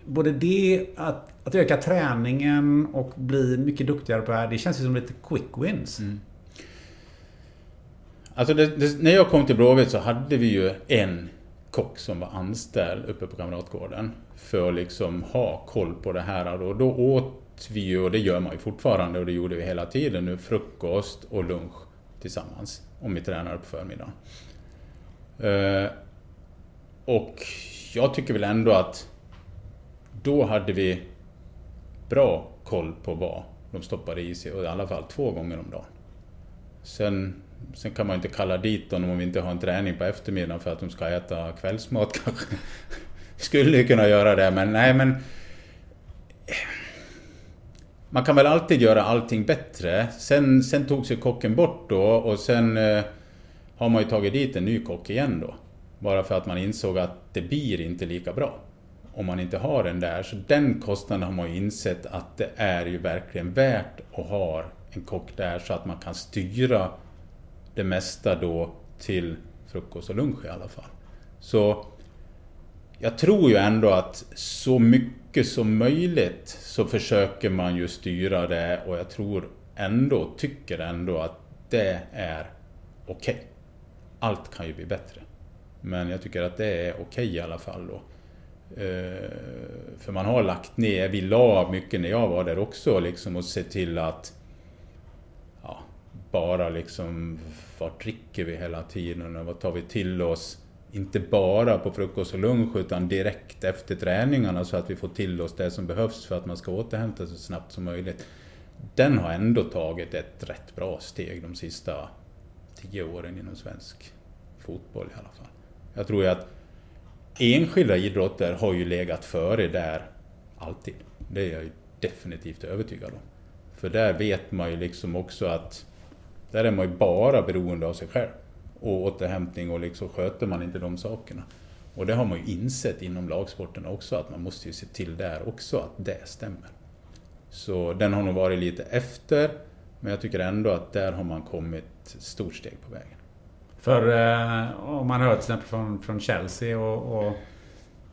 både det att, att öka träningen och bli mycket duktigare på det här, det känns ju som lite quick wins. Mm. Alltså det, det, när jag kom till Blåvitt så hade vi ju en kock som var anställd uppe på Kamratgården för att liksom ha koll på det här. Och då åt vi ju, och det gör man ju fortfarande och det gjorde vi hela tiden nu, frukost och lunch tillsammans om vi tränar på förmiddagen. Eh, och jag tycker väl ändå att då hade vi bra koll på vad de stoppade i sig, och i alla fall två gånger om dagen. Sen, sen kan man inte kalla dit dem om vi inte har en träning på eftermiddagen för att de ska äta kvällsmat kanske. Skulle ju kunna göra det, men nej, men man kan väl alltid göra allting bättre. Sen, sen tog sig kocken bort då, och sen eh, har man ju tagit dit en ny kock igen då. Bara för att man insåg att det blir inte lika bra om man inte har den där. Så den kostnaden har man ju insett att det är ju verkligen värt att ha en kock där, så att man kan styra det mesta då till frukost och lunch i alla fall. Så jag tror ju ändå att så mycket som möjligt så försöker man ju styra det, och jag tror ändå, tycker ändå att det är okej. Okay. Allt kan ju bli bättre. Men jag tycker att det är okej okay i alla fall då. För man har lagt ner, vi la mycket när jag var där också liksom, och se till att ja, bara liksom vad dricker vi hela tiden och vad tar vi till oss, inte bara på frukost och lunch utan direkt efter träningarna, så att vi får till oss det som behövs för att man ska återhämta sig så snabbt som möjligt. Den har ändå tagit ett rätt bra steg de sista tio åren inom svensk fotboll i alla fall. Jag tror ju att enskilda idrotter har ju legat före där alltid. Det är jag ju definitivt övertygad om. För där vet man ju liksom också att där är man ju bara beroende av sig själv och återhämtning, och liksom sköter man inte de sakerna. Och det har man ju insett inom lagsporten också, att man måste ju se till där också att det stämmer. Så den har nog varit lite efter, men jag tycker ändå att där har man kommit ett stort steg på vägen. För eh, om man hör till exempel från, från Chelsea och, och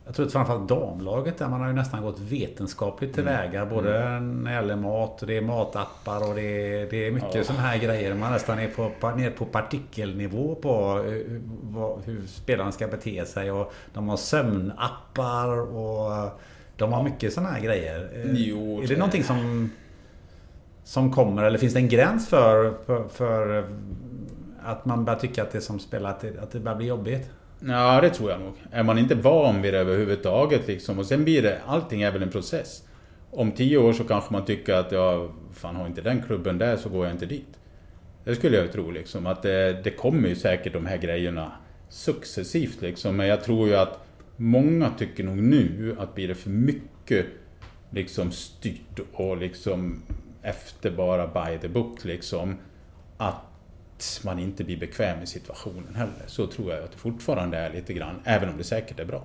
jag tror att framförallt damlaget där, man har ju nästan gått vetenskapligt tillväga, mm. både mm. när det gäller mat, och det är matappar och det är, det är mycket ja. sådana här grejer. Man nästan är på, ner på partikelnivå på hur, vad, hur spelaren ska bete sig, och de har sömnappar och de har mycket sådana här grejer. Jo, är det någonting som, som kommer, eller finns det en gräns för... för, för att man bara tycker att det som spelar, att det, att det bara blir jobbigt? Ja, det tror jag nog. Är man inte van vid det överhuvudtaget liksom, och sen blir det, allting är väl en process. Om tio år så kanske man tycker att ja, fan, har inte den klubben där så går jag inte dit. Det skulle jag ju tro liksom, att det, det kommer ju säkert de här grejerna successivt liksom, men jag tror ju att många tycker nog nu att blir det för mycket liksom styrt och liksom efter bara by the book liksom, att man inte blir bekväm i situationen heller. Så tror jag att det fortfarande är lite grann, även om det säkert är bra.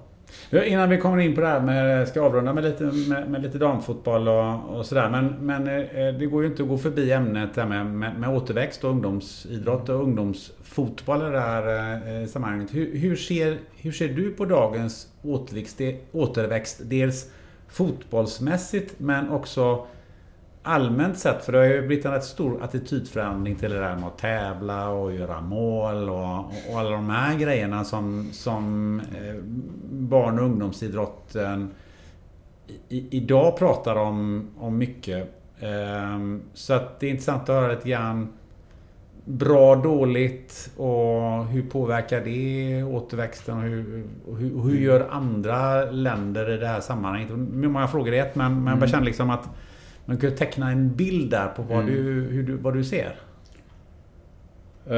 Innan vi kommer in på det här med, ska avrunda med lite, med, med lite damfotboll och, och sådär, men, men det går ju inte att gå förbi ämnet där med, med, med återväxt och ungdomsidrott och ungdomsfotboll i det här eh, sammanhanget. Hur, hur, ser, hur ser du på dagens återväxt, återväxt, dels fotbollsmässigt men också allmänt sett, för det har ju blivit en rätt stor attitydförändring till det där med att tävla och göra mål och, och alla de här grejerna som, som barn- och ungdomsidrotten i, idag pratar om, om mycket. Så att det är intressant att höra lite grann bra, dåligt, och hur påverkar det återväxten, och hur, och hur, och hur gör andra länder i det här sammanhanget? Många frågor är ett, men man bara känner liksom att man kan teckna en bild där på vad, mm. du, hur du, vad du ser. Uh,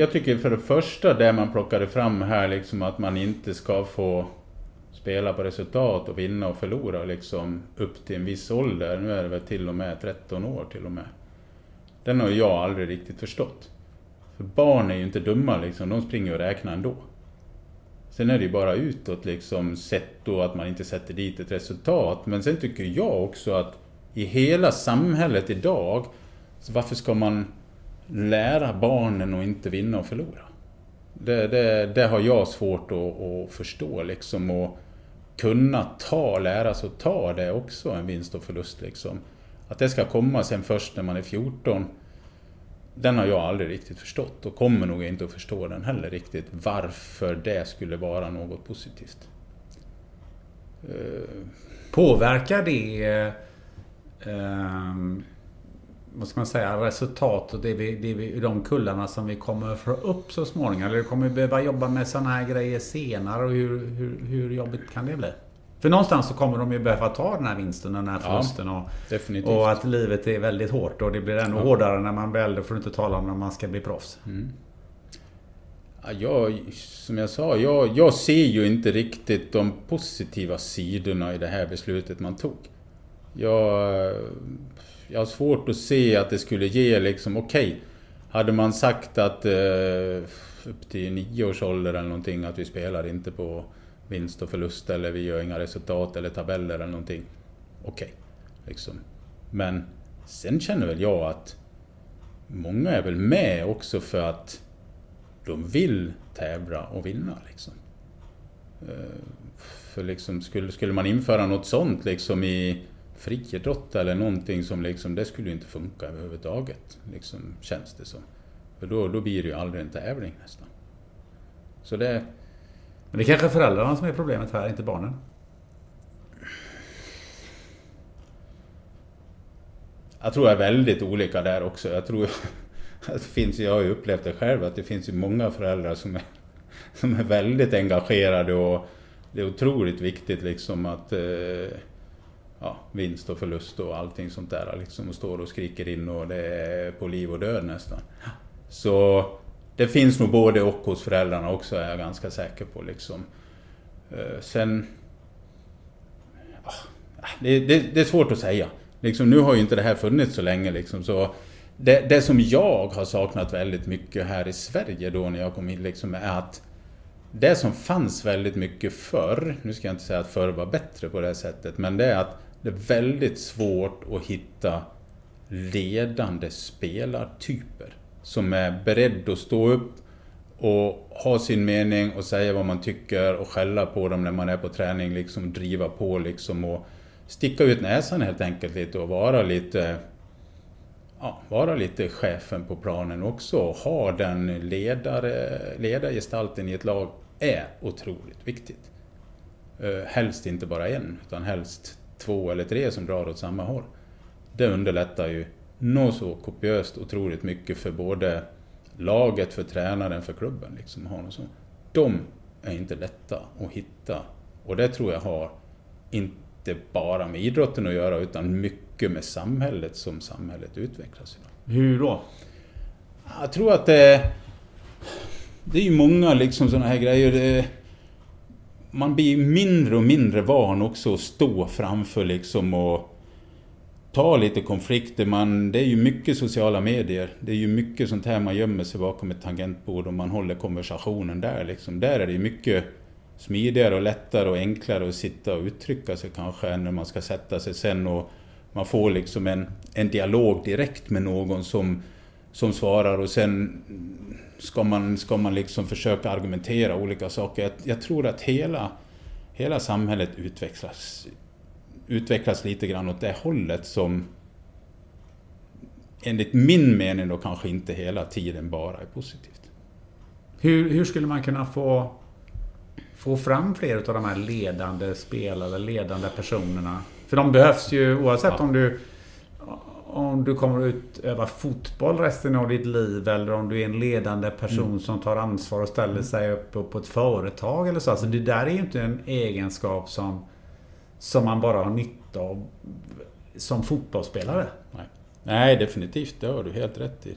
jag tycker för det första det man plockade fram här, liksom, att man inte ska få spela på resultat och vinna och förlora liksom, upp till en viss ålder. Nu är det väl till och med tretton år till och med. Den har jag aldrig riktigt förstått. För barn är ju inte dumma, liksom. De springer och räknar ändå. Sen är det ju bara utåt liksom, sett då att man inte sätter dit ett resultat. Men sen tycker jag också att i hela samhället idag, så varför ska man lära barnen att inte vinna och förlora? Det, det, det har jag svårt att, att förstå liksom, och kunna ta, lära sig att ta det också, en vinst och förlust liksom. Att det ska komma sen först när man är fjorton, den har jag aldrig riktigt förstått, och kommer nog inte att förstå den heller riktigt, varför det skulle vara något positivt. Påverkar det... Um, vad ska man säga, resultat och det vi, det vi, de kullarna som vi kommer få upp så småningom, eller kommer vi behöva jobba med sådana här grejer senare, och hur, hur, hur jobbigt kan det bli? För någonstans så kommer de ju behöva ta den här vinsten och den här förlusten. Ja, och, och att livet är väldigt hårt. Och det blir ännu ja. hårdare när man blir äldre. För att inte tala om när man ska bli proffs. Mm. Ja, jag, som jag sa, jag, jag ser ju inte riktigt de positiva sidorna i det här beslutet man tog. Jag, jag har svårt att se att det skulle ge liksom, okej. Okay, hade man sagt att eh, upp till nio års ålder eller någonting att vi spelar inte på vinst och förlust eller vi gör inga resultat eller tabeller eller någonting. Okej. Liksom. Men sen känner väl jag att många är väl med också för att de vill tävla och vinna. Liksom. För liksom, skulle, skulle man införa något sånt liksom i friidrott eller någonting som liksom, det skulle ju inte funka överhuvudtaget. Liksom, känns det som. För då, då blir det ju aldrig en tävling nästan. Så det... Men det är kanske föräldrarna som är problemet här, inte barnen. Jag tror jag är väldigt olika där också. Jag tror att det finns, jag har ju upplevt det själv, att det finns ju många föräldrar som är, som är väldigt engagerade och det är otroligt viktigt liksom att ja, vinst och förlust och allting sånt där liksom, och står och skriker in och det är på liv och död nästan. Så... Det finns nog både och hos föräldrarna också, är jag ganska säker på. Liksom. Sen, det, det, det är svårt att säga. Liksom, nu har ju inte det här funnits så länge. Liksom, så det, det som jag har saknat väldigt mycket här i Sverige då när jag kom in liksom, är att det som fanns väldigt mycket förr, nu ska jag inte säga att förr var bättre på det här sättet, men det är att det är väldigt svårt att hitta ledande spelartyper. Som är beredd att stå upp och ha sin mening och säga vad man tycker och skälla på dem när man är på träning. Liksom driva på liksom och sticka ut näsan helt enkelt lite och vara lite, ja, vara lite chefen på planen också. Och ha den ledare, ledargestalten i ett lag är otroligt viktigt. Helst inte bara en utan helst två eller tre som drar åt samma håll. Det underlättar ju nå så kopiöst otroligt mycket för både laget, för tränaren, för klubben. Liksom, har något sånt. De är inte lätta att hitta. Och det tror jag har inte bara med idrotten att göra utan mycket med samhället som samhället utvecklas idag. Hur då? Jag tror att det, det är ju många liksom, sådana här grejer. Det, man blir mindre och mindre van också att stå framför liksom, och ta lite konflikter, man, det är ju mycket sociala medier, det är ju mycket sånt här man gömmer sig bakom ett tangentbord och man håller konversationen där liksom. Där är det ju mycket smidigare och lättare och enklare att sitta och uttrycka sig kanske än när man ska sätta sig sen och man får liksom en, en dialog direkt med någon som, som svarar och sen ska man, ska man liksom försöka argumentera olika saker. Jag, jag tror att hela, hela samhället utvecklas utvecklas lite grann åt det hållet som enligt min mening då kanske inte hela tiden bara är positivt. Hur, hur skulle man kunna få, få fram fler av de här ledande spelarna, ledande personerna? För de behövs ju oavsett ja. om du om du kommer att utöva fotboll resten av ditt liv eller om du är en ledande person mm. som tar ansvar och ställer mm. sig upp på ett företag eller så. Alltså det där är ju inte en egenskap som som man bara har nytta av som fotbollsspelare. Nej, Nej definitivt. Det har du helt rätt i.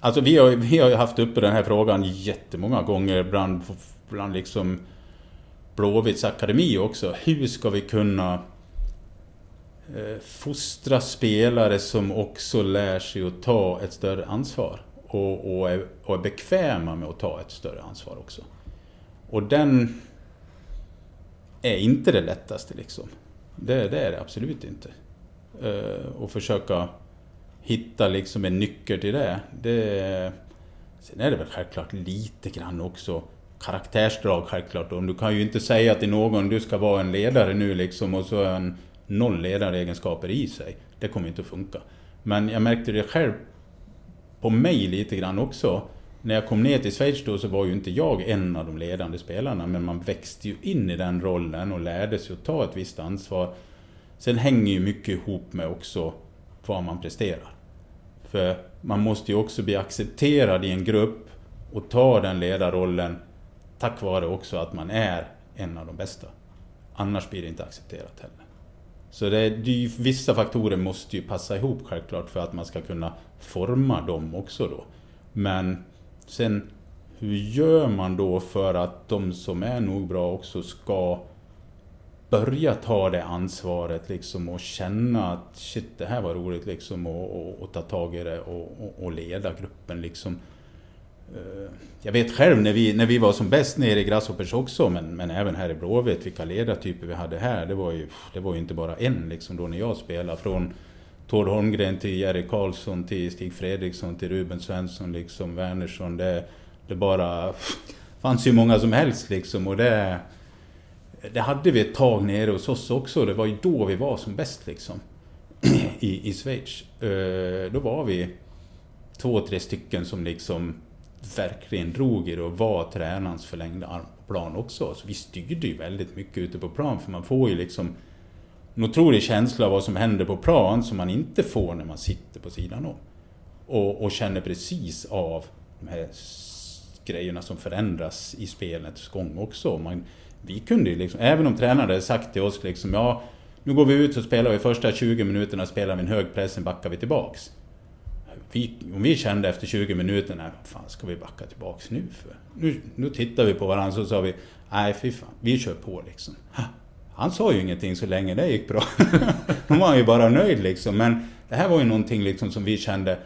Alltså vi har, vi har haft uppe den här frågan jättemånga gånger bland, bland liksom Blåvitts akademi också. Hur ska vi kunna fostra spelare som också lär sig att ta ett större ansvar och, och, är, och är bekväma med att ta ett större ansvar också. Och den är inte det lättaste liksom. Det, det är det absolut inte. Uh, och försöka hitta liksom en nyckel till det. det. Sen är det väl självklart lite grann också karaktärsdrag självklart. Om du kan ju inte säga till någon du ska vara en ledare nu liksom och så har en noll ledaregenskaper i sig. Det kommer inte att funka. Men jag märkte det själv på mig lite grann också. När jag kom ner till Schweiz då så var ju inte jag en av de ledande spelarna. Men man växte ju in i den rollen och lärde sig att ta ett visst ansvar. Sen hänger ju mycket ihop med också vad man presterar. För man måste ju också bli accepterad i en grupp och ta den ledarrollen tack vare också att man är en av de bästa. Annars blir det inte accepterat heller. Så det är, det är ju, vissa faktorer måste ju passa ihop självklart för att man ska kunna forma dem också då. Men sen, hur gör man då för att de som är nog bra också ska börja ta det ansvaret liksom och känna att shit, det här var roligt liksom och, och, och ta tag i det och, och, och leda gruppen liksom. Jag vet själv när vi, när vi var som bäst nere i Grasshoppers också, men, men även här i Blåvitt, vilka ledartyper vi hade här, det var ju, det var ju inte bara en liksom då när jag spelade, från Tord Holmgren till Jerry Karlsson till Stig Fredriksson till Ruben Svensson liksom, Wernersson, det, det bara fanns ju många som helst liksom, och det, det hade vi ett tag nere hos oss också, det var ju då vi var som bäst liksom i, i Schweiz. Då var vi två, tre stycken som liksom verkligen drog i det och var tränarens förlängda arm på plan också. Så vi styrde ju väldigt mycket ute på plan, för man får ju liksom en otrolig känsla av vad som händer på plan som man inte får när man sitter på sidan om. Och, och känner precis av de här grejerna som förändras i spelets gång också. Man, vi kunde ju liksom, även om tränaren hade sagt till oss liksom, ja, nu går vi ut och spelar vi första tjugo minuterna, spelar vi en hög press, sen backar vi tillbaks. Vi, om vi kände efter tjugo minuter, nej, fan ska vi backa tillbaks nu för? Nu, nu tittar vi på varandra, så sa vi, nej fy fan, vi kör på liksom. Ha, han sa ju ingenting så länge det gick bra. De var ju bara nöjd liksom. Men det här var ju någonting liksom som vi kände,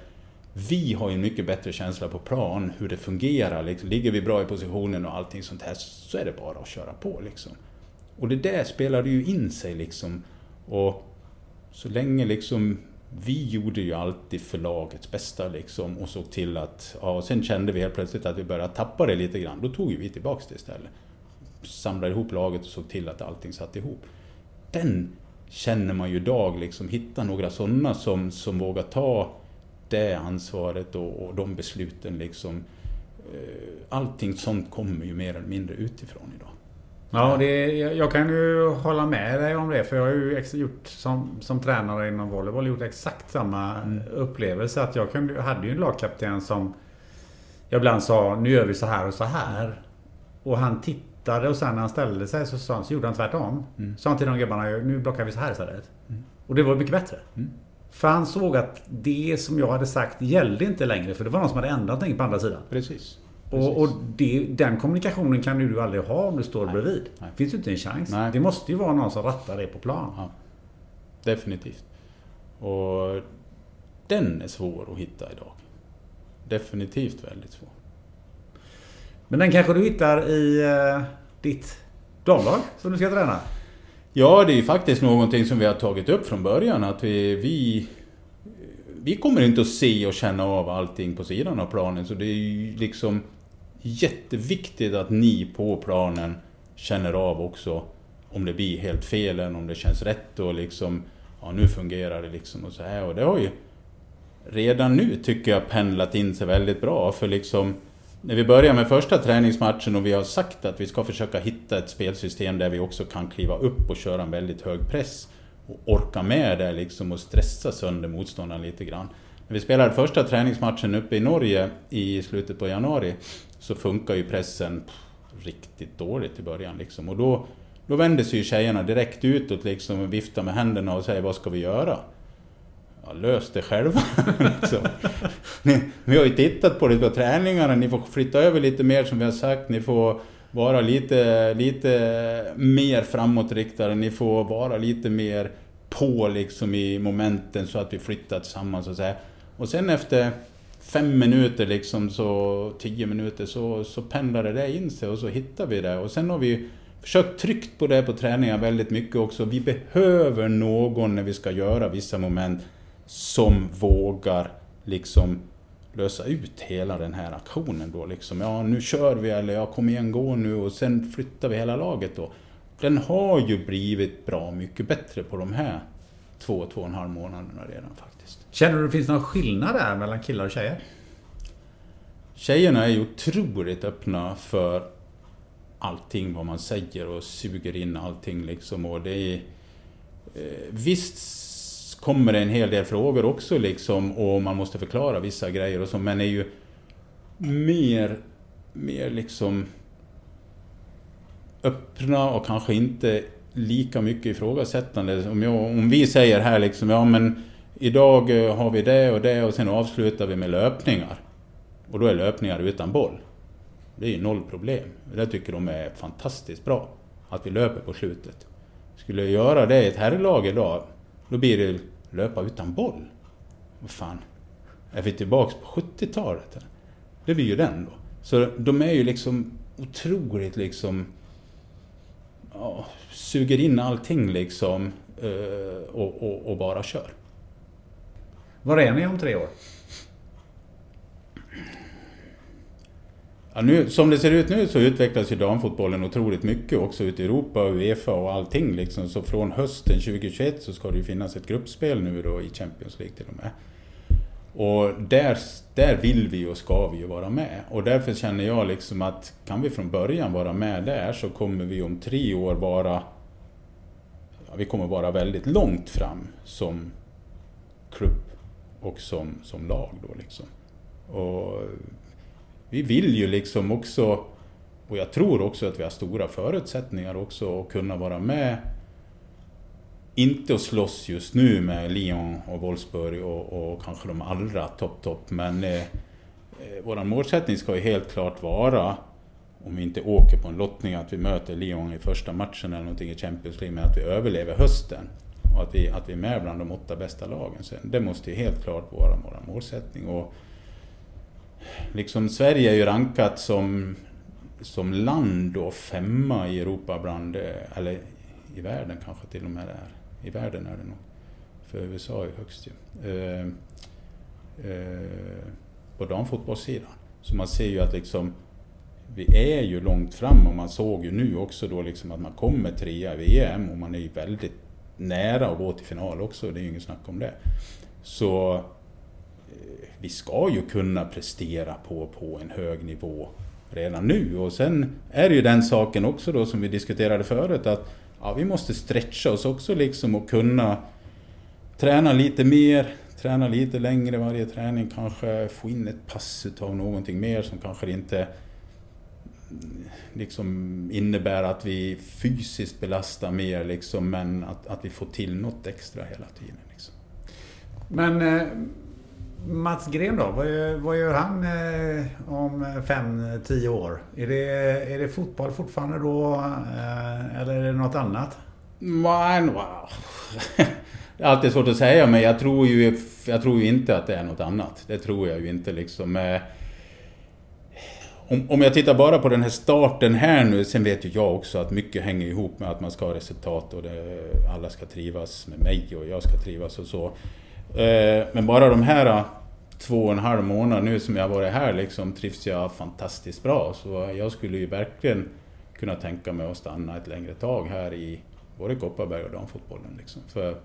vi har ju mycket bättre känsla på plan, hur det fungerar liksom. Ligger vi bra i positionen och allting sånt här, så är det bara att köra på liksom. Och det där spelade ju in sig liksom. Och så länge liksom, vi gjorde ju alltid för lagets bästa liksom, och såg till att, ja, och sen kände vi helt plötsligt att vi började tappa det lite grann, då tog ju vi tillbaka det istället, samlade ihop laget och såg till att allting satt ihop. Den känner man ju idag liksom, hitta några sådana som, som vågar ta det ansvaret och, och de besluten liksom, allting sånt kommer ju mer eller mindre utifrån idag. Ja, det, jag kan ju hålla med dig om det, för jag har ju gjort som, som tränare inom volleyboll gjort exakt samma mm. upplevelse, att jag kunde, hade ju en lagkapten som jag ibland sa, nu gör vi så här och så här, och han tittade, och sen när han ställde sig så, så, så gjorde han tvärtom, mm. sa han till de gubbarna, nu blockar vi så här istället, mm. och det var mycket bättre, mm. för han såg att det som jag hade sagt gällde inte längre, för det var någon som hade ändrat någonting på andra sidan. Precis. Och, och det, den kommunikationen kan du aldrig ha om du står nej, bredvid. Nej. Finns ju inte en chans. Nej. Det måste ju vara någon som rattar dig på plan. Ja, definitivt. Och den är svår att hitta idag. Definitivt väldigt svår. Men den kanske du hittar i eh, ditt damlag som du ska träna? Ja, det är ju faktiskt någonting som vi har tagit upp från början. Att vi... vi Vi kommer inte att se och känna av allting på sidan av planen, så det är ju liksom jätteviktigt att ni på planen känner av också om det blir helt fel eller om det känns rätt och liksom, ja, nu fungerar det liksom och så här. Och det har ju redan nu, tycker jag, pendlat in sig väldigt bra, för liksom när vi börjar med första träningsmatchen och vi har sagt att vi ska försöka hitta ett spelsystem där vi också kan kliva upp och köra en väldigt hög press och orka med det liksom och stressa sönder motståndaren lite grann. När vi spelade första träningsmatchen uppe i Norge i slutet på januari, så funkar ju pressen pff, riktigt dåligt i början liksom. Och då, då vänder sig ju tjejerna direkt utåt liksom och viftar med händerna och säger, vad ska vi göra? Ja, lös det själva. liksom. ni, vi har ju tittat på det på träningarna, ni får flytta över lite mer som vi har sagt, ni får vara lite, lite mer framåtriktade, ni får vara lite mer på liksom i momenten så att vi flyttar tillsammans och så här. Och sen efter fem minuter liksom, så tio minuter så, så pendlar det där in sig och så hittar vi det. Och sen har vi försökt tryckt på det på träningar väldigt mycket också. Vi behöver någon när vi ska göra vissa moment som vågar liksom lösa ut hela den här aktionen då liksom, ja nu kör vi, eller jag kommer igen, gå nu, och sen flyttar vi hela laget då. Den har ju blivit bra mycket bättre på de här två, två och en halv månaderna redan faktiskt. Känner du det finns någon skillnad där mellan killar och tjejer? Tjejerna är ju otroligt öppna för allting vad man säger och suger in allting liksom, och det är eh, visst kommer det en hel del frågor också liksom, och man måste förklara vissa grejer och så, men är ju mer mer liksom öppna och kanske inte lika mycket ifrågasättande. Om, jag, om vi säger här liksom, ja men idag har vi det och det och sen avslutar vi med löpningar. Och då är löpningar utan boll. Det är ju noll problem. Det tycker de är fantastiskt bra. Att vi löper på slutet. Skulle jag göra det i ett herrlag idag, då blir det löpa utan boll. Vad fan? Är vi tillbaka på sjuttiotalet? Det blir ju den då. Så de är ju liksom otroligt liksom, ja, suger in allting liksom och, och, och bara kör. Var är ni om tre år? Ja, nu, som det ser ut nu så utvecklas ju damfotbollen otroligt mycket också ute i Europa, UEFA och allting liksom. Så från hösten tjugohundratjugoett så ska det ju finnas ett gruppspel nu då i Champions League till och med. Och där, där vill vi och ska vi ju vara med. Och därför känner jag liksom att kan vi från början vara med där, så kommer vi om tre år vara, ja, vi kommer vara väldigt långt fram som klubb och som, som lag då liksom. Och vi vill ju liksom också, och jag tror också att vi har stora förutsättningar också att kunna vara med. Inte att slåss just nu med Lyon och Wolfsburg och, och kanske de allra topp topp. Men eh, vår målsättning ska ju helt klart vara, om vi inte åker på en lottning, att vi möter Lyon i första matchen eller någonting i Champions League, men att vi överlever hösten. Och att vi, att vi är med bland de åtta bästa lagen. Så det måste ju helt klart vara vår målsättning. Och liksom Sverige är ju rankat som, som land och femma i Europa bland, eller i världen kanske till och med där. I världen är det nog. För U S A är högst ju. Eh, eh, på damfotbollssidan. Så man ser ju att liksom, vi är ju långt fram, och man såg ju nu också då liksom att man kommer trea i V M och man är ju väldigt nära att gå till final också. Det är ju ingen snack om det. Så vi ska ju kunna prestera på, på en hög nivå redan nu. Och sen är det ju den saken också då som vi diskuterade förut, att ja, vi måste stretcha oss också liksom och kunna träna lite mer, träna lite längre varje träning, kanske få in ett pass utav någonting mer som kanske inte liksom innebär att vi fysiskt belastar mer liksom, men att, att vi får till något extra hela tiden liksom. Men eh... Mats Gren då, vad gör, vad gör han eh, om fem till tio år? Är det, är det fotboll fortfarande då, eh, eller är det något annat? Nej, wow. Det är alltid svårt att säga, men jag tror ju, jag tror ju inte att det är något annat. Det tror jag ju inte liksom. Eh, om, om jag tittar bara på den här starten här nu, sen vet ju jag också att mycket hänger ihop med att man ska ha resultat och det, alla ska trivas med mig och jag ska trivas och så. Men bara de här två och en halv månader nu som jag varit här liksom, trivs jag fantastiskt bra. Så jag skulle ju verkligen kunna tänka mig att stanna ett längre tag här i både Kopparberg och damfotbollen liksom. För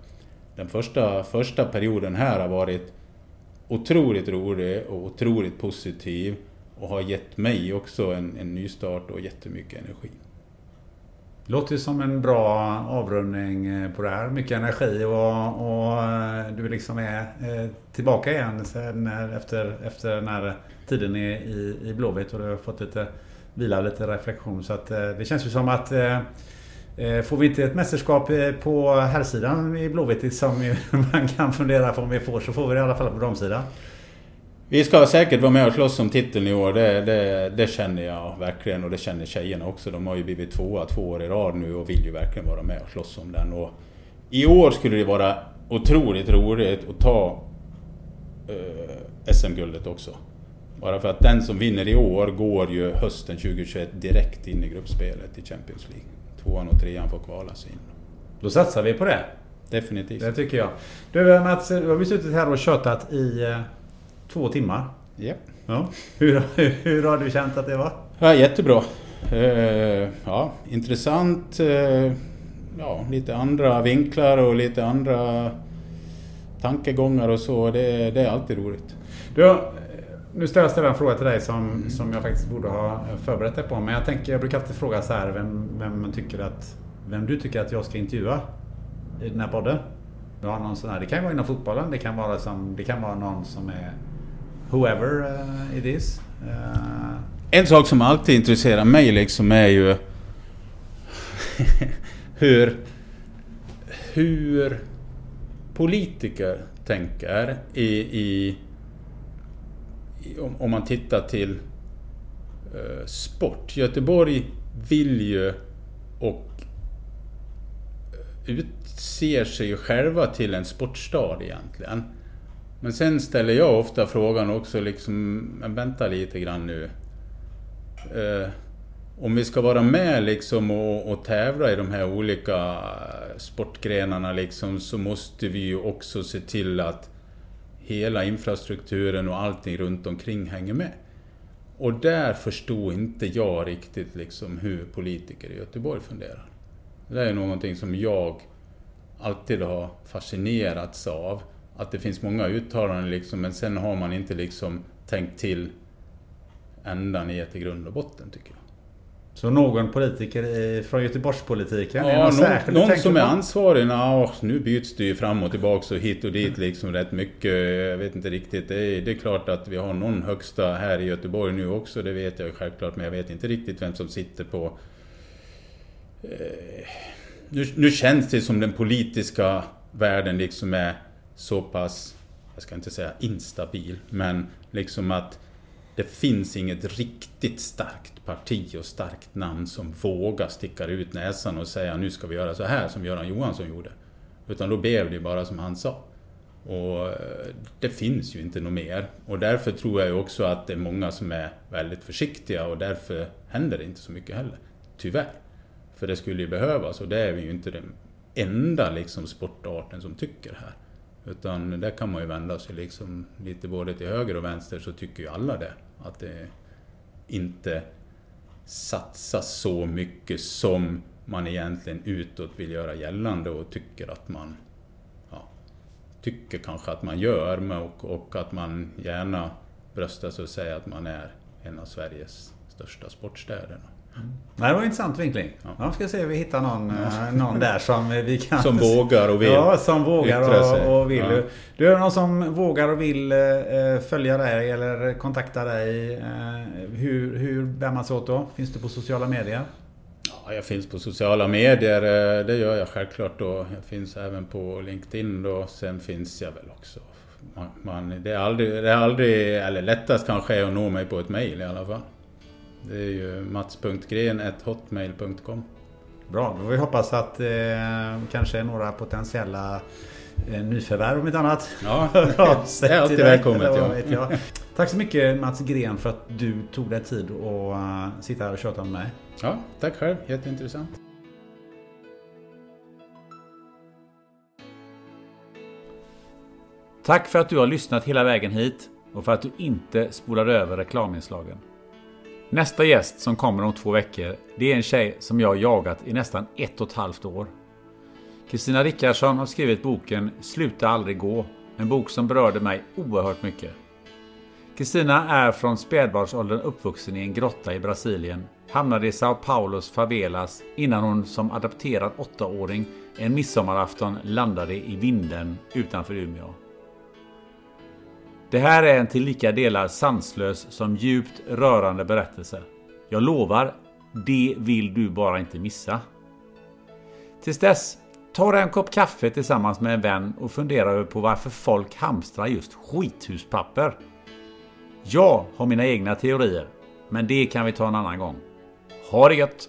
den första, första perioden här har varit otroligt rolig och otroligt positiv, och har gett mig också en, en ny start och jättemycket energi. Låter som en bra avrundning på det här. Mycket energi och, och du liksom är tillbaka igen sen efter, efter den här tiden i, i, i Blåvitt, och du har fått lite vila, lite reflektion. Så att det känns ju som att eh, får vi inte ett mästerskap på här sidan i Blåvitt som man kan fundera på om vi får, så får vi det i alla fall på de sidan. Vi ska säkert vara med och slåss om titeln i år, det, det, det känner jag verkligen, och det känner tjejerna också. De har ju blivit tvåa två år i rad nu och vill ju verkligen vara med och slåss om den. Och i år skulle det vara otroligt roligt att ta eh, S M-guldet också. Bara för att den som vinner i år går ju hösten tjugohundratjugoett direkt in i gruppspelet i Champions League. Tvåan och trean får kvala sig in. Då satsar vi på det? Definitivt. Det tycker jag. Du Mats, då har vi suttit här och tjötat i... Två timmar. Yep. Ja. Hur, hur, hur har du känt att det var? Ja, jättebra. Eh, ja, intressant. Eh, ja, lite andra vinklar och lite andra tankegångar och så. Det, det är alltid roligt. Du, nu ställer jag ställa en fråga till dig som, mm. som jag faktiskt borde ha förberett dig på. Men jag, tänker, jag brukar alltid fråga så här, vem, vem, man tycker att, vem du tycker att jag ska intervjua i den här podden. Ja, någon sån här. Det kan vara inom fotbollen, det kan vara, som, det kan vara någon som är whoever uh, it is. Uh. En sak som alltid intresserar mig liksom är ju hur, hur politiker tänker i, i, i om, om man tittar till eh, sport. Göteborg vill ju och utser sig själva till en sportstad egentligen. Men sen ställer jag ofta frågan också liksom, men vänta lite grann nu. Eh, om vi ska vara med liksom och, och tävla i de här olika sportgrenarna liksom, så måste vi ju också se till att hela infrastrukturen och allting runt omkring hänger med. Och där förstod inte jag riktigt liksom hur politiker i Göteborg funderar. Det är någonting som jag alltid har fascinerats av. Att det finns många uttalanden liksom, men sen har man inte liksom tänkt till ända ner till grund och botten, tycker jag. Så någon politiker i, från Göteborgspolitiken? Ja, någon, någon, någon som på? Är ansvarig. Nå, nu byts det ju fram och tillbaka och hit och dit liksom rätt mycket. Jag vet inte riktigt. Det är, det är klart att vi har någon högsta här i Göteborg nu också. Det vet jag självklart, men jag vet inte riktigt vem som sitter på... Eh, nu, nu känns det som den politiska världen liksom är så pass, jag ska inte säga instabil, men liksom att det finns inget riktigt starkt parti och starkt namn som vågar sticka ut näsan och säga nu ska vi göra så här som Göran Johansson gjorde. Utan då blev det bara som han sa. Och det finns ju inte något mer. Och därför tror jag också att det är många som är väldigt försiktiga och därför händer det inte så mycket heller. Tyvärr. För det skulle ju behövas och det är vi ju inte den enda liksom sportarten som tycker här. Utan där kan man ju vända sig liksom lite både till höger och vänster, så tycker ju alla det. Att det inte satsas så mycket som man egentligen utåt vill göra gällande och tycker att man ja, tycker kanske att man gör och, och att man gärna bröstar sig och säger att man är en av Sveriges största sportstäderna. Nej, det var en intressant vinkling. Ja. Ja, ska se om vi hittar någon, ja. någon där som vi kan... Som vågar och vill. Ja, som vågar och, och vill. Ja. Du är någon som vågar och vill följa dig eller kontakta dig. Hur, hur bär man sig åt då? Finns du på sociala medier? Ja, jag finns på sociala medier. Det gör jag självklart då. Jag finns även på LinkedIn då. Sen finns jag väl också. Man, man, det är aldrig, det är aldrig, eller lättast kanske är att nå mig på ett mejl i alla fall. Det är ju mats punkt gren snabel-a hotmail punkt com. Bra, då vi hoppas att eh, kanske några potentiella eh, nyförvärv om ett annat. Ja, det är alltid välkommet. Ja. Tack så mycket Mats Gren för att du tog dig tid och uh, sitta här och tjata med mig. Ja, tack själv. Jätteintressant. Tack för att du har lyssnat hela vägen hit och för att du inte spolar över reklaminslagen. Nästa gäst som kommer om två veckor, det är en tjej som jag har jagat i nästan ett och ett halvt år. Kristina Rickardsson har skrivit boken Sluta aldrig gå, en bok som berörde mig oerhört mycket. Kristina är från spädbarnsåldern uppvuxen i en grotta i Brasilien, hamnade i Sao Paulos favelas innan hon som adopterad åttaåring en midsommarafton landade i vinden utanför Umeå. Det här är en till lika delar sanslös som djupt rörande berättelse. Jag lovar, det vill du bara inte missa. Tills dess, ta dig en kopp kaffe tillsammans med en vän och fundera över på varför folk hamstrar just skithuspapper. Jag har mina egna teorier, men det kan vi ta en annan gång. Ha det gött!